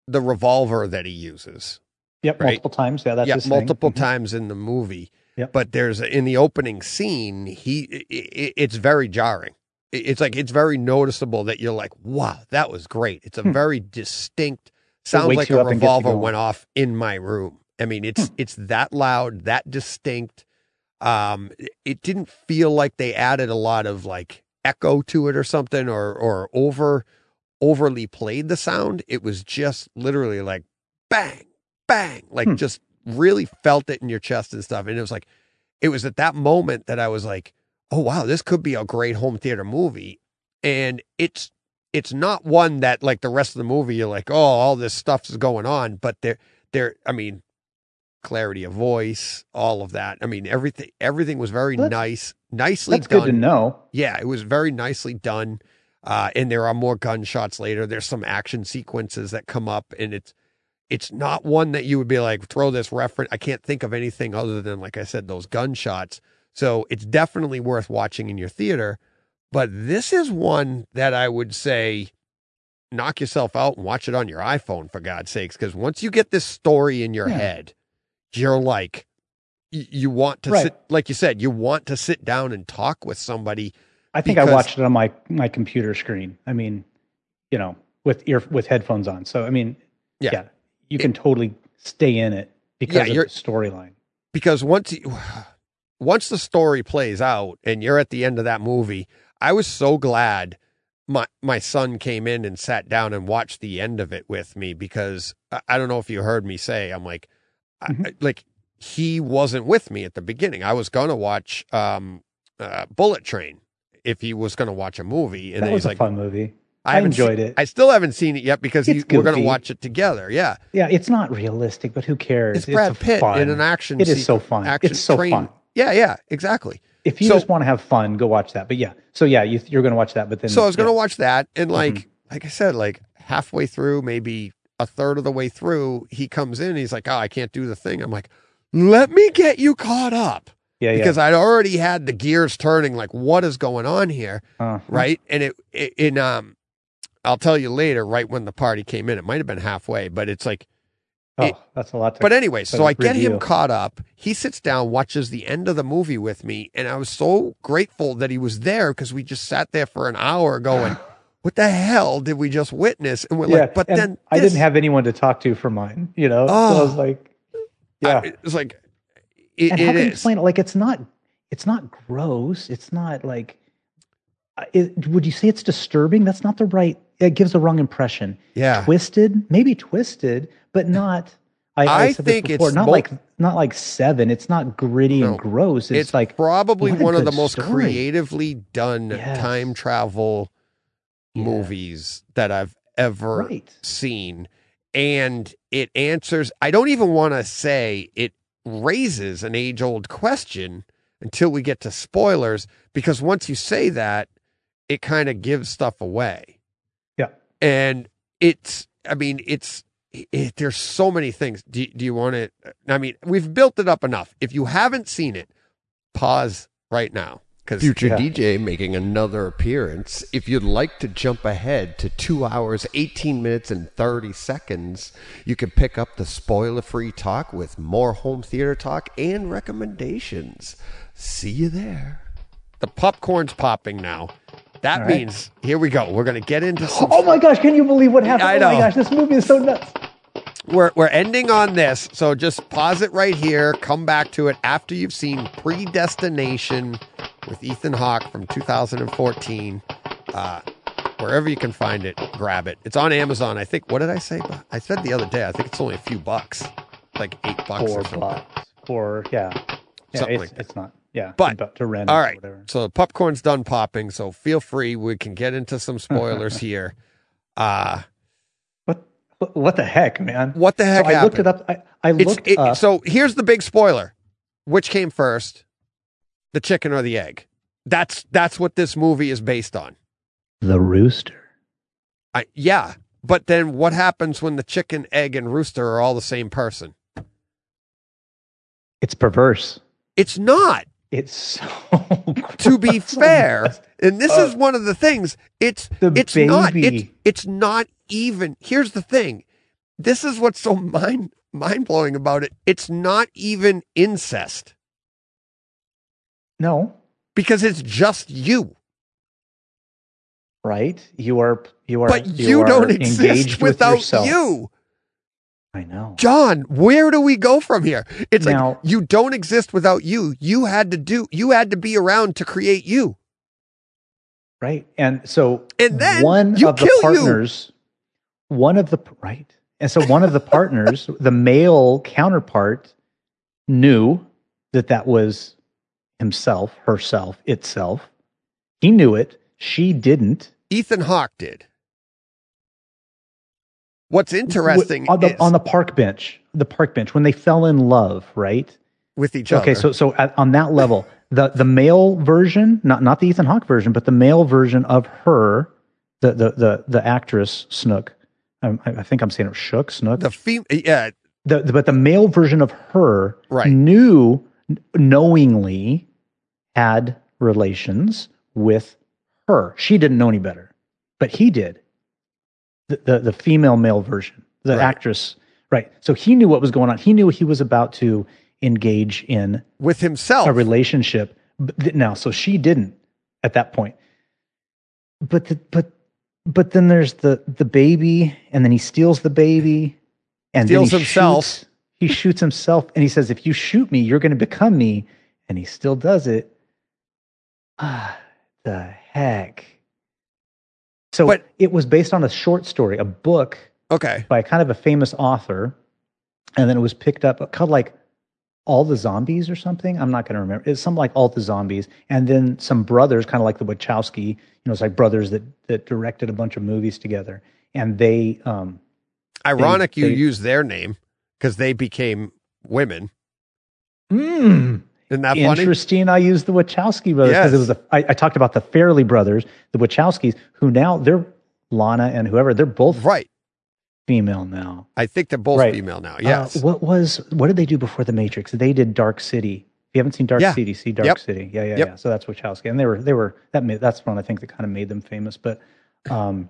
revolver that he uses. Yep, right? Multiple times. Yeah, that's his multiple thing. Times in the movie. Yep. But in the opening scene, it's very jarring. It's very noticeable that you're like, wow, that was great. It's a very distinct, sounds like a revolver went off in my room. I mean, it's that loud, that distinct. It didn't feel like they added a lot of like echo to it or something or over overly played the sound. It was just literally like bang, bang, like just really felt it in your chest and stuff. And it was like, it was at that moment that I was like, oh wow, this could be a great home theater movie. And it's not one that like the rest of the movie, you're like, oh, all this stuff is going on, but there, I mean, clarity of voice, all of that. I mean, everything was very nicely done. That's good to know. Yeah, it was very nicely done. And there are more gunshots later. There's some action sequences that come up, and it's not one that you would be like, throw this reference. I can't think of anything other than, like I said, those gunshots. So it's definitely worth watching in your theater. But this is one that I would say, knock yourself out and watch it on your iPhone, for God's sakes. Because once you get this story in your head, you're like, you want to sit, like you said, you want to sit down and talk with somebody. I think I watched it on my computer screen. I mean, you know, with headphones on. So, I mean, you can totally stay in it because of the storyline. Because once the story plays out and you're at the end of that movie, I was so glad my son came in and sat down and watched the end of it with me, because I don't know if you heard me say, I'm like, he wasn't with me at the beginning. I was going to watch Bullet Train if he was going to watch a movie. And that was a fun movie. I enjoyed it. I still haven't seen it yet because we're going to watch it together. Yeah. Yeah. It's not realistic, but who cares? It's Brad Pitt in an action. It is so fun. It's so fun. Yeah. Yeah. Exactly. If you just want to have fun, go watch that. But yeah. So yeah, you're going to watch that. But then. So I was going to watch that. And like I said, like halfway through, maybe a third of the way through, he comes in and he's like, oh, I can't do the thing. I'm like, let me get you caught up. Yeah, because I'd already had the gears turning, like, what is going on here? Right. And I'll tell you later, right when the party came in, it might've been halfway, but it's like, that's a lot. But anyway, so I get him caught up. He sits down, watches the end of the movie with me. And I was so grateful that he was there, because we just sat there for an hour going, what the hell did we just witness? And we're like, but then I didn't have anyone to talk to for mine, you know? So I was like, it's like, and how can you explain it? Like, it's not gross. It's not like, would you say it's disturbing? That's not the right, it gives the wrong impression. Yeah. Maybe twisted, but not, I think it's not like Seven. It's not gritty and gross. It's like probably one of the most creatively done time travel movies that I've ever seen. And it answers, I don't even want to say it raises an age-old question until we get to spoilers, because once you say that, it kind of gives stuff away. Yeah. And there's so many things. Do you want it? I mean, we've built it up enough. If you haven't seen it, pause right now. Future DJ making another appearance. If you'd like to jump ahead to 2 hours, 18 minutes, and 30 seconds, you can pick up the spoiler-free talk with more home theater talk and recommendations. See you there. The popcorn's popping now. That means, here we go. We're going to get into some... Oh my gosh, can you believe what happened? I know. Oh my gosh, this movie is so nuts. We're ending on this, so just pause it right here. Come back to it after you've seen Predestination with Ethan Hawke from 2014. Wherever you can find it, grab it. It's on Amazon. I think, what did I say? I said the other day, I think it's only a few bucks, like $8 or something. Something like that. It's not. Yeah, but to rent. All right. Whatever. So the popcorn's done popping. So feel free. We can get into some spoilers here. What the heck, man? What the heck happened? I looked it up. I looked it up. So here's the big spoiler. Which came first, the chicken or the egg? That's what this movie is based on. The rooster. But then what happens when the chicken, egg, and rooster are all the same person? It's perverse. It's not. It's so gross. To be fair, and this is one of the things, it's not even, here's the thing, this is what's so mind-blowing about it, it's not even incest. No. Because it's just you. Right? You are. But you don't exist without yourself. You. I know. John, where do we go from here? It's now, like, you don't exist without you. You had to be around to create you. Right. And so one of the partners, the male counterpart, knew that that was himself, herself, itself. He knew it. She didn't. Ethan Hawke did. What's interesting on the park bench, when they fell in love, right? With each other. Okay. So on that level, the male version, not the Ethan Hawke version, but the male version of her, the actress Snook. I think I'm saying it Shook Snook. But the male version of her knew, knowingly had relations with her. She didn't know any better, but he did. The female male version, the actress, right? So he knew what was going on. He knew he was about to engage in with himself a relationship. Now, so she didn't at that point. But then there's the baby, and then he steals the baby, and steals then himself. He shoots himself, and he says, "If you shoot me, you're going to become me." And he still does it. Ah, the heck. So it was based on a short story, a book, by kind of a famous author, and then it was picked up called like All the Zombies or something. I'm not going to remember. It's something like All the Zombies, and then some brothers, kind of like the Wachowski. You know, it's like brothers that directed a bunch of movies together, and they. Ironic, you use their name because they became women. Isn't that funny? Interesting. I used the Wachowski brothers because it was. I talked about the Fairley brothers, the Wachowskis, who now they're Lana and whoever. They're both female now. I think they're both female now. Yes. What did they do before The Matrix? They did Dark City. If you haven't seen Dark City, see Dark City. Yeah. So that's Wachowski, and they were that's one I think that kind of made them famous. But And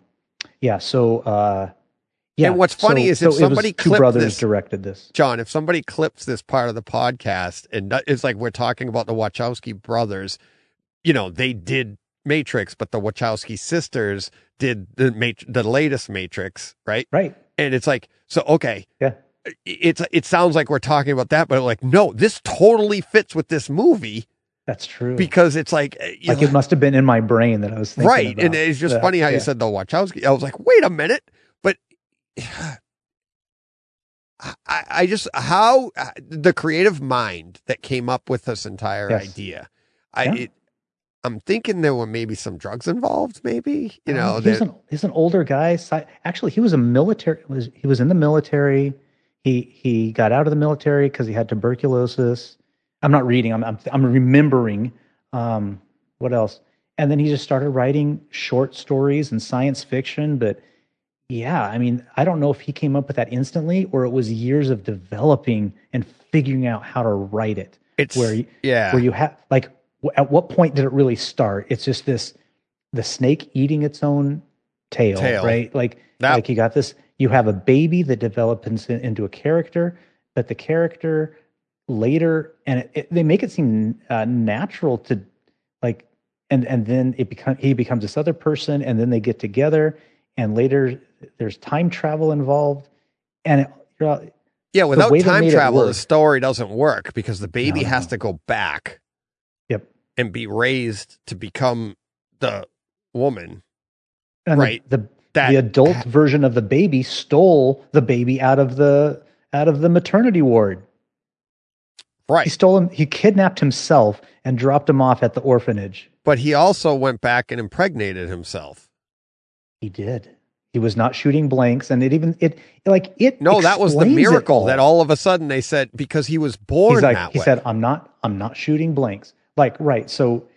what's funny is if somebody directed this, John, if somebody clips this part of the podcast and it's like we're talking about the Wachowski brothers, you know, they did Matrix, but the Wachowski sisters did the latest Matrix, right? Right. And it's like, so, okay. Yeah. It sounds like we're talking about that, but like, no, this totally fits with this movie. That's true. Because it's like... Like it must have been in my brain that I was thinking about. And it's just funny how you said the Wachowski. I was like, wait a minute. I just how the creative mind that came up with this entire idea. I'm thinking there were maybe some drugs involved. Maybe you know, he's an older guy. Actually, he was a military. He was in the military. He got out of the military because he had tuberculosis. I'm not reading. I'm remembering. What else? And then he just started writing short stories and science fiction, but. Yeah, I mean, I don't know if he came up with that instantly or it was years of developing and figuring out how to write it. It's where you have like, at what point did it really start? It's just the snake eating its own tail. Right? Like you got this, you have a baby that develops into a character, but the character later, and they make it seem natural to like, and then he becomes this other person, and then they get together. And later, there's time travel involved, and without time travel, the story doesn't work because the baby has to go back, and be raised to become the woman, and right? The adult version of the baby stole the baby out of the maternity ward. Right, he stole him. He kidnapped himself and dropped him off at the orphanage. But he also went back and impregnated himself. He did. He was not shooting blanks, and it. No, that was the miracle that all of a sudden they said because he was born that way. He said, "I'm not shooting blanks." So,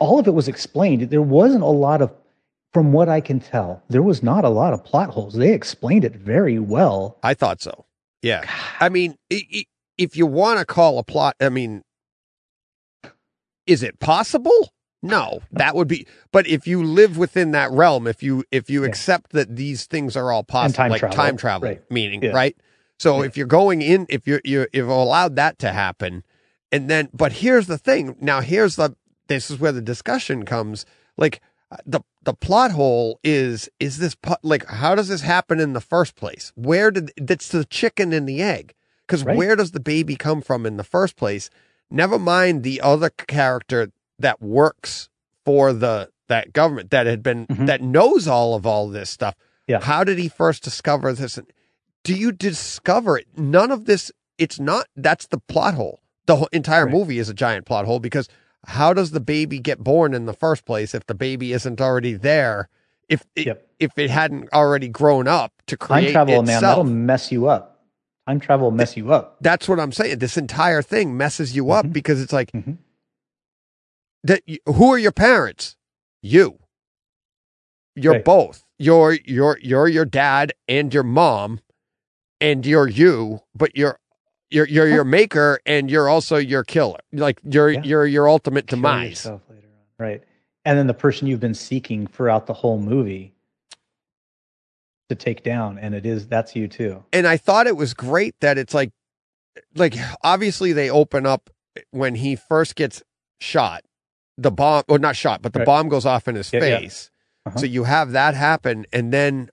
all of it was explained. There wasn't a lot of, from what I can tell, there was not a lot of plot holes. They explained it very well. I thought so. Yeah. God. I mean, if you want to call a plot, I mean, is it possible? No, that would be, but if you live within that realm, if you accept that these things are all possible, time travel meaning, right? So if you're going in, if you've allowed that to happen, and then, but here's the thing. Now this is where the discussion comes. Like the plot hole is this, like, how does this happen in the first place? That's the chicken and the egg. Cause where does the baby come from in the first place? Never mind the other character that works for the that government that had been, that knows all of this stuff. Yeah. How did he first discover this? Do you discover it? None of this. It's not, that's the plot hole. The whole entire movie is a giant plot hole, because how does the baby get born in the first place if the baby isn't already there? If it hadn't already grown up to create itself. Time travel, man, that'll mess you up. Time travel will mess you up. That's what I'm saying. This entire thing messes you up, because it's like, that. Who are your parents? You. You're both. You're your dad and your mom, and you're you, but you're your maker, and you're also your killer. Like your ultimate demise. Kill yourself later on. Right. And then the person you've been seeking throughout the whole movie to take down, and that's you too. And I thought it was great that it's like obviously they open up when he first gets shot, the bomb, or not shot, but the bomb goes off in his face. Yeah. So you have that happen, and then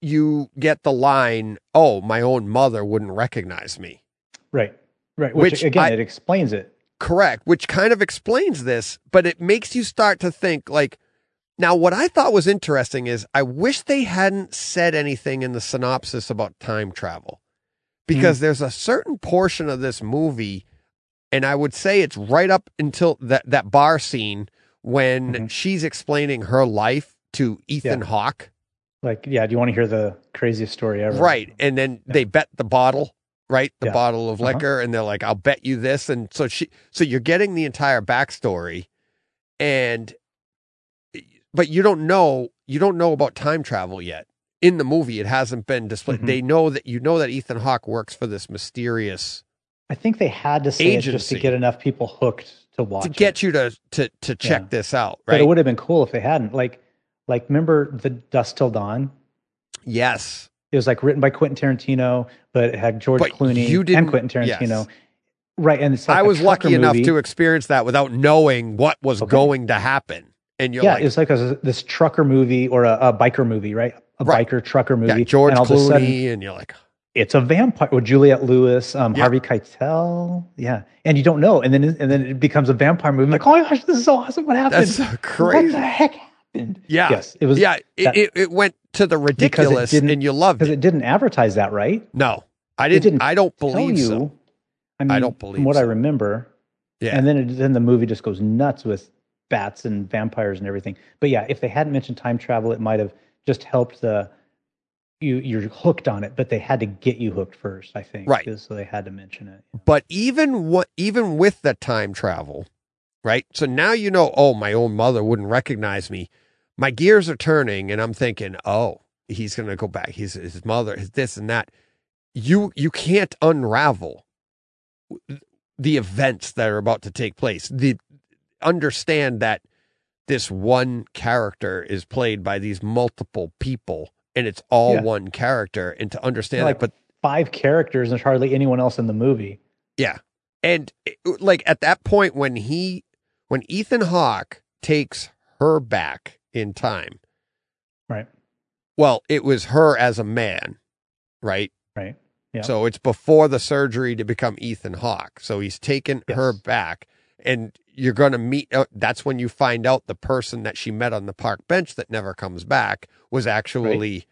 you get the line, "Oh, my own mother wouldn't recognize me." Right, right. Which again, it explains it. Correct, which kind of explains this, but it makes you start to think, like, now what I thought was interesting is I wish they hadn't said anything in the synopsis about time travel, because there's a certain portion of this movie, and I would say it's right up until that bar scene when she's explaining her life to Ethan Hawke. Like, do you want to hear the craziest story ever? Right, and then they bet the bottle. Right, the bottle of liquor, and they're like, "I'll bet you this," and so you're getting the entire backstory, but you don't know about time travel yet in the movie. It hasn't been displayed. They know that that Ethan Hawke works for this mysterious. I think they had to say agency. It just to get enough people hooked to watch, to get you to check this out. Right, but it would have been cool if they hadn't. Like remember the Dust Till Dawn? Yes. It was like written by Quentin Tarantino, but it had George Clooney and Quentin Tarantino. Yes. Right. And it's like I was lucky enough to experience that without knowing what was going to happen. And it's like this trucker movie or a biker movie, right? A biker trucker movie. Yeah, George Clooney, and you're like, it's a vampire with Juliette Lewis, Harvey Keitel. Yeah. And you don't know. And then it becomes a vampire movie. I'm like, oh my gosh, this is so awesome. What happened? That's so crazy. What the heck happened? Yeah. Yes. It was. Yeah. It went to the ridiculous, and you loved it. Because it didn't advertise that, right? No, I didn't. I don't believe so. I mean, I don't believe from what I remember. Yeah. And then the movie just goes nuts with bats and vampires and everything. But yeah, if they hadn't mentioned time travel, it might have just helped you're hooked on it, but they had to get you hooked first, I think. Right. So they had to mention it. But even with the time travel, right? So now you know, oh, my own mother wouldn't recognize me. My gears are turning, and I'm thinking, oh, he's going to go back. His mother, his this and that. You can't unravel the events that are about to take place. Understand that this one character is played by these multiple people, and it's all one character. And to understand that, but five characters, and there's hardly anyone else in the movie. Yeah, and like at that point when Ethan Hawke takes her back in time, right? Well, it was her as a man, right? Right. Yeah. So it's before the surgery to become Ethan Hawke. So he's taken her back, and you're going to meet. That's when you find out the person that she met on the park bench that never comes back was actually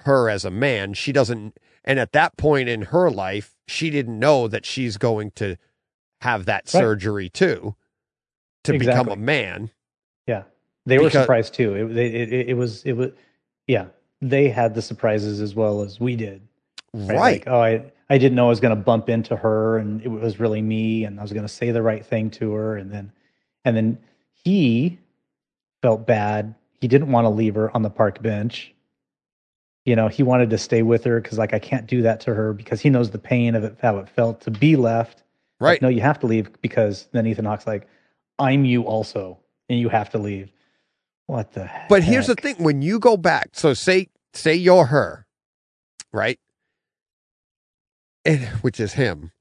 her as a man. She doesn't. And at that point in her life, she didn't know that she's going to have that surgery too, to become a man. Yeah. They were surprised too. They had the surprises as well as we did. Right. Like, oh, I didn't know I was going to bump into her, and it was really me, and I was going to say the right thing to her. And then he felt bad. He didn't want to leave her on the park bench. You know, he wanted to stay with her because, like, I can't do that to her, because he knows the pain of it, how it felt to be left. Right. Like, no, you have to leave, because then Ethan Hawke's like, I'm you also, and you have to leave. What the heck? But here's the thing, when you go back, so say you're her, right? And, which is him.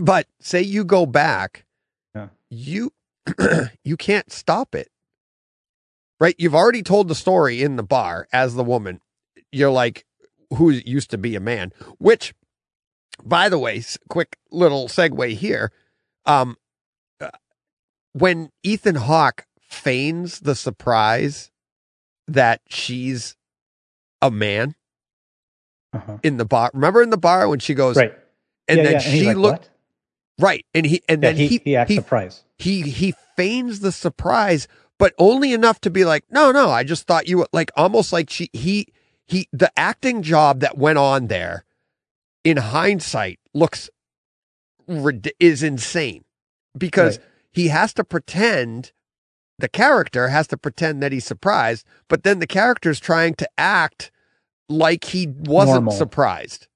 But say you go back, you can't stop it. Right? You've already told the story in the bar as the woman. You're like, who used to be a man, which, by the way, quick little segue here. when Ethan Hawke feigns the surprise that she's a man in the bar. Remember in the bar when she goes, right. And then she looked right. And he acts surprised. He feigns the surprise, but only enough to be like, no, I just thought you would, like, almost like the acting job that went on there in hindsight is insane because right. He has to pretend. The character has to pretend that he's surprised, but then the character's trying to act like he wasn't normal. Surprised.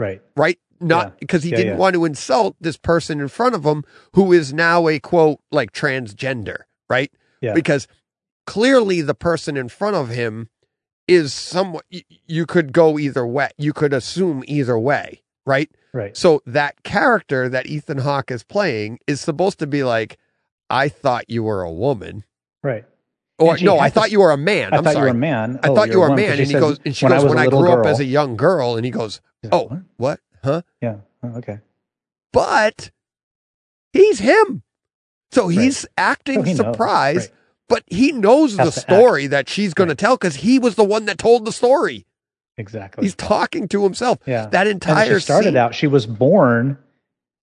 Right. Right? Not because he didn't want to insult this person in front of him who is now a quote, like, transgender, right? Yeah. Because clearly the person in front of him is somewhat, you could go either way. You could assume either way, right? Right. So that character that Ethan Hawke is playing is supposed to be like, I thought you were a woman. Right. Or no, I thought you were a man. I thought you were a man. I thought you were a man. And she goes, when I grew up as a young girl, and he goes, oh, what? Huh? Yeah. Okay. But he's him. So he's acting surprised, but he knows the story that she's going to tell because he was the one that told the story. Exactly. He's talking to himself. Yeah. That entire started out, she was born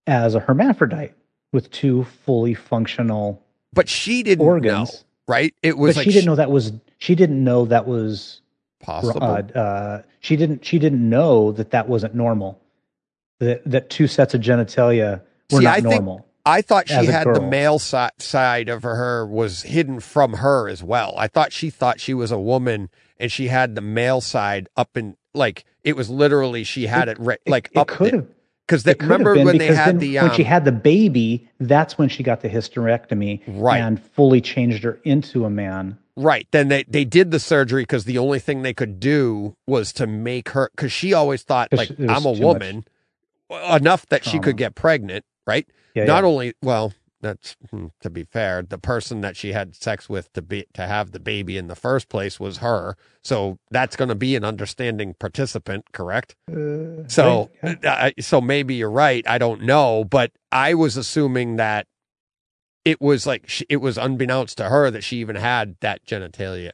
as a hermaphrodite. With two fully functional organs. But she didn't know, right? It was. But like she didn't know that was possible. She didn't know that wasn't normal. That two sets of genitalia were normal. I thought she had the male side of her was hidden from her as well. I thought she was a woman and she had the male side up in, like, it was literally she had it up there. Because when she had the baby, that's when she got the hysterectomy and fully changed her into a man. Right. Then they did the surgery because the only thing they could do was to make her, because she always thought, like, I'm a woman enough that she could get pregnant. Right. Yeah, Not only, well, that's to be fair, the person that she had sex with to have the baby in the first place was her. So that's going to be an understanding participant, correct? So maybe you're right. I don't know, but I was assuming that it was like it was unbeknownst to her that she even had that genitalia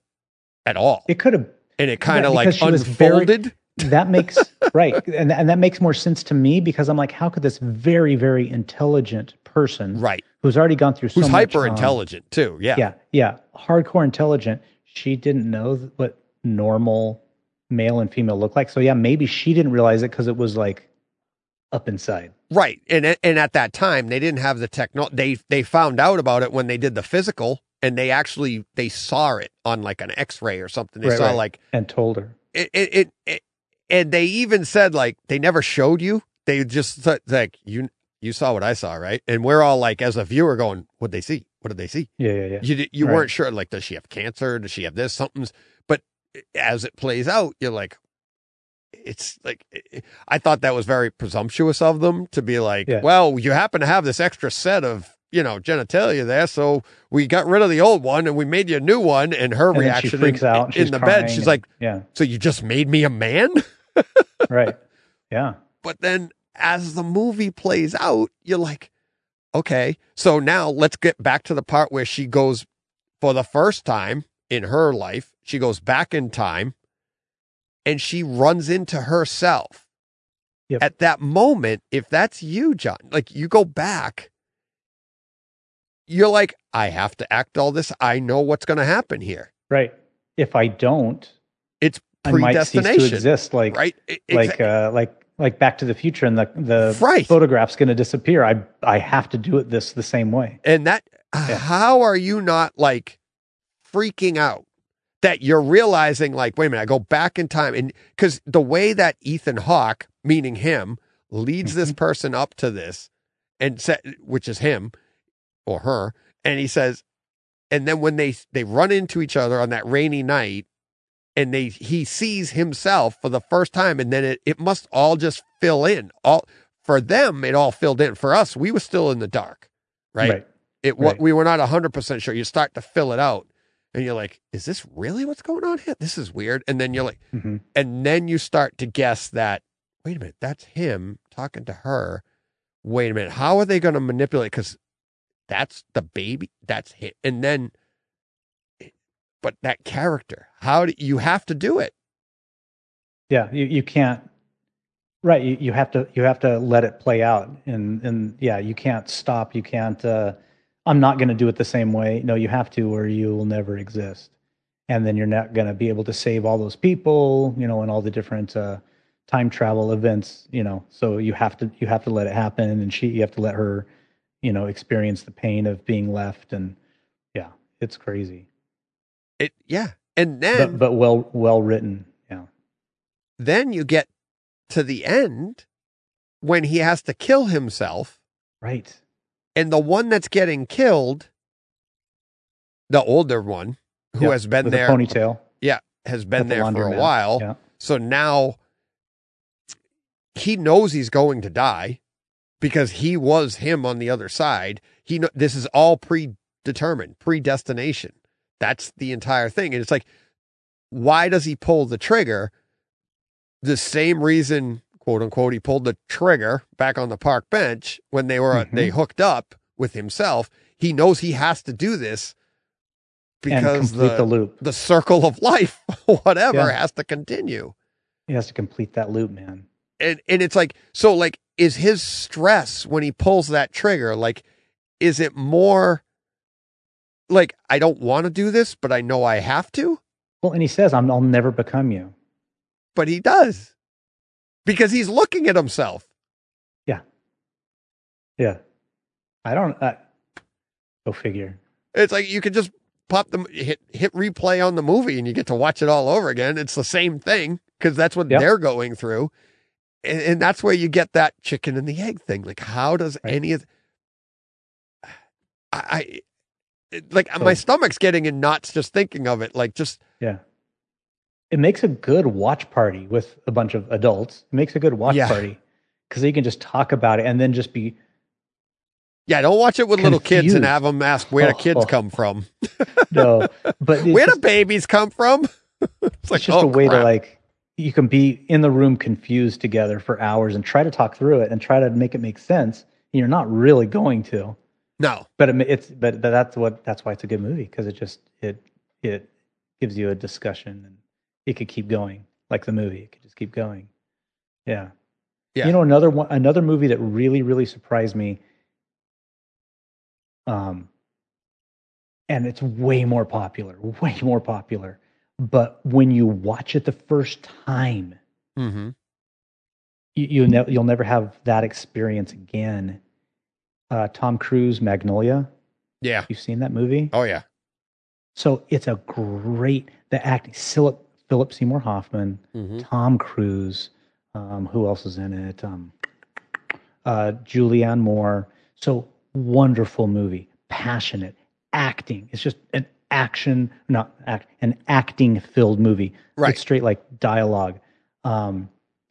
at all. It could have, and it kind of like unfolded. That makes and that makes more sense to me because I'm like, how could this very, very intelligent person, right, who's already gone through so much, who's hyper intelligent too, hardcore intelligent, she didn't know what normal male and female look like. So maybe she didn't realize it because it was like up inside, right? And at that time they didn't have the technology. They found out about it when they did the physical, and they saw it on like an X-ray or something. They saw like and told her it. And they even said, like, they never showed you. They just like, you saw what I saw, right? And we're all like, as a viewer, going, what'd they see? What did they see? Yeah. You weren't sure, like, does she have cancer? Does she have this? Something's. But as it plays out, you're like, it's like, I thought that was very presumptuous of them to be like, well, you happen to have this extra set of, genitalia there, so we got rid of the old one and we made you a new one. And her reaction, she freaks out, in the bed, she's like, so you just made me a man? Right. Yeah. But then as the movie plays out, you're like, okay, so now let's get back to the part where she goes, for the first time in her life, she goes back in time and she runs into herself. Yep. At that moment, if that's you, John, like, you go back, you're like, I have to act all this. I know what's going to happen here. Right. If I don't, it's predestination. I might cease to exist, like, right? Like Back to the Future, and the photograph's going to disappear. I have to do it the same way. And that, how are you not like freaking out that you're realizing, like, wait a minute, I go back in time, and because the way that Ethan Hawke, meaning him, leads this person up to this, and which is him. Or her, and he says, and then when they run into each other on that rainy night, and he sees himself for the first time, and then it must all just fill in. All for them, it all filled in. For us, we were still in the dark, right? We were not 100% sure. You start to fill it out, and you're like, "Is this really what's going on here? This is weird." And then you're like, and then you start to guess that, wait a minute, that's him talking to her. Wait a minute, how are they going to manipulate? Because That's the baby. That's him. And then, but that character, how do you have to do it? Yeah, you can't. Right. You have to let it play out. And yeah, you can't stop. You can't. I'm not going to do it the same way. No, you have to, or you will never exist. And then you're not going to be able to save all those people, you know, and all the different time travel events, you know. So you have to let it happen. And you have to let her, you know, experience the pain of being left. And yeah, it's crazy. Yeah. And then. But well written. Yeah. Then you get to the end when he has to kill himself. Right. And the one that's getting killed, the older one who has been with there, a ponytail. Yeah. Has been with there for a while. Yeah. So now he knows he's going to die because he was him on the other side. This is all predetermined, predestination. That's the entire thing. And it's like, why does he pull the trigger? The same reason, quote unquote, he pulled the trigger back on the park bench when they were they hooked up with himself. He knows he has to do this because the loop, the circle of life, whatever, has to continue. He has to complete that loop, man. And it's like, so like, is his stress when he pulls that trigger, like, is it more like, I don't want to do this, but I know I have to? Well, and he says, I'll never become you. But he does, because he's looking at himself. Yeah. Yeah. I don't, go figure. It's like, you could just pop hit replay on the movie and you get to watch it all over again. It's the same thing. Cause that's what they're going through. And that's where you get that chicken and the egg thing. Like, how does any of my stomach's getting in knots just thinking of it. Like just, yeah. It makes a good watch party with a bunch of adults. It makes a good watch party because they can just talk about it and then just be. Yeah, don't watch it with confused little kids and have them ask where the kids come from. No, but where do babies come from? It's like, just a way to like, you can be in the room confused together for hours and try to talk through it and try to make it make sense. And you're not really going to. No, but it's that's why it's a good movie, because it gives you a discussion and. It could keep going, like the movie. It could just keep going. Yeah. Yeah. You know, another movie that really, really surprised me. And it's way more popular. But when you watch it the first time, you'll never have that experience again. Tom Cruise, Magnolia. Yeah. You've seen that movie? Oh, yeah. So it's a great, the acting, Philip Seymour Hoffman, Tom Cruise, who else is in it? Julianne Moore. So wonderful movie, passionate acting. It's just an acting-filled movie. Right, it's straight like dialogue,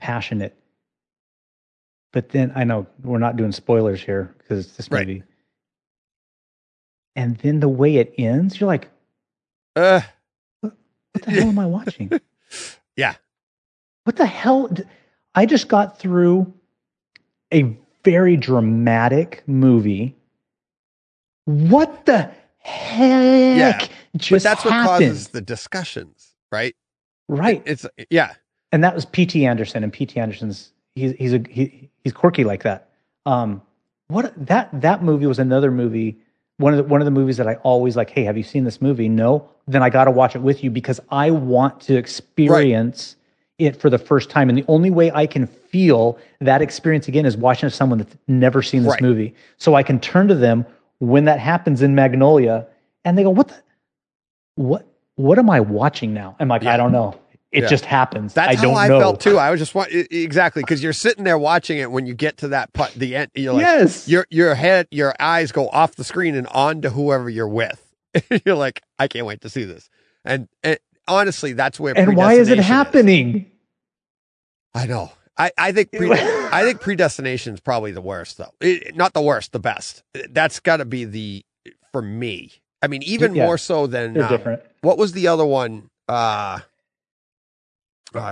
passionate. But then I know we're not doing spoilers here because it's this movie. And then the way it ends, you're like, what the hell am I watching? Yeah. What the hell? I just got through a very dramatic movie. What the heck? Yeah. Just but that's happened? What causes the discussions, right? Right. It's. And that was P.T. Anderson, and P.T. Anderson's he's quirky like that. That movie was another movie. One of the movies that I always like, hey, have you seen this movie? No. Then I got to watch it with you because I want to experience it for the first time. And the only way I can feel that experience again is watching someone that's never seen this movie. So I can turn to them when that happens in Magnolia and they go, what am I watching now? I'm like, I don't know. It just happens. I felt too. I was just exactly, because you're sitting there watching it when you get to that part, the end. You're like, your eyes go off the screen and on to whoever you're with. You're like, I can't wait to see this. And honestly, that's where. And why is it happening? I know. I think Predestination is probably the worst, though. Not the worst, the best. That's got to be for me. I mean, even more so than different. What was the other one? I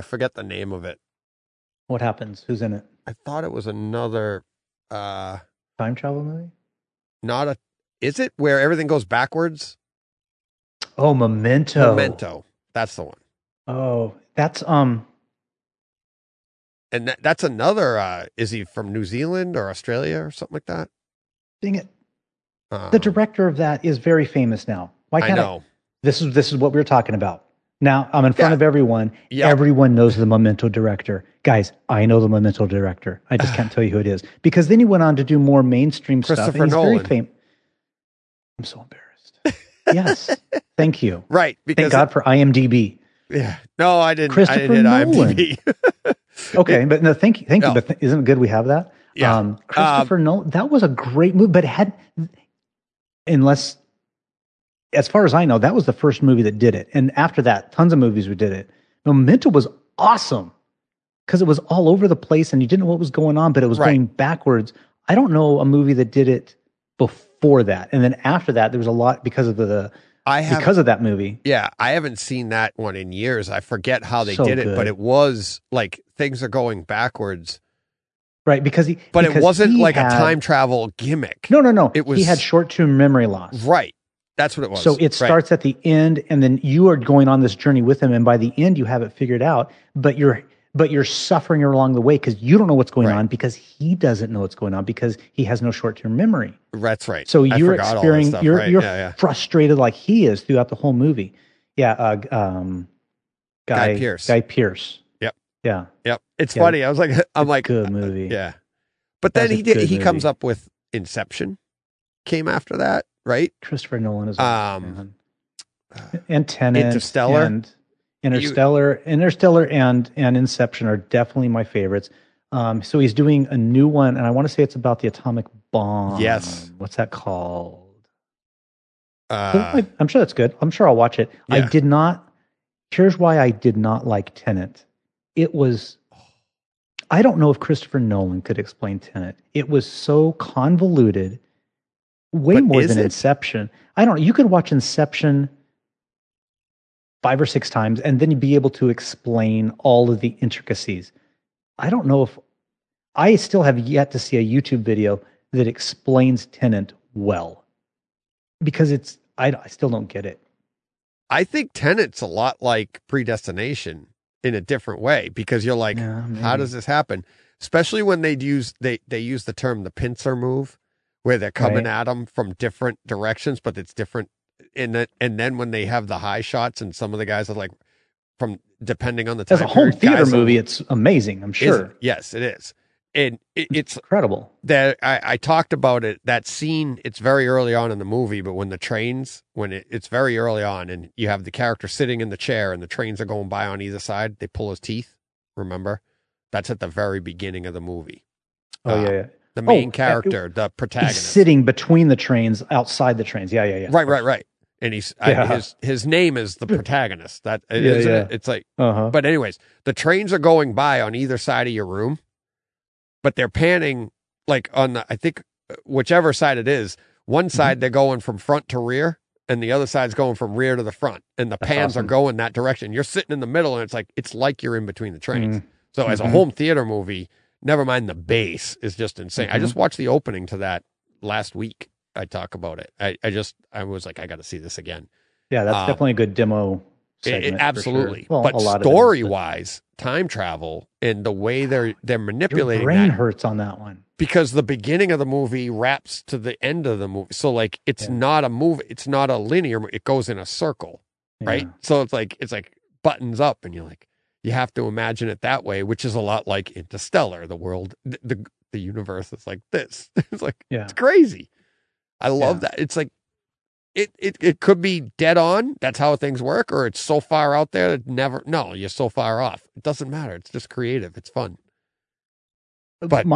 forget the name of it. What happens? Who's in it? I thought it was another time travel movie. Not a. Is it where everything goes backwards? Oh, Memento. Memento. That's the one. Oh, that's and that's another. Is he from New Zealand or Australia or something like that? Dang it! The director of that is very famous now. Why can't I know? This is what we were talking about. Now I'm in front of everyone. Yep. Everyone knows the Memento director, guys. I know the Memento director. I just can't tell you who it is because then he went on to do more mainstream stuff. And he's Nolan. Very famous. I'm so embarrassed. Yes, thank you. Right. Thank God for IMDb. Yeah. No, I didn't. Nolan. IMDb. Okay, but no, thank you. But isn't it good we have that? Yeah. Christopher Nolan. That was a great movie, but as far as I know, that was the first movie that did it. And after that, tons of movies did it. Memento was awesome because it was all over the place and you didn't know what was going on, but it was going backwards. I don't know a movie that did it before that. And then after that, there was a lot because of that movie. Yeah, I haven't seen that one in years. I forget how they did it, but it was like things are going backwards. Right, because it wasn't like a time travel gimmick. No. It was, he had short-term memory loss. Right. That's what it was. So it starts at the end, and then you are going on this journey with him, and by the end you have it figured out, but you're suffering along the way because you don't know what's going on because he doesn't know what's going on because he has no short-term memory. That's right. So you're experiencing frustrated like he is throughout the whole movie. Yeah, Guy Pearce. Guy Pierce. Yep. Yeah. Yep. It's funny. I was like, good movie. Yeah. But then he comes up with Inception. Came after that, right? Christopher Nolan is and Tenet, Interstellar. And Interstellar and Inception are definitely my favorites. So he's doing a new one, and I want to say it's about the atomic bomb. Yes. What's that called? I'm sure that's good. I'm sure I'll watch it. Yeah. Here's why I did not like Tenet. It was, I don't know if Christopher Nolan could explain Tenet. It was so convoluted, more than Inception. I don't know. You could watch Inception 5 or 6 times and then you'd be able to explain all of the intricacies. I don't know if, I still have yet to see a YouTube video that explains Tenet well because I still don't get it. I think Tenet's a lot like Predestination in a different way because you're like, how does this happen? Especially when they use the term the pincer move, where they're coming at them from different directions, but it's different. And then when they have the high shots, and some of the guys are like, depending on the time. As a home theater movie, it's amazing. I'm sure. Yes, it is, and it's incredible. That I talked about it. That scene, it's very early on in the movie, but it's very early on, and you have the character sitting in the chair, and the trains are going by on either side. They pull his teeth. Remember, that's at the very beginning of the movie. Oh yeah. The main character, the protagonist. He's sitting between the trains, outside the trains. Yeah. Right. And his name is the protagonist. That is it's like, but anyways, the trains are going by on either side of your room, but they're panning like on the, I think whichever side it is, one side they're going from front to rear and the other side's going from rear to the front and the pans are going that direction. You're sitting in the middle and it's like you're in between the trains. So as a home theater movie, never mind the bass is just insane. I just watched the opening to that last week. I talk about it. I was like, I got to see this again. Yeah, that's definitely a good demo segment. Absolutely. Sure. Well, but story-wise, time travel and the way they're manipulating your brain hurts on that one. Because the beginning of the movie wraps to the end of the movie. So like it's not a movie, it's not a linear, it goes in a circle, right? So it's like buttons up and you're like, you have to imagine it that way, which is a lot like Interstellar. The world, the universe is like this. It's like, it's crazy. I love that. It's like, it could be dead on. That's how things work. Or it's so far out there that you're so far off. It doesn't matter. It's just creative. It's fun. But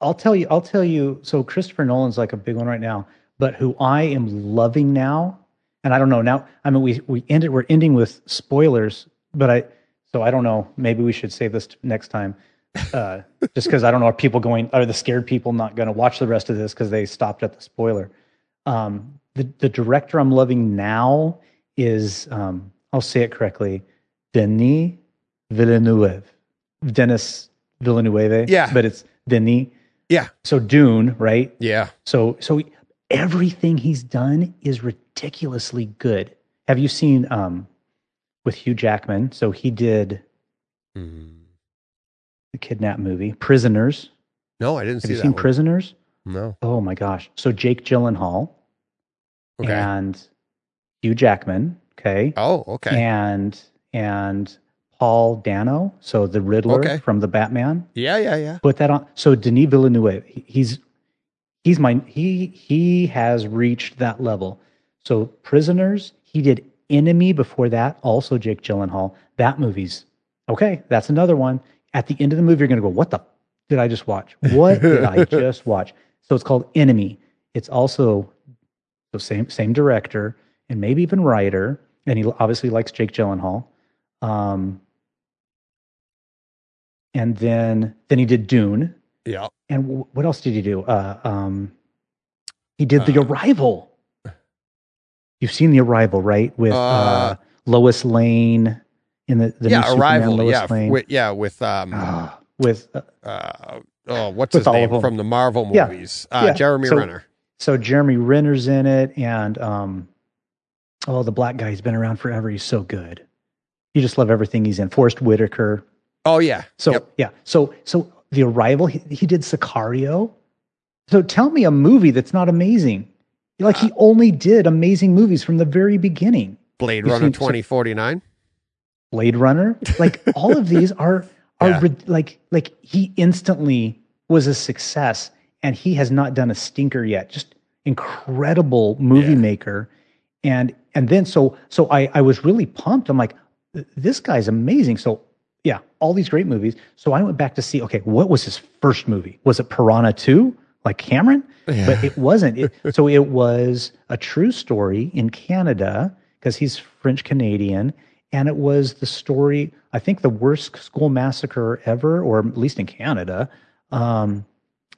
I'll tell you. So Christopher Nolan's like a big one right now, but who I am loving now. And I don't know now. I mean, we're ending with spoilers, but so I don't know. Maybe we should save this next time, just because I don't know. Are the scared people not going to watch the rest of this because they stopped at the spoiler? The director I'm loving now is I'll say it correctly, Denis Villeneuve. Yeah, but it's Denis. Yeah. So Dune, right? Yeah. So everything he's done is ridiculously good. Have you seen with Hugh Jackman? So he did the kidnap movie, Prisoners. No, I didn't see that. Have you seen Prisoners? No. Oh my gosh. So Jake Gyllenhaal and Hugh Jackman. Okay. Oh, okay. And Paul Dano, so the Riddler from The Batman. Yeah, yeah, yeah. Put that on. So Denis Villeneuve, he has reached that level. So Prisoners, he did Enemy before that, also Jake Gyllenhaal. That movie's okay. That's another one. At the end of the movie, you're going to go, what the did I just watch? What did I just watch? So it's called Enemy. It's also the same director and maybe even writer, and he obviously likes Jake Gyllenhaal. And then he did Dune. Yeah. And what else did he do? He did The Arrival. You've seen The Arrival, right? With Lois Lane in the new Superman, Arrival. Lois Lane. What's his name from the Marvel movies? Jeremy Renner. So Jeremy Renner's in it, and the black guy, he's been around forever. He's so good. You just love everything he's in. Forrest Whitaker. Oh yeah. So so The Arrival. He did Sicario. So tell me a movie that's not amazing. Like he only did amazing movies from the very beginning. Blade Runner 2049. Blade Runner. Like all of these are like he instantly was a success, and he has not done a stinker yet. Just incredible movie maker. And then so I was really pumped. I'm like, this guy's amazing. So yeah, all these great movies. So I went back to see, okay, what was his first movie? Was it Piranha 2? Like Cameron? Yeah. But it wasn't. So it was a true story in Canada, because he's French Canadian. And it was the story, I think, the worst school massacre ever, or at least in Canada. And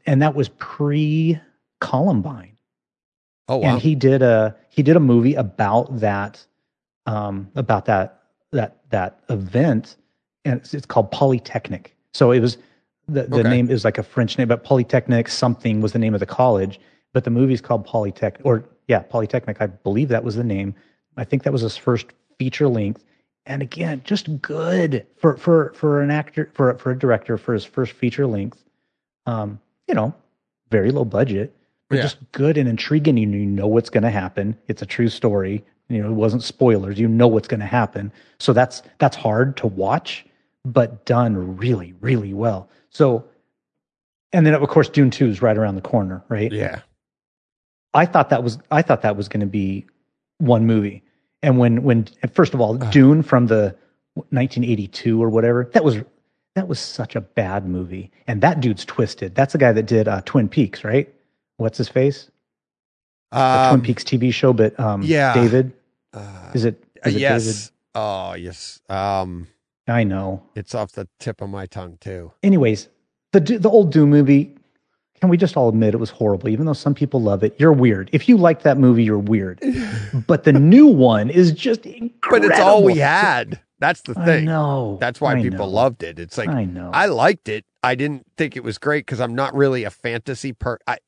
that was pre-Columbine. Oh, wow. And he did a movie about that, that event, and it's called Polytechnic. So it was the name is like a French name, but Polytechnic something was the name of the college. But the movie's called Polytechnic. I believe that was the name. I think that was his first feature length. And again, just good for an actor, for a director, for his first feature length. Very low budget, but just good and intriguing. You know what's going to happen. It's a true story. It wasn't spoilers. You know what's going to happen. So that's hard to watch, but done really, really well. So, and then of course, Dune 2 is right around the corner, right? Yeah. I thought that was going to be one movie. And when first of all, Dune from the 1982 or whatever, that was such a bad movie. And that dude's twisted. That's the guy that did Twin Peaks, right? What's his face? The Twin Peaks TV show, but David. Is it yes. David? Oh yes. I know. It's off the tip of my tongue too. Anyways, the old Dune movie. Can we just all admit it was horrible, even though some people love it? You're weird. If you like that movie, you're weird. But the new one is just incredible. But it's all we had. That's the thing. I know. That's why people loved it. It's like, I know. I liked it. I didn't think it was great because I'm not really a fantasy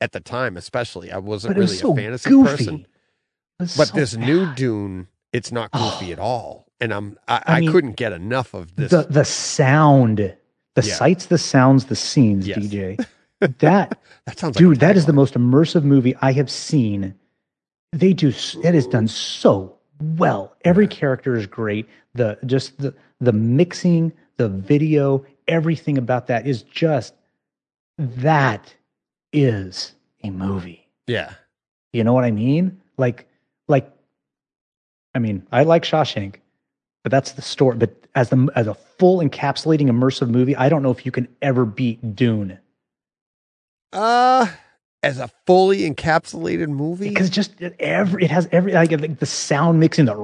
at the time, especially. I wasn't really a fantasy person. But this new Dune, it's not goofy at all. And I couldn't get enough of this. The sound, the sights, the sounds, the scenes, yes. DJ. That sounds like that is the most immersive movie I have seen. That is done so well. Every character is great. The mixing, the video, everything about that is just, that is a movie. Yeah. You know what I mean? I like Shawshank, but that's the story. But as a full encapsulating immersive movie, I don't know if you can ever beat Dune. As a fully encapsulated movie, because just it has the sound mixing, the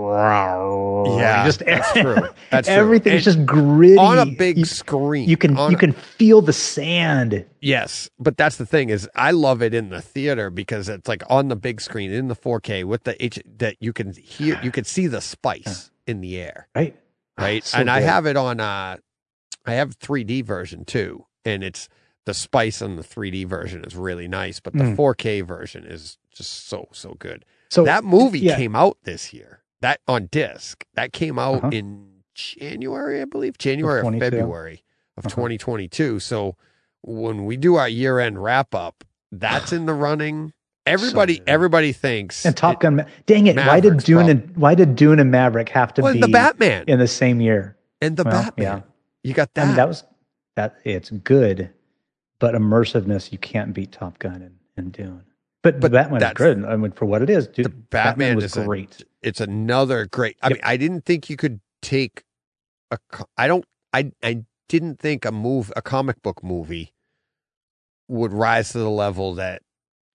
that's true. That's everything true. Is just gritty on a big screen. You can feel the sand. Yes, but that's the thing is, I love it in the theater because it's like on the big screen in the 4K with the H that you can hear, you can see the spice in the air, right. So and good. I have it on. I have 3D version too, and it's. The spice on the 3D version is really nice, but the 4K version is Just so good. So that movie came out this year. That on disc. That came out in January, I believe. January or February of 2022. So when we do our year-end wrap-up, that's in the running. Everybody thinks. And Top Gun. Dang it! Maverick's why did Dune and Maverick have to be the Batman in the same year? And the Batman. Yeah. You got that. I mean, that was. It's good, but immersiveness, you can't beat Top Gun and Dune. But that one's good. I mean, for what it is, dude, the Batman was great. It's another great. I mean, I didn't think you could take a. I didn't think a comic book movie would rise to the level that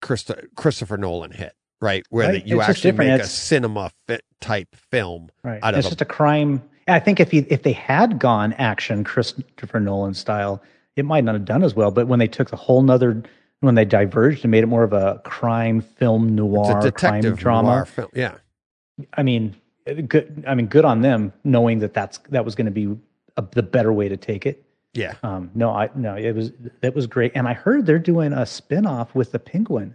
Christopher Nolan hit, right? Where right? you it's actually make a cinema fit type film. Right. Out of it's just a crime. I think if they had gone action Christopher Nolan style, it might not have done as well. But when they took a whole nother. When they diverged and made it more of a crime film noir, it's a detective crime drama, noir film. Yeah, I mean, good. I mean, good on them knowing that was going to be the better way to take it. Yeah. No, it was great, and I heard they're doing a spinoff with the Penguin.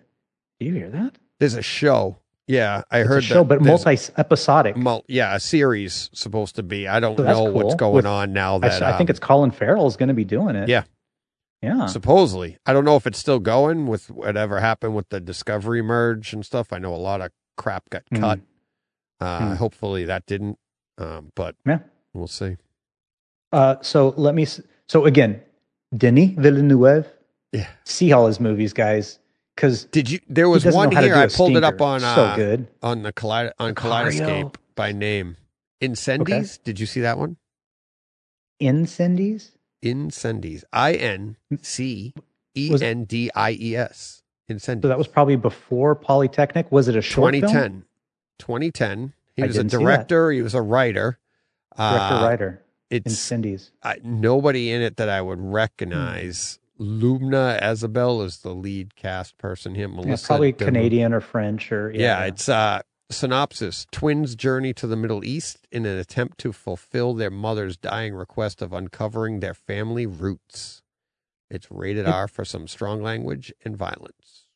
Do you hear that? There's a show. Yeah, I heard a show, but multi-episodic. A series supposed to be. I don't know what's going on now. That I think it's Colin Farrell is going to be doing it. Yeah. Yeah, supposedly. I don't know if it's still going with whatever happened with the Discovery merge and stuff. I know a lot of crap got cut. Hopefully that didn't. But we'll see. So again, Denis Villeneuve. Yeah, see all his movies, guys. Because there was one here I pulled it up on. So good on the Kaleidescape by name. Incendies. Okay. Did you see that one? Incendies. Incendies. INCENDIES. Incendies. So that was probably before Polytechnic. Was it a short 2010. Film? 2010. He was a director. He was a writer. Writer. It's Incendies. Nobody in it that I would recognize. Lumna Azabel is the lead cast person. Him, Melissa. It's probably Canadian or French or... Yeah. It's synopsis. Twins journey to the Middle East in an attempt to fulfill their mother's dying request of uncovering their family roots. It's rated R for some strong language and violence.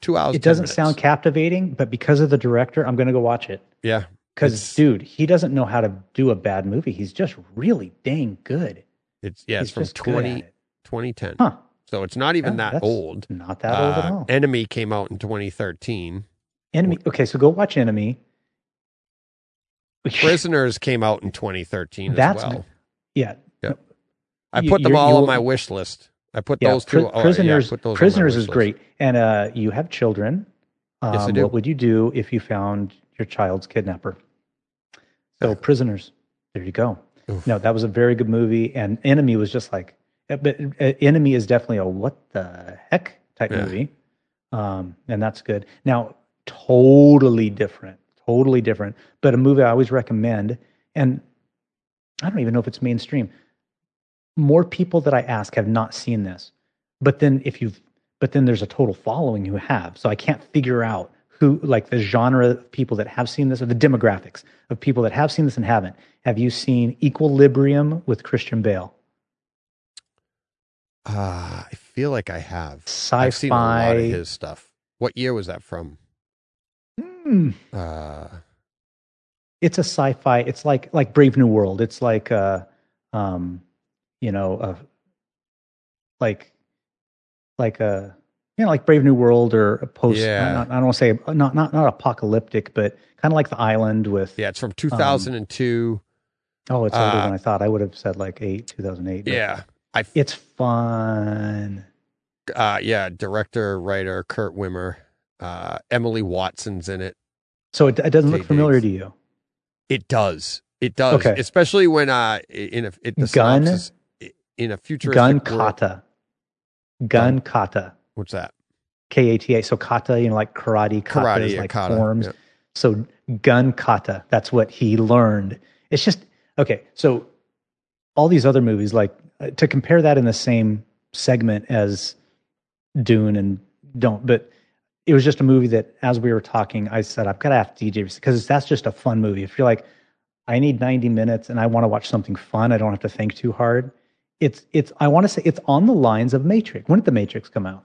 2 hours. It doesn't sound captivating, but because of the director, I'm going to go watch it. Yeah. Because, dude, he doesn't know how to do a bad movie. He's just really dang good. It's from 2010. Huh. So it's not even that old. Not that old at all. Enemy came out in 2013. Enemy. Okay, so go watch Enemy. Prisoners came out in 2013 as well. Yeah. I put them all on my wish list. I put those two. Prisoners is great. And you have children. Yes, I do. What would you do if you found your child's kidnapper? So Prisoners. There you go. Oof. No, that was a very good movie. And Enemy was just like... But Enemy is definitely a what the heck type movie. And that's good. Now... Totally different. But a movie I always recommend, and I don't even know if it's mainstream. More people that I ask have not seen this, but then there's a total following who have. So I can't figure out who, like, the genre of people that have seen this or the demographics of people that have seen this and haven't. Have you seen Equilibrium with Christian Bale? I feel like I have. Sci-fi. I've seen a lot of his stuff. What year was that from? It's a sci-fi. It's like Brave New World. It's like like Brave New World or a post. Yeah. I don't want to say not apocalyptic, but kind of like The Island with. Yeah, it's from 2002. It's older than I thought. I would have said like 2008. Yeah, it's fun. Director, writer Kurt Wimmer. Emily Watson's in it. So it doesn't look familiar to you. It does. Okay. Especially when in a futuristic Gun kata. What's that? Kata. So kata, like karate. Kata is like kata, forms. Yeah. So gun kata. That's what he learned. It's just okay. So all these other movies, like to compare that in the same segment as Dune and don't, but. It was just a movie that, as we were talking, I said, I've got to have DJ because that's just a fun movie. If you're like, I need 90 minutes and I want to watch something fun, I don't have to think too hard. I want to say it's on the lines of Matrix. When did the Matrix come out?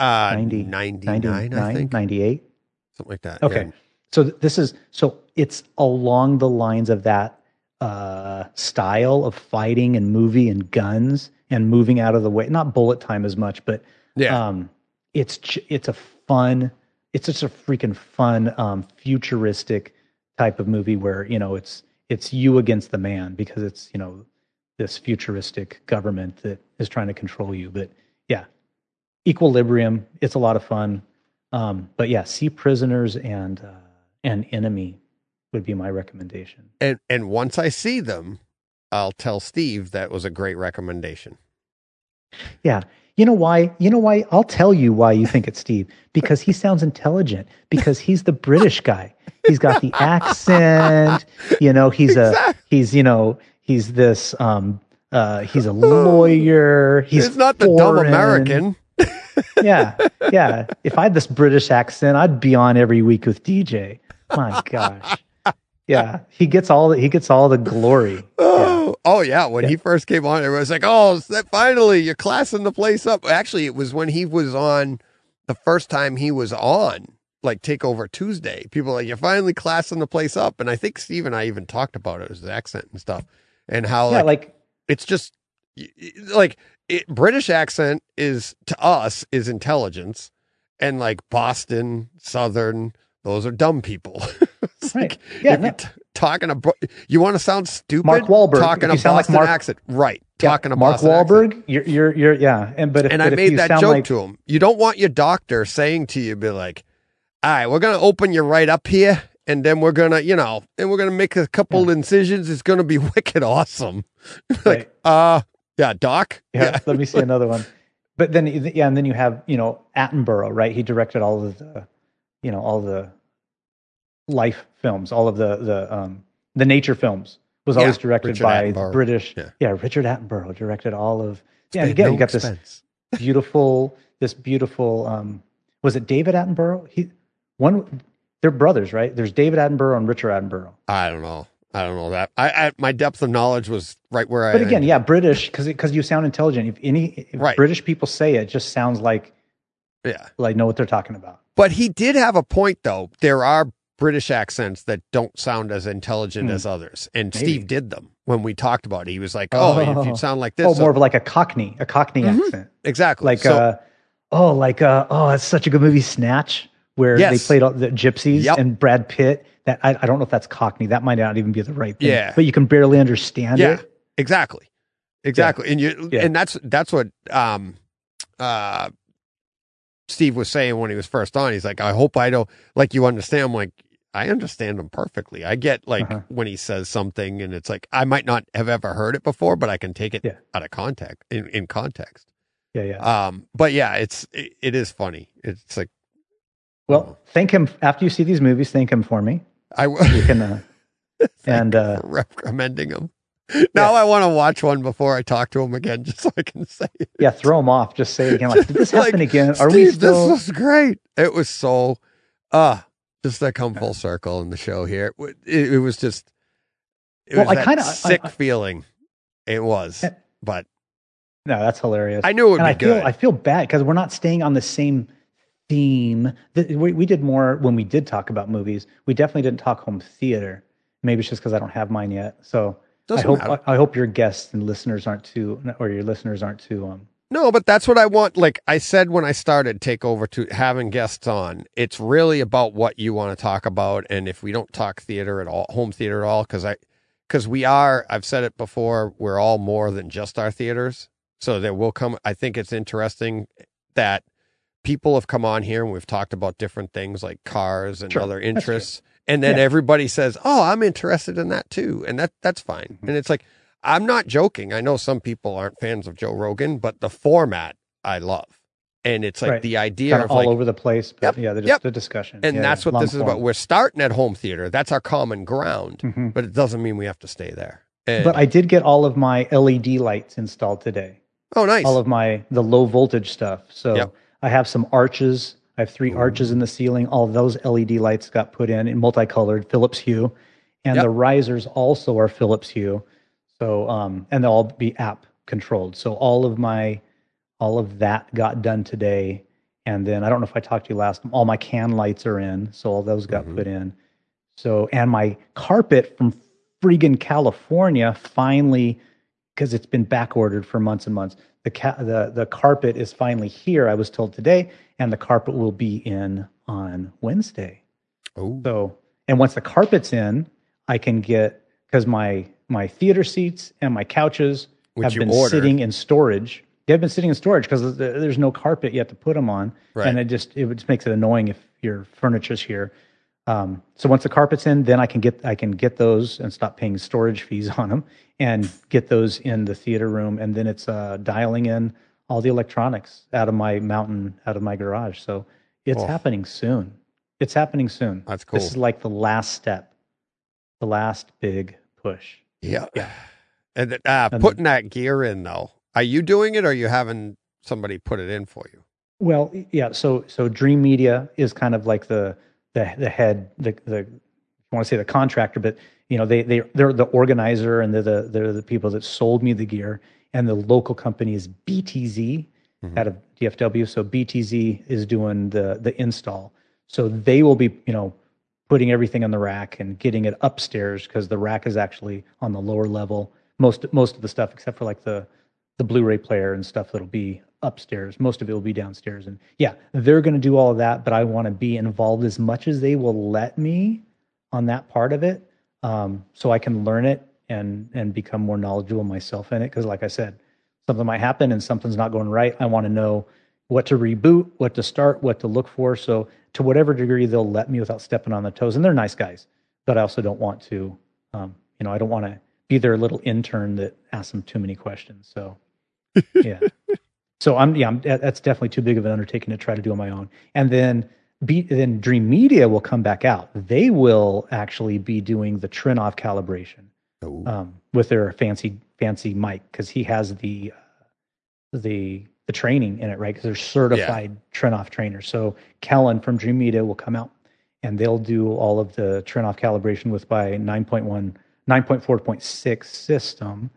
99, I think. 98. Something like that. Okay. Yeah. So it's along the lines of that style of fighting and movie and guns and moving out of the way. Not bullet time as much, but it's just a freaking fun futuristic type of movie where, you know, it's you against the man, because it's, you know, this futuristic government that is trying to control you. But yeah, Equilibrium, it's a lot of fun. But yeah, see Prisoners and Enemy would be my recommendation. And once I see them, I'll tell Steve that was a great recommendation. Yeah. You know why? I'll tell you why you think it's Steve. Because he sounds intelligent. Because he's the British guy. He's got the accent. You know, he's a lawyer. He's not the dumb American. Yeah, yeah. If I had this British accent, I'd be on every week with DJ. My gosh. Yeah, he gets all the glory. Oh yeah. When he first came on, everyone was like, "Oh, finally, you're classing the place up." Actually, it was when he was on the first time he was on, like Takeover Tuesday. People were like, "You're finally classing the place up," and I think Steve and I even talked about it, his accent and stuff, and how it's just like. British accent is to us is intelligence, and like Boston, Southern, those are dumb people. It's right. Like yeah, no. Talking about, you want to sound stupid. Mark Wahlberg talking a Boston like accent, right? Yeah, talking about Mark Wahlberg. Accent. You're yeah. And I made that joke to him. You don't want your doctor saying to you, be like, "All right, we're gonna open you right up here, and then we're gonna, you know, and we're gonna make a couple incisions. It's gonna be wicked awesome." Like right. Yeah, Doc. Yeah, let me see another one. But then, yeah, and then you have, you know, Attenborough, right? He directed all of the, you know, all the life films, all of the nature films was always directed Richard by the British. Yeah. Richard Attenborough directed all of. Yeah, and again, you got expense. this beautiful. Was it David Attenborough? They're brothers, right? There's David Attenborough and Richard Attenborough. I don't know that. I my depth of knowledge was right where I. But again, yeah, British, because you sound intelligent. If right. British people say it, just sounds like, yeah, like know what they're talking about. But he did have a point, though. There are British accents that don't sound as intelligent as others, and maybe Steve did them when we talked about it. He was like, "Oh, if you sound like this, more of like a Cockney accent, exactly." Like, it's such a good movie, Snatch, where they played all the gypsies and Brad Pitt. That I don't know if that's Cockney. That might not even be the right thing. Yeah. But you can barely understand it. Yeah, exactly. Yeah. And that's what Steve was saying when he was first on. He's like, I hope I don't like you understand. I'm like, I understand him perfectly. I get like when he says something, and it's like I might not have ever heard it before, but I can take it out of context in context. Yeah, yeah. But yeah, it is funny. It's like, well, thank him after you see these movies. Thank him for me. I will. You can, for recommending them. Now I want to watch one before I talk to him again, just so I can say it. Yeah, throw him off. Just say it again. Like, did this happen again? Are Steve, we still? This was great. It was so, just to come full circle in the show here. It was just, it was that sick feeling. It was, but. No, that's hilarious. I knew it would be good. I feel bad because we're not staying on the same theme. We did more when we did talk about movies. We definitely didn't talk home theater. Maybe it's just because I don't have mine yet. So I hope your guests and listeners aren't too. No, but that's what I want. Like I said when I started Takeover, to having guests on, it's really about what you want to talk about. And if we don't talk theater at all, home theater at all, because we are. I've said it before. We're all more than just our theaters. So there will come. I think it's interesting that people have come on here and we've talked about different things like cars and other interests. And then everybody says, oh, I'm interested in that too. And that's fine. Mm-hmm. And it's like, I'm not joking. I know some people aren't fans of Joe Rogan, but the format I love. And it's like the idea kind of all like, over the place. But the discussion. And that's what this is about. We're starting at home theater. That's our common ground, but it doesn't mean we have to stay there. And, but I did get all of my LED lights installed today. Oh, nice. All of the low voltage stuff. So I have some arches. I have three arches in the ceiling. All those LED lights got put in multicolored Philips Hue, and the risers also are Philips Hue. So, and they'll all be app controlled. So all of that got done today, And then I don't know if I talked to you last, all my can lights are in. So all those got put in. So, and my carpet from friggin' California finally, because it's been back ordered for months and months. The carpet is finally here, I was told today, and the carpet will be in on Wednesday. Oh. So, and once the carpet's in, I can get, because my theater seats and my couches sitting in storage. They've been sitting in storage because there's no carpet yet to put them on. Right. And it just makes it annoying if your furniture's here. So once the carpet's in, then I can get those and stop paying storage fees on them and get those in the theater room. And then it's dialing in all the electronics out of my garage. So it's happening soon. It's happening soon. That's cool. This is like the last step, the last big push. Yeah. Yeah. And putting that gear in though, are you doing it or are you having somebody put it in for you? Well, yeah. So Dream Media is kind of like the head, the I want to say the contractor, but you know they're the organizer and they're the people that sold me the gear. And the local company is BTZ out of DFW. So BTZ is doing the install. So they will be putting everything on the rack and getting it upstairs because the rack is actually on the lower level. Most of the stuff except for like the Blu-ray player and stuff that'll be upstairs. Most of it will be downstairs. And yeah, they're going to do all of that, but I want to be involved as much as they will let me on that part of it. So I can learn it and become more knowledgeable myself in it. Cause like I said, something might happen and something's not going right. I want to know what to reboot, what to start, what to look for. So to whatever degree they'll let me without stepping on the toes, and they're nice guys, but I also don't want to, I don't want to be their little intern that asks them too many questions. So yeah. So that's definitely too big of an undertaking to try to do on my own. And then Dream Media will come back out. They will actually be doing the Trinnov calibration with their fancy mic because he has the training in it, right? Because they're certified Trinnov trainers. So Kellen from Dream Media will come out and they'll do all of the Trinnov calibration with my 9.1, 9.4.6 system.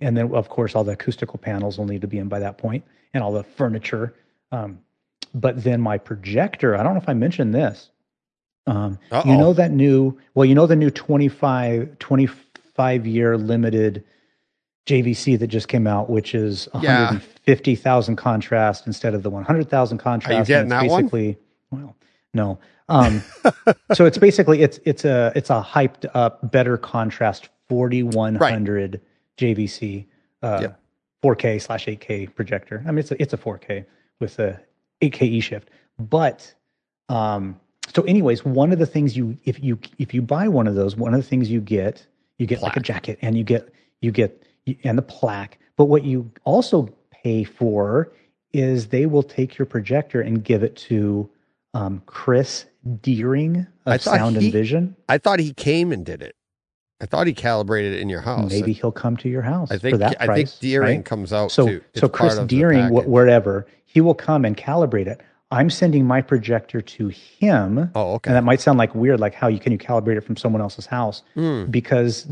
And then, of course, all the acoustical panels will need to be in by that point and all the furniture. But then my projector, I don't know if I mentioned this. The new 25-year limited JVC that just came out, which is 150,000 contrast instead of the 100,000 contrast. Are you getting that one? Well, no. So it's basically, it's a hyped up, better contrast 4100 JVC 4K/8K projector. I mean, it's a 4K with a 8K e-shift. But so anyways, one of the things if you buy one of those, one of the things you get plaque. Like a jacket, and you get the plaque. But what you also pay for is they will take your projector and give it to Chris Deering of Sound and Vision. I thought he came and did it. I thought he calibrated it in your house. Maybe he'll come to your house for that price. I think Deering comes out too. So Chris Deering, wherever, he will come and calibrate it. I'm sending my projector to him. Oh, okay. And that might sound like weird, like can you calibrate it from someone else's house? Because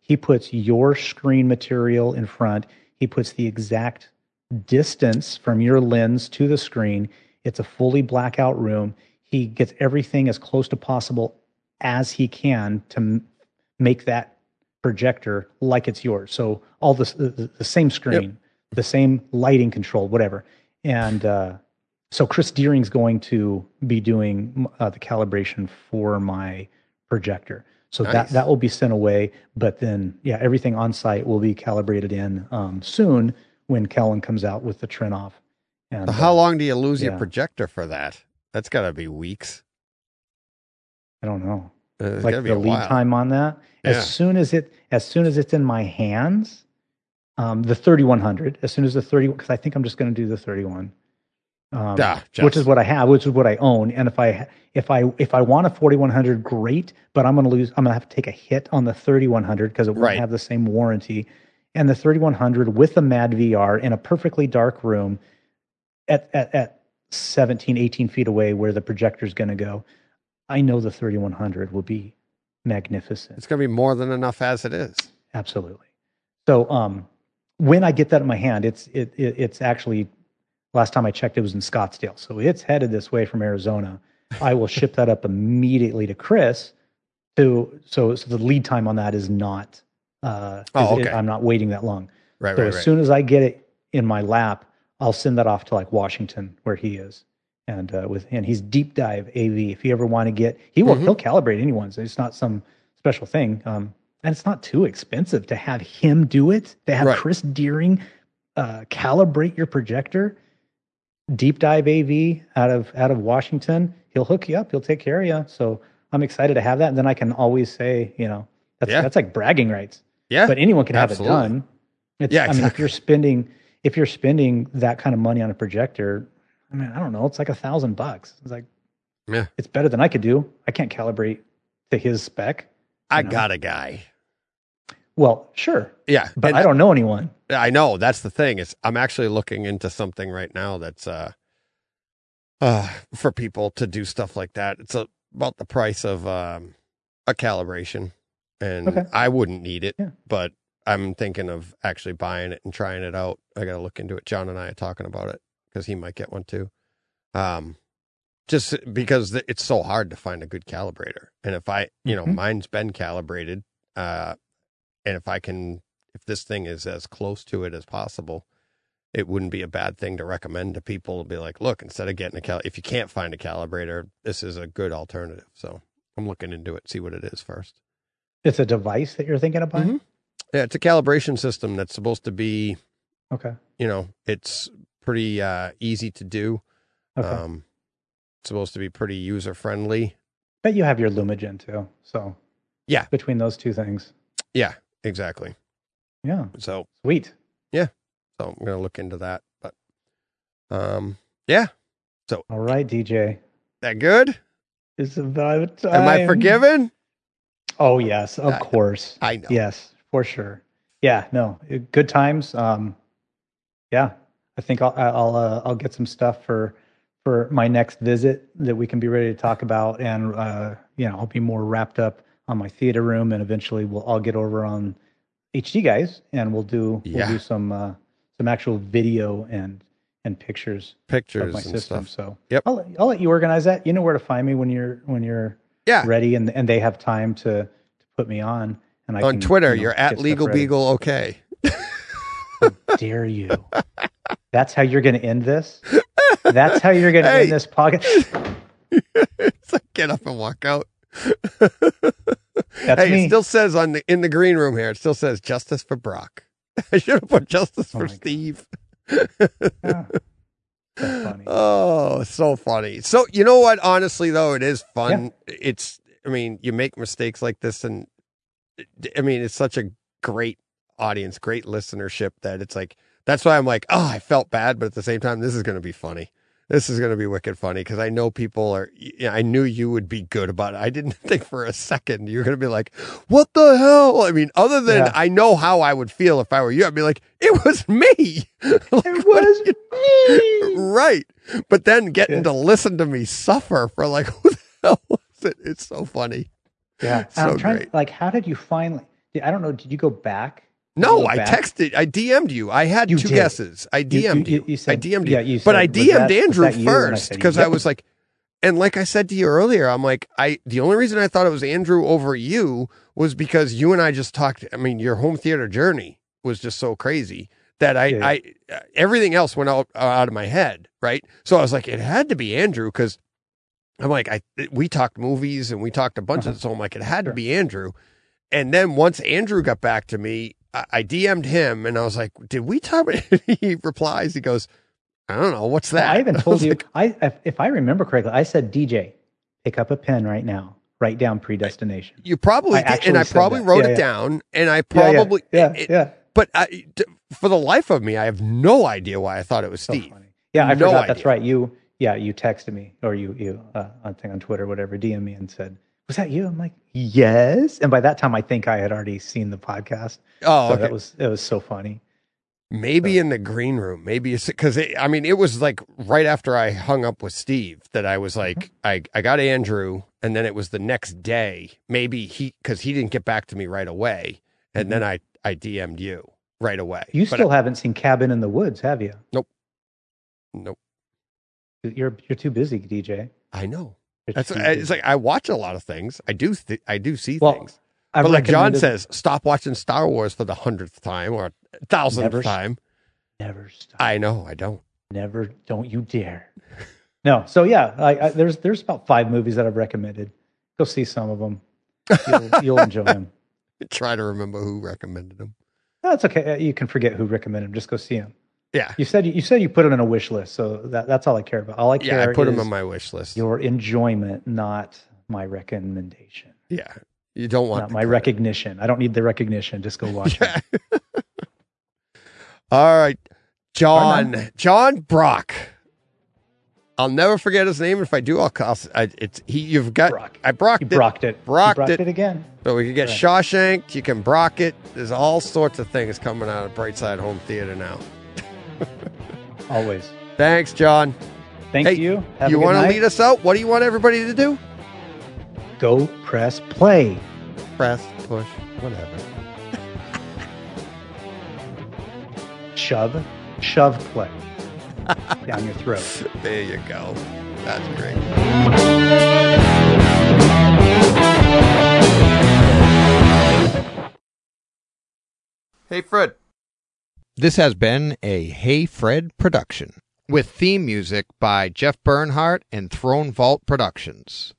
he puts your screen material in front. He puts the exact distance from your lens to the screen. It's a fully blackout room. He gets everything as close to possible as he can to make that projector like it's yours. So all the same screen, the same lighting control, whatever. And so Chris Deering's going to be doing the calibration for my projector. So that will be sent away. But then, everything on site will be calibrated in soon when Kellen comes out with the Trinnov. And so how long do you lose your projector for that? That's got to be weeks. I don't know. Like the lead time on that. Yeah. As soon as it's in my hands, the 3100. As soon as the 31, because I think I'm just going to do the 31, which is what I have, which is what I own. And if I want a 4100, great. But I'm going to have to take a hit on the 3100 because it won't have the same warranty. And the 3100 with a Mad VR in a perfectly dark room, at 17, 18 feet away, where the projector is going to go. I know the 3100 will be magnificent. It's going to be more than enough as it is. Absolutely. So when I get that in my hand, it's actually Last time I checked, it was in Scottsdale. So it's headed this way from Arizona. I will ship that up immediately to Chris. So the lead time on that is not, I'm not waiting that long. Right. Soon as I get it in my lap, I'll send that off to like Washington where he is. And he's deep dive AV. If you ever want to get, he'll calibrate anyone's. It's not some special thing. And it's not too expensive to have him do it, to have Chris Deering calibrate your projector. Deep dive AV out of Washington. He'll hook you up. He'll take care of you. So I'm excited to have that. And then I can always say, that's like bragging rights. Yeah. But anyone can have it done. Exactly. I mean, if you're spending that kind of money on a projector, I mean, I don't know. It's like $1,000. It's like, it's better than I could do. I can't calibrate to his spec. I got a guy. Well, sure. Yeah. But I don't know anyone. I know. That's the thing. I'm actually looking into something right now that's for people to do stuff like that. It's about the price of a calibration. And I wouldn't need it, but I'm thinking of actually buying it and trying it out. I got to look into it. John and I are talking about it because he might get one too. Just because it's so hard to find a good calibrator. And if I, mine's been calibrated, and if this thing is as close to it as possible, it wouldn't be a bad thing to recommend to people to be like, look, instead of getting if you can't find a calibrator, this is a good alternative. So I'm looking into it, see what it is first. It's a device that you're thinking of buying? Mm-hmm. Yeah, it's a calibration system that's supposed to be, it's pretty easy to do. Okay. It's supposed to be pretty user-friendly. But you have your Lumigen too, so. Yeah. Between those two things. Yeah, exactly. Yeah. So sweet. Yeah. So I'm going to look into that, but yeah. So all right, DJ. That good? It's about time. Am I forgiven? Oh, yes, of course. I know. Yes, for sure. Yeah, no. Good times. Yeah. I think I'll get some stuff for my next visit that we can be ready to talk about, and I'll be more wrapped up on my theater room, and eventually I'll get over on HD guys, and we'll do some actual video and pictures of my system. Stuff. So I'll let you organize that. You know where to find me when you're ready, and they have time to put me on. And I on Twitter, you're at Legal Beagle. Okay, how dare you? That's how you're going to end this. That's how you're going to end this podcast. It's like, get up and walk out. That's me. It still says in the green room here, it still says justice for Brock. I should have put justice for Steve. Yeah. That's funny. Oh, so funny. So, you know what? Honestly, though, it is fun. Yeah. You make mistakes like this, and it's such a great audience, great listenership that it's like, that's why I'm like, oh, I felt bad, but at the same time, this is going to be funny. This is going to be wicked funny, because I know people are, I knew you would be good about it. I didn't think for a second you were going to be like, what the hell? I mean, other than I know how I would feel if I were you, I'd be like, it was me. Like, it was me. Right. But then getting to listen to me suffer for like, who the hell was it? It's so funny. Yeah. So I'm trying to, like, how did you finally, I don't know, did you go back? No, I texted. I DM'd you. I had two guesses. I DM'd you. You said, I DM'd you. Yeah, you said, but I DM'd Andrew first, because I was like, and like I said to you earlier, I'm like, the only reason I thought it was Andrew over you was because you and I just talked. I mean, your home theater journey was just so crazy that I everything else went out of my head, right? So I was like, it had to be Andrew, because I'm like, we talked movies and we talked a bunch of, so I'm like, it had to be Andrew. And then once Andrew got back to me, I DM'd him and I was like, did we talk about it? He replies, he goes, I don't know, what's that? I even told you, if I remember correctly, I said, DJ, pick up a pen right now, write down Predestination. You probably did, and I probably wrote it down, and I probably, but for the life of me, I have no idea why I thought it was Steve. So funny. Yeah, I forgot, that's right. You texted me, or you on Twitter, whatever, DM me and said, was that you? I'm like, yes. And by that time, I think I had already seen the podcast. Oh, so okay. It was so funny. Maybe in the green room. Maybe it's because it was like right after I hung up with Steve that I was like, I got Andrew, and then it was the next day. Maybe because he didn't get back to me right away. And then I DM'd you right away. You haven't seen Cabin in the Woods, have you? Nope. Nope. You're too busy, DJ. I know. It's like I watch a lot of things. I do see things. But like John says, stop watching Star Wars for the 100th time or 1,000th time. Never stop. I know. I don't. Never. Don't you dare. No. So yeah, there's about 5 movies that I've recommended. Go see some of them. You'll enjoy them. Try to remember who recommended them. No, it's okay. You can forget who recommended them. Just go see them. Yeah. You said you put them in a wish list, so that's all I care about. All I care. Yeah, I put them on my wish list. Your enjoyment, not my recommendation. Yeah. You don't want my recognition. I don't need the recognition. Just go watch it. All right. John Brock. I'll never forget his name. If I do, Brocked it again. So we can get Shawshanked. You can Brock it. There's all sorts of things coming out of Bright Side Home Theater now. Always. Thanks, John. Thank you. Have you want to lead us out? What do you want everybody to do? Go press play. Press, push, whatever. Shove play. Down your throat. There you go. That's great. Hey, Fred. This has been a Hey, Fred production with theme music by Jeff Bernhardt and Throne Vault Productions.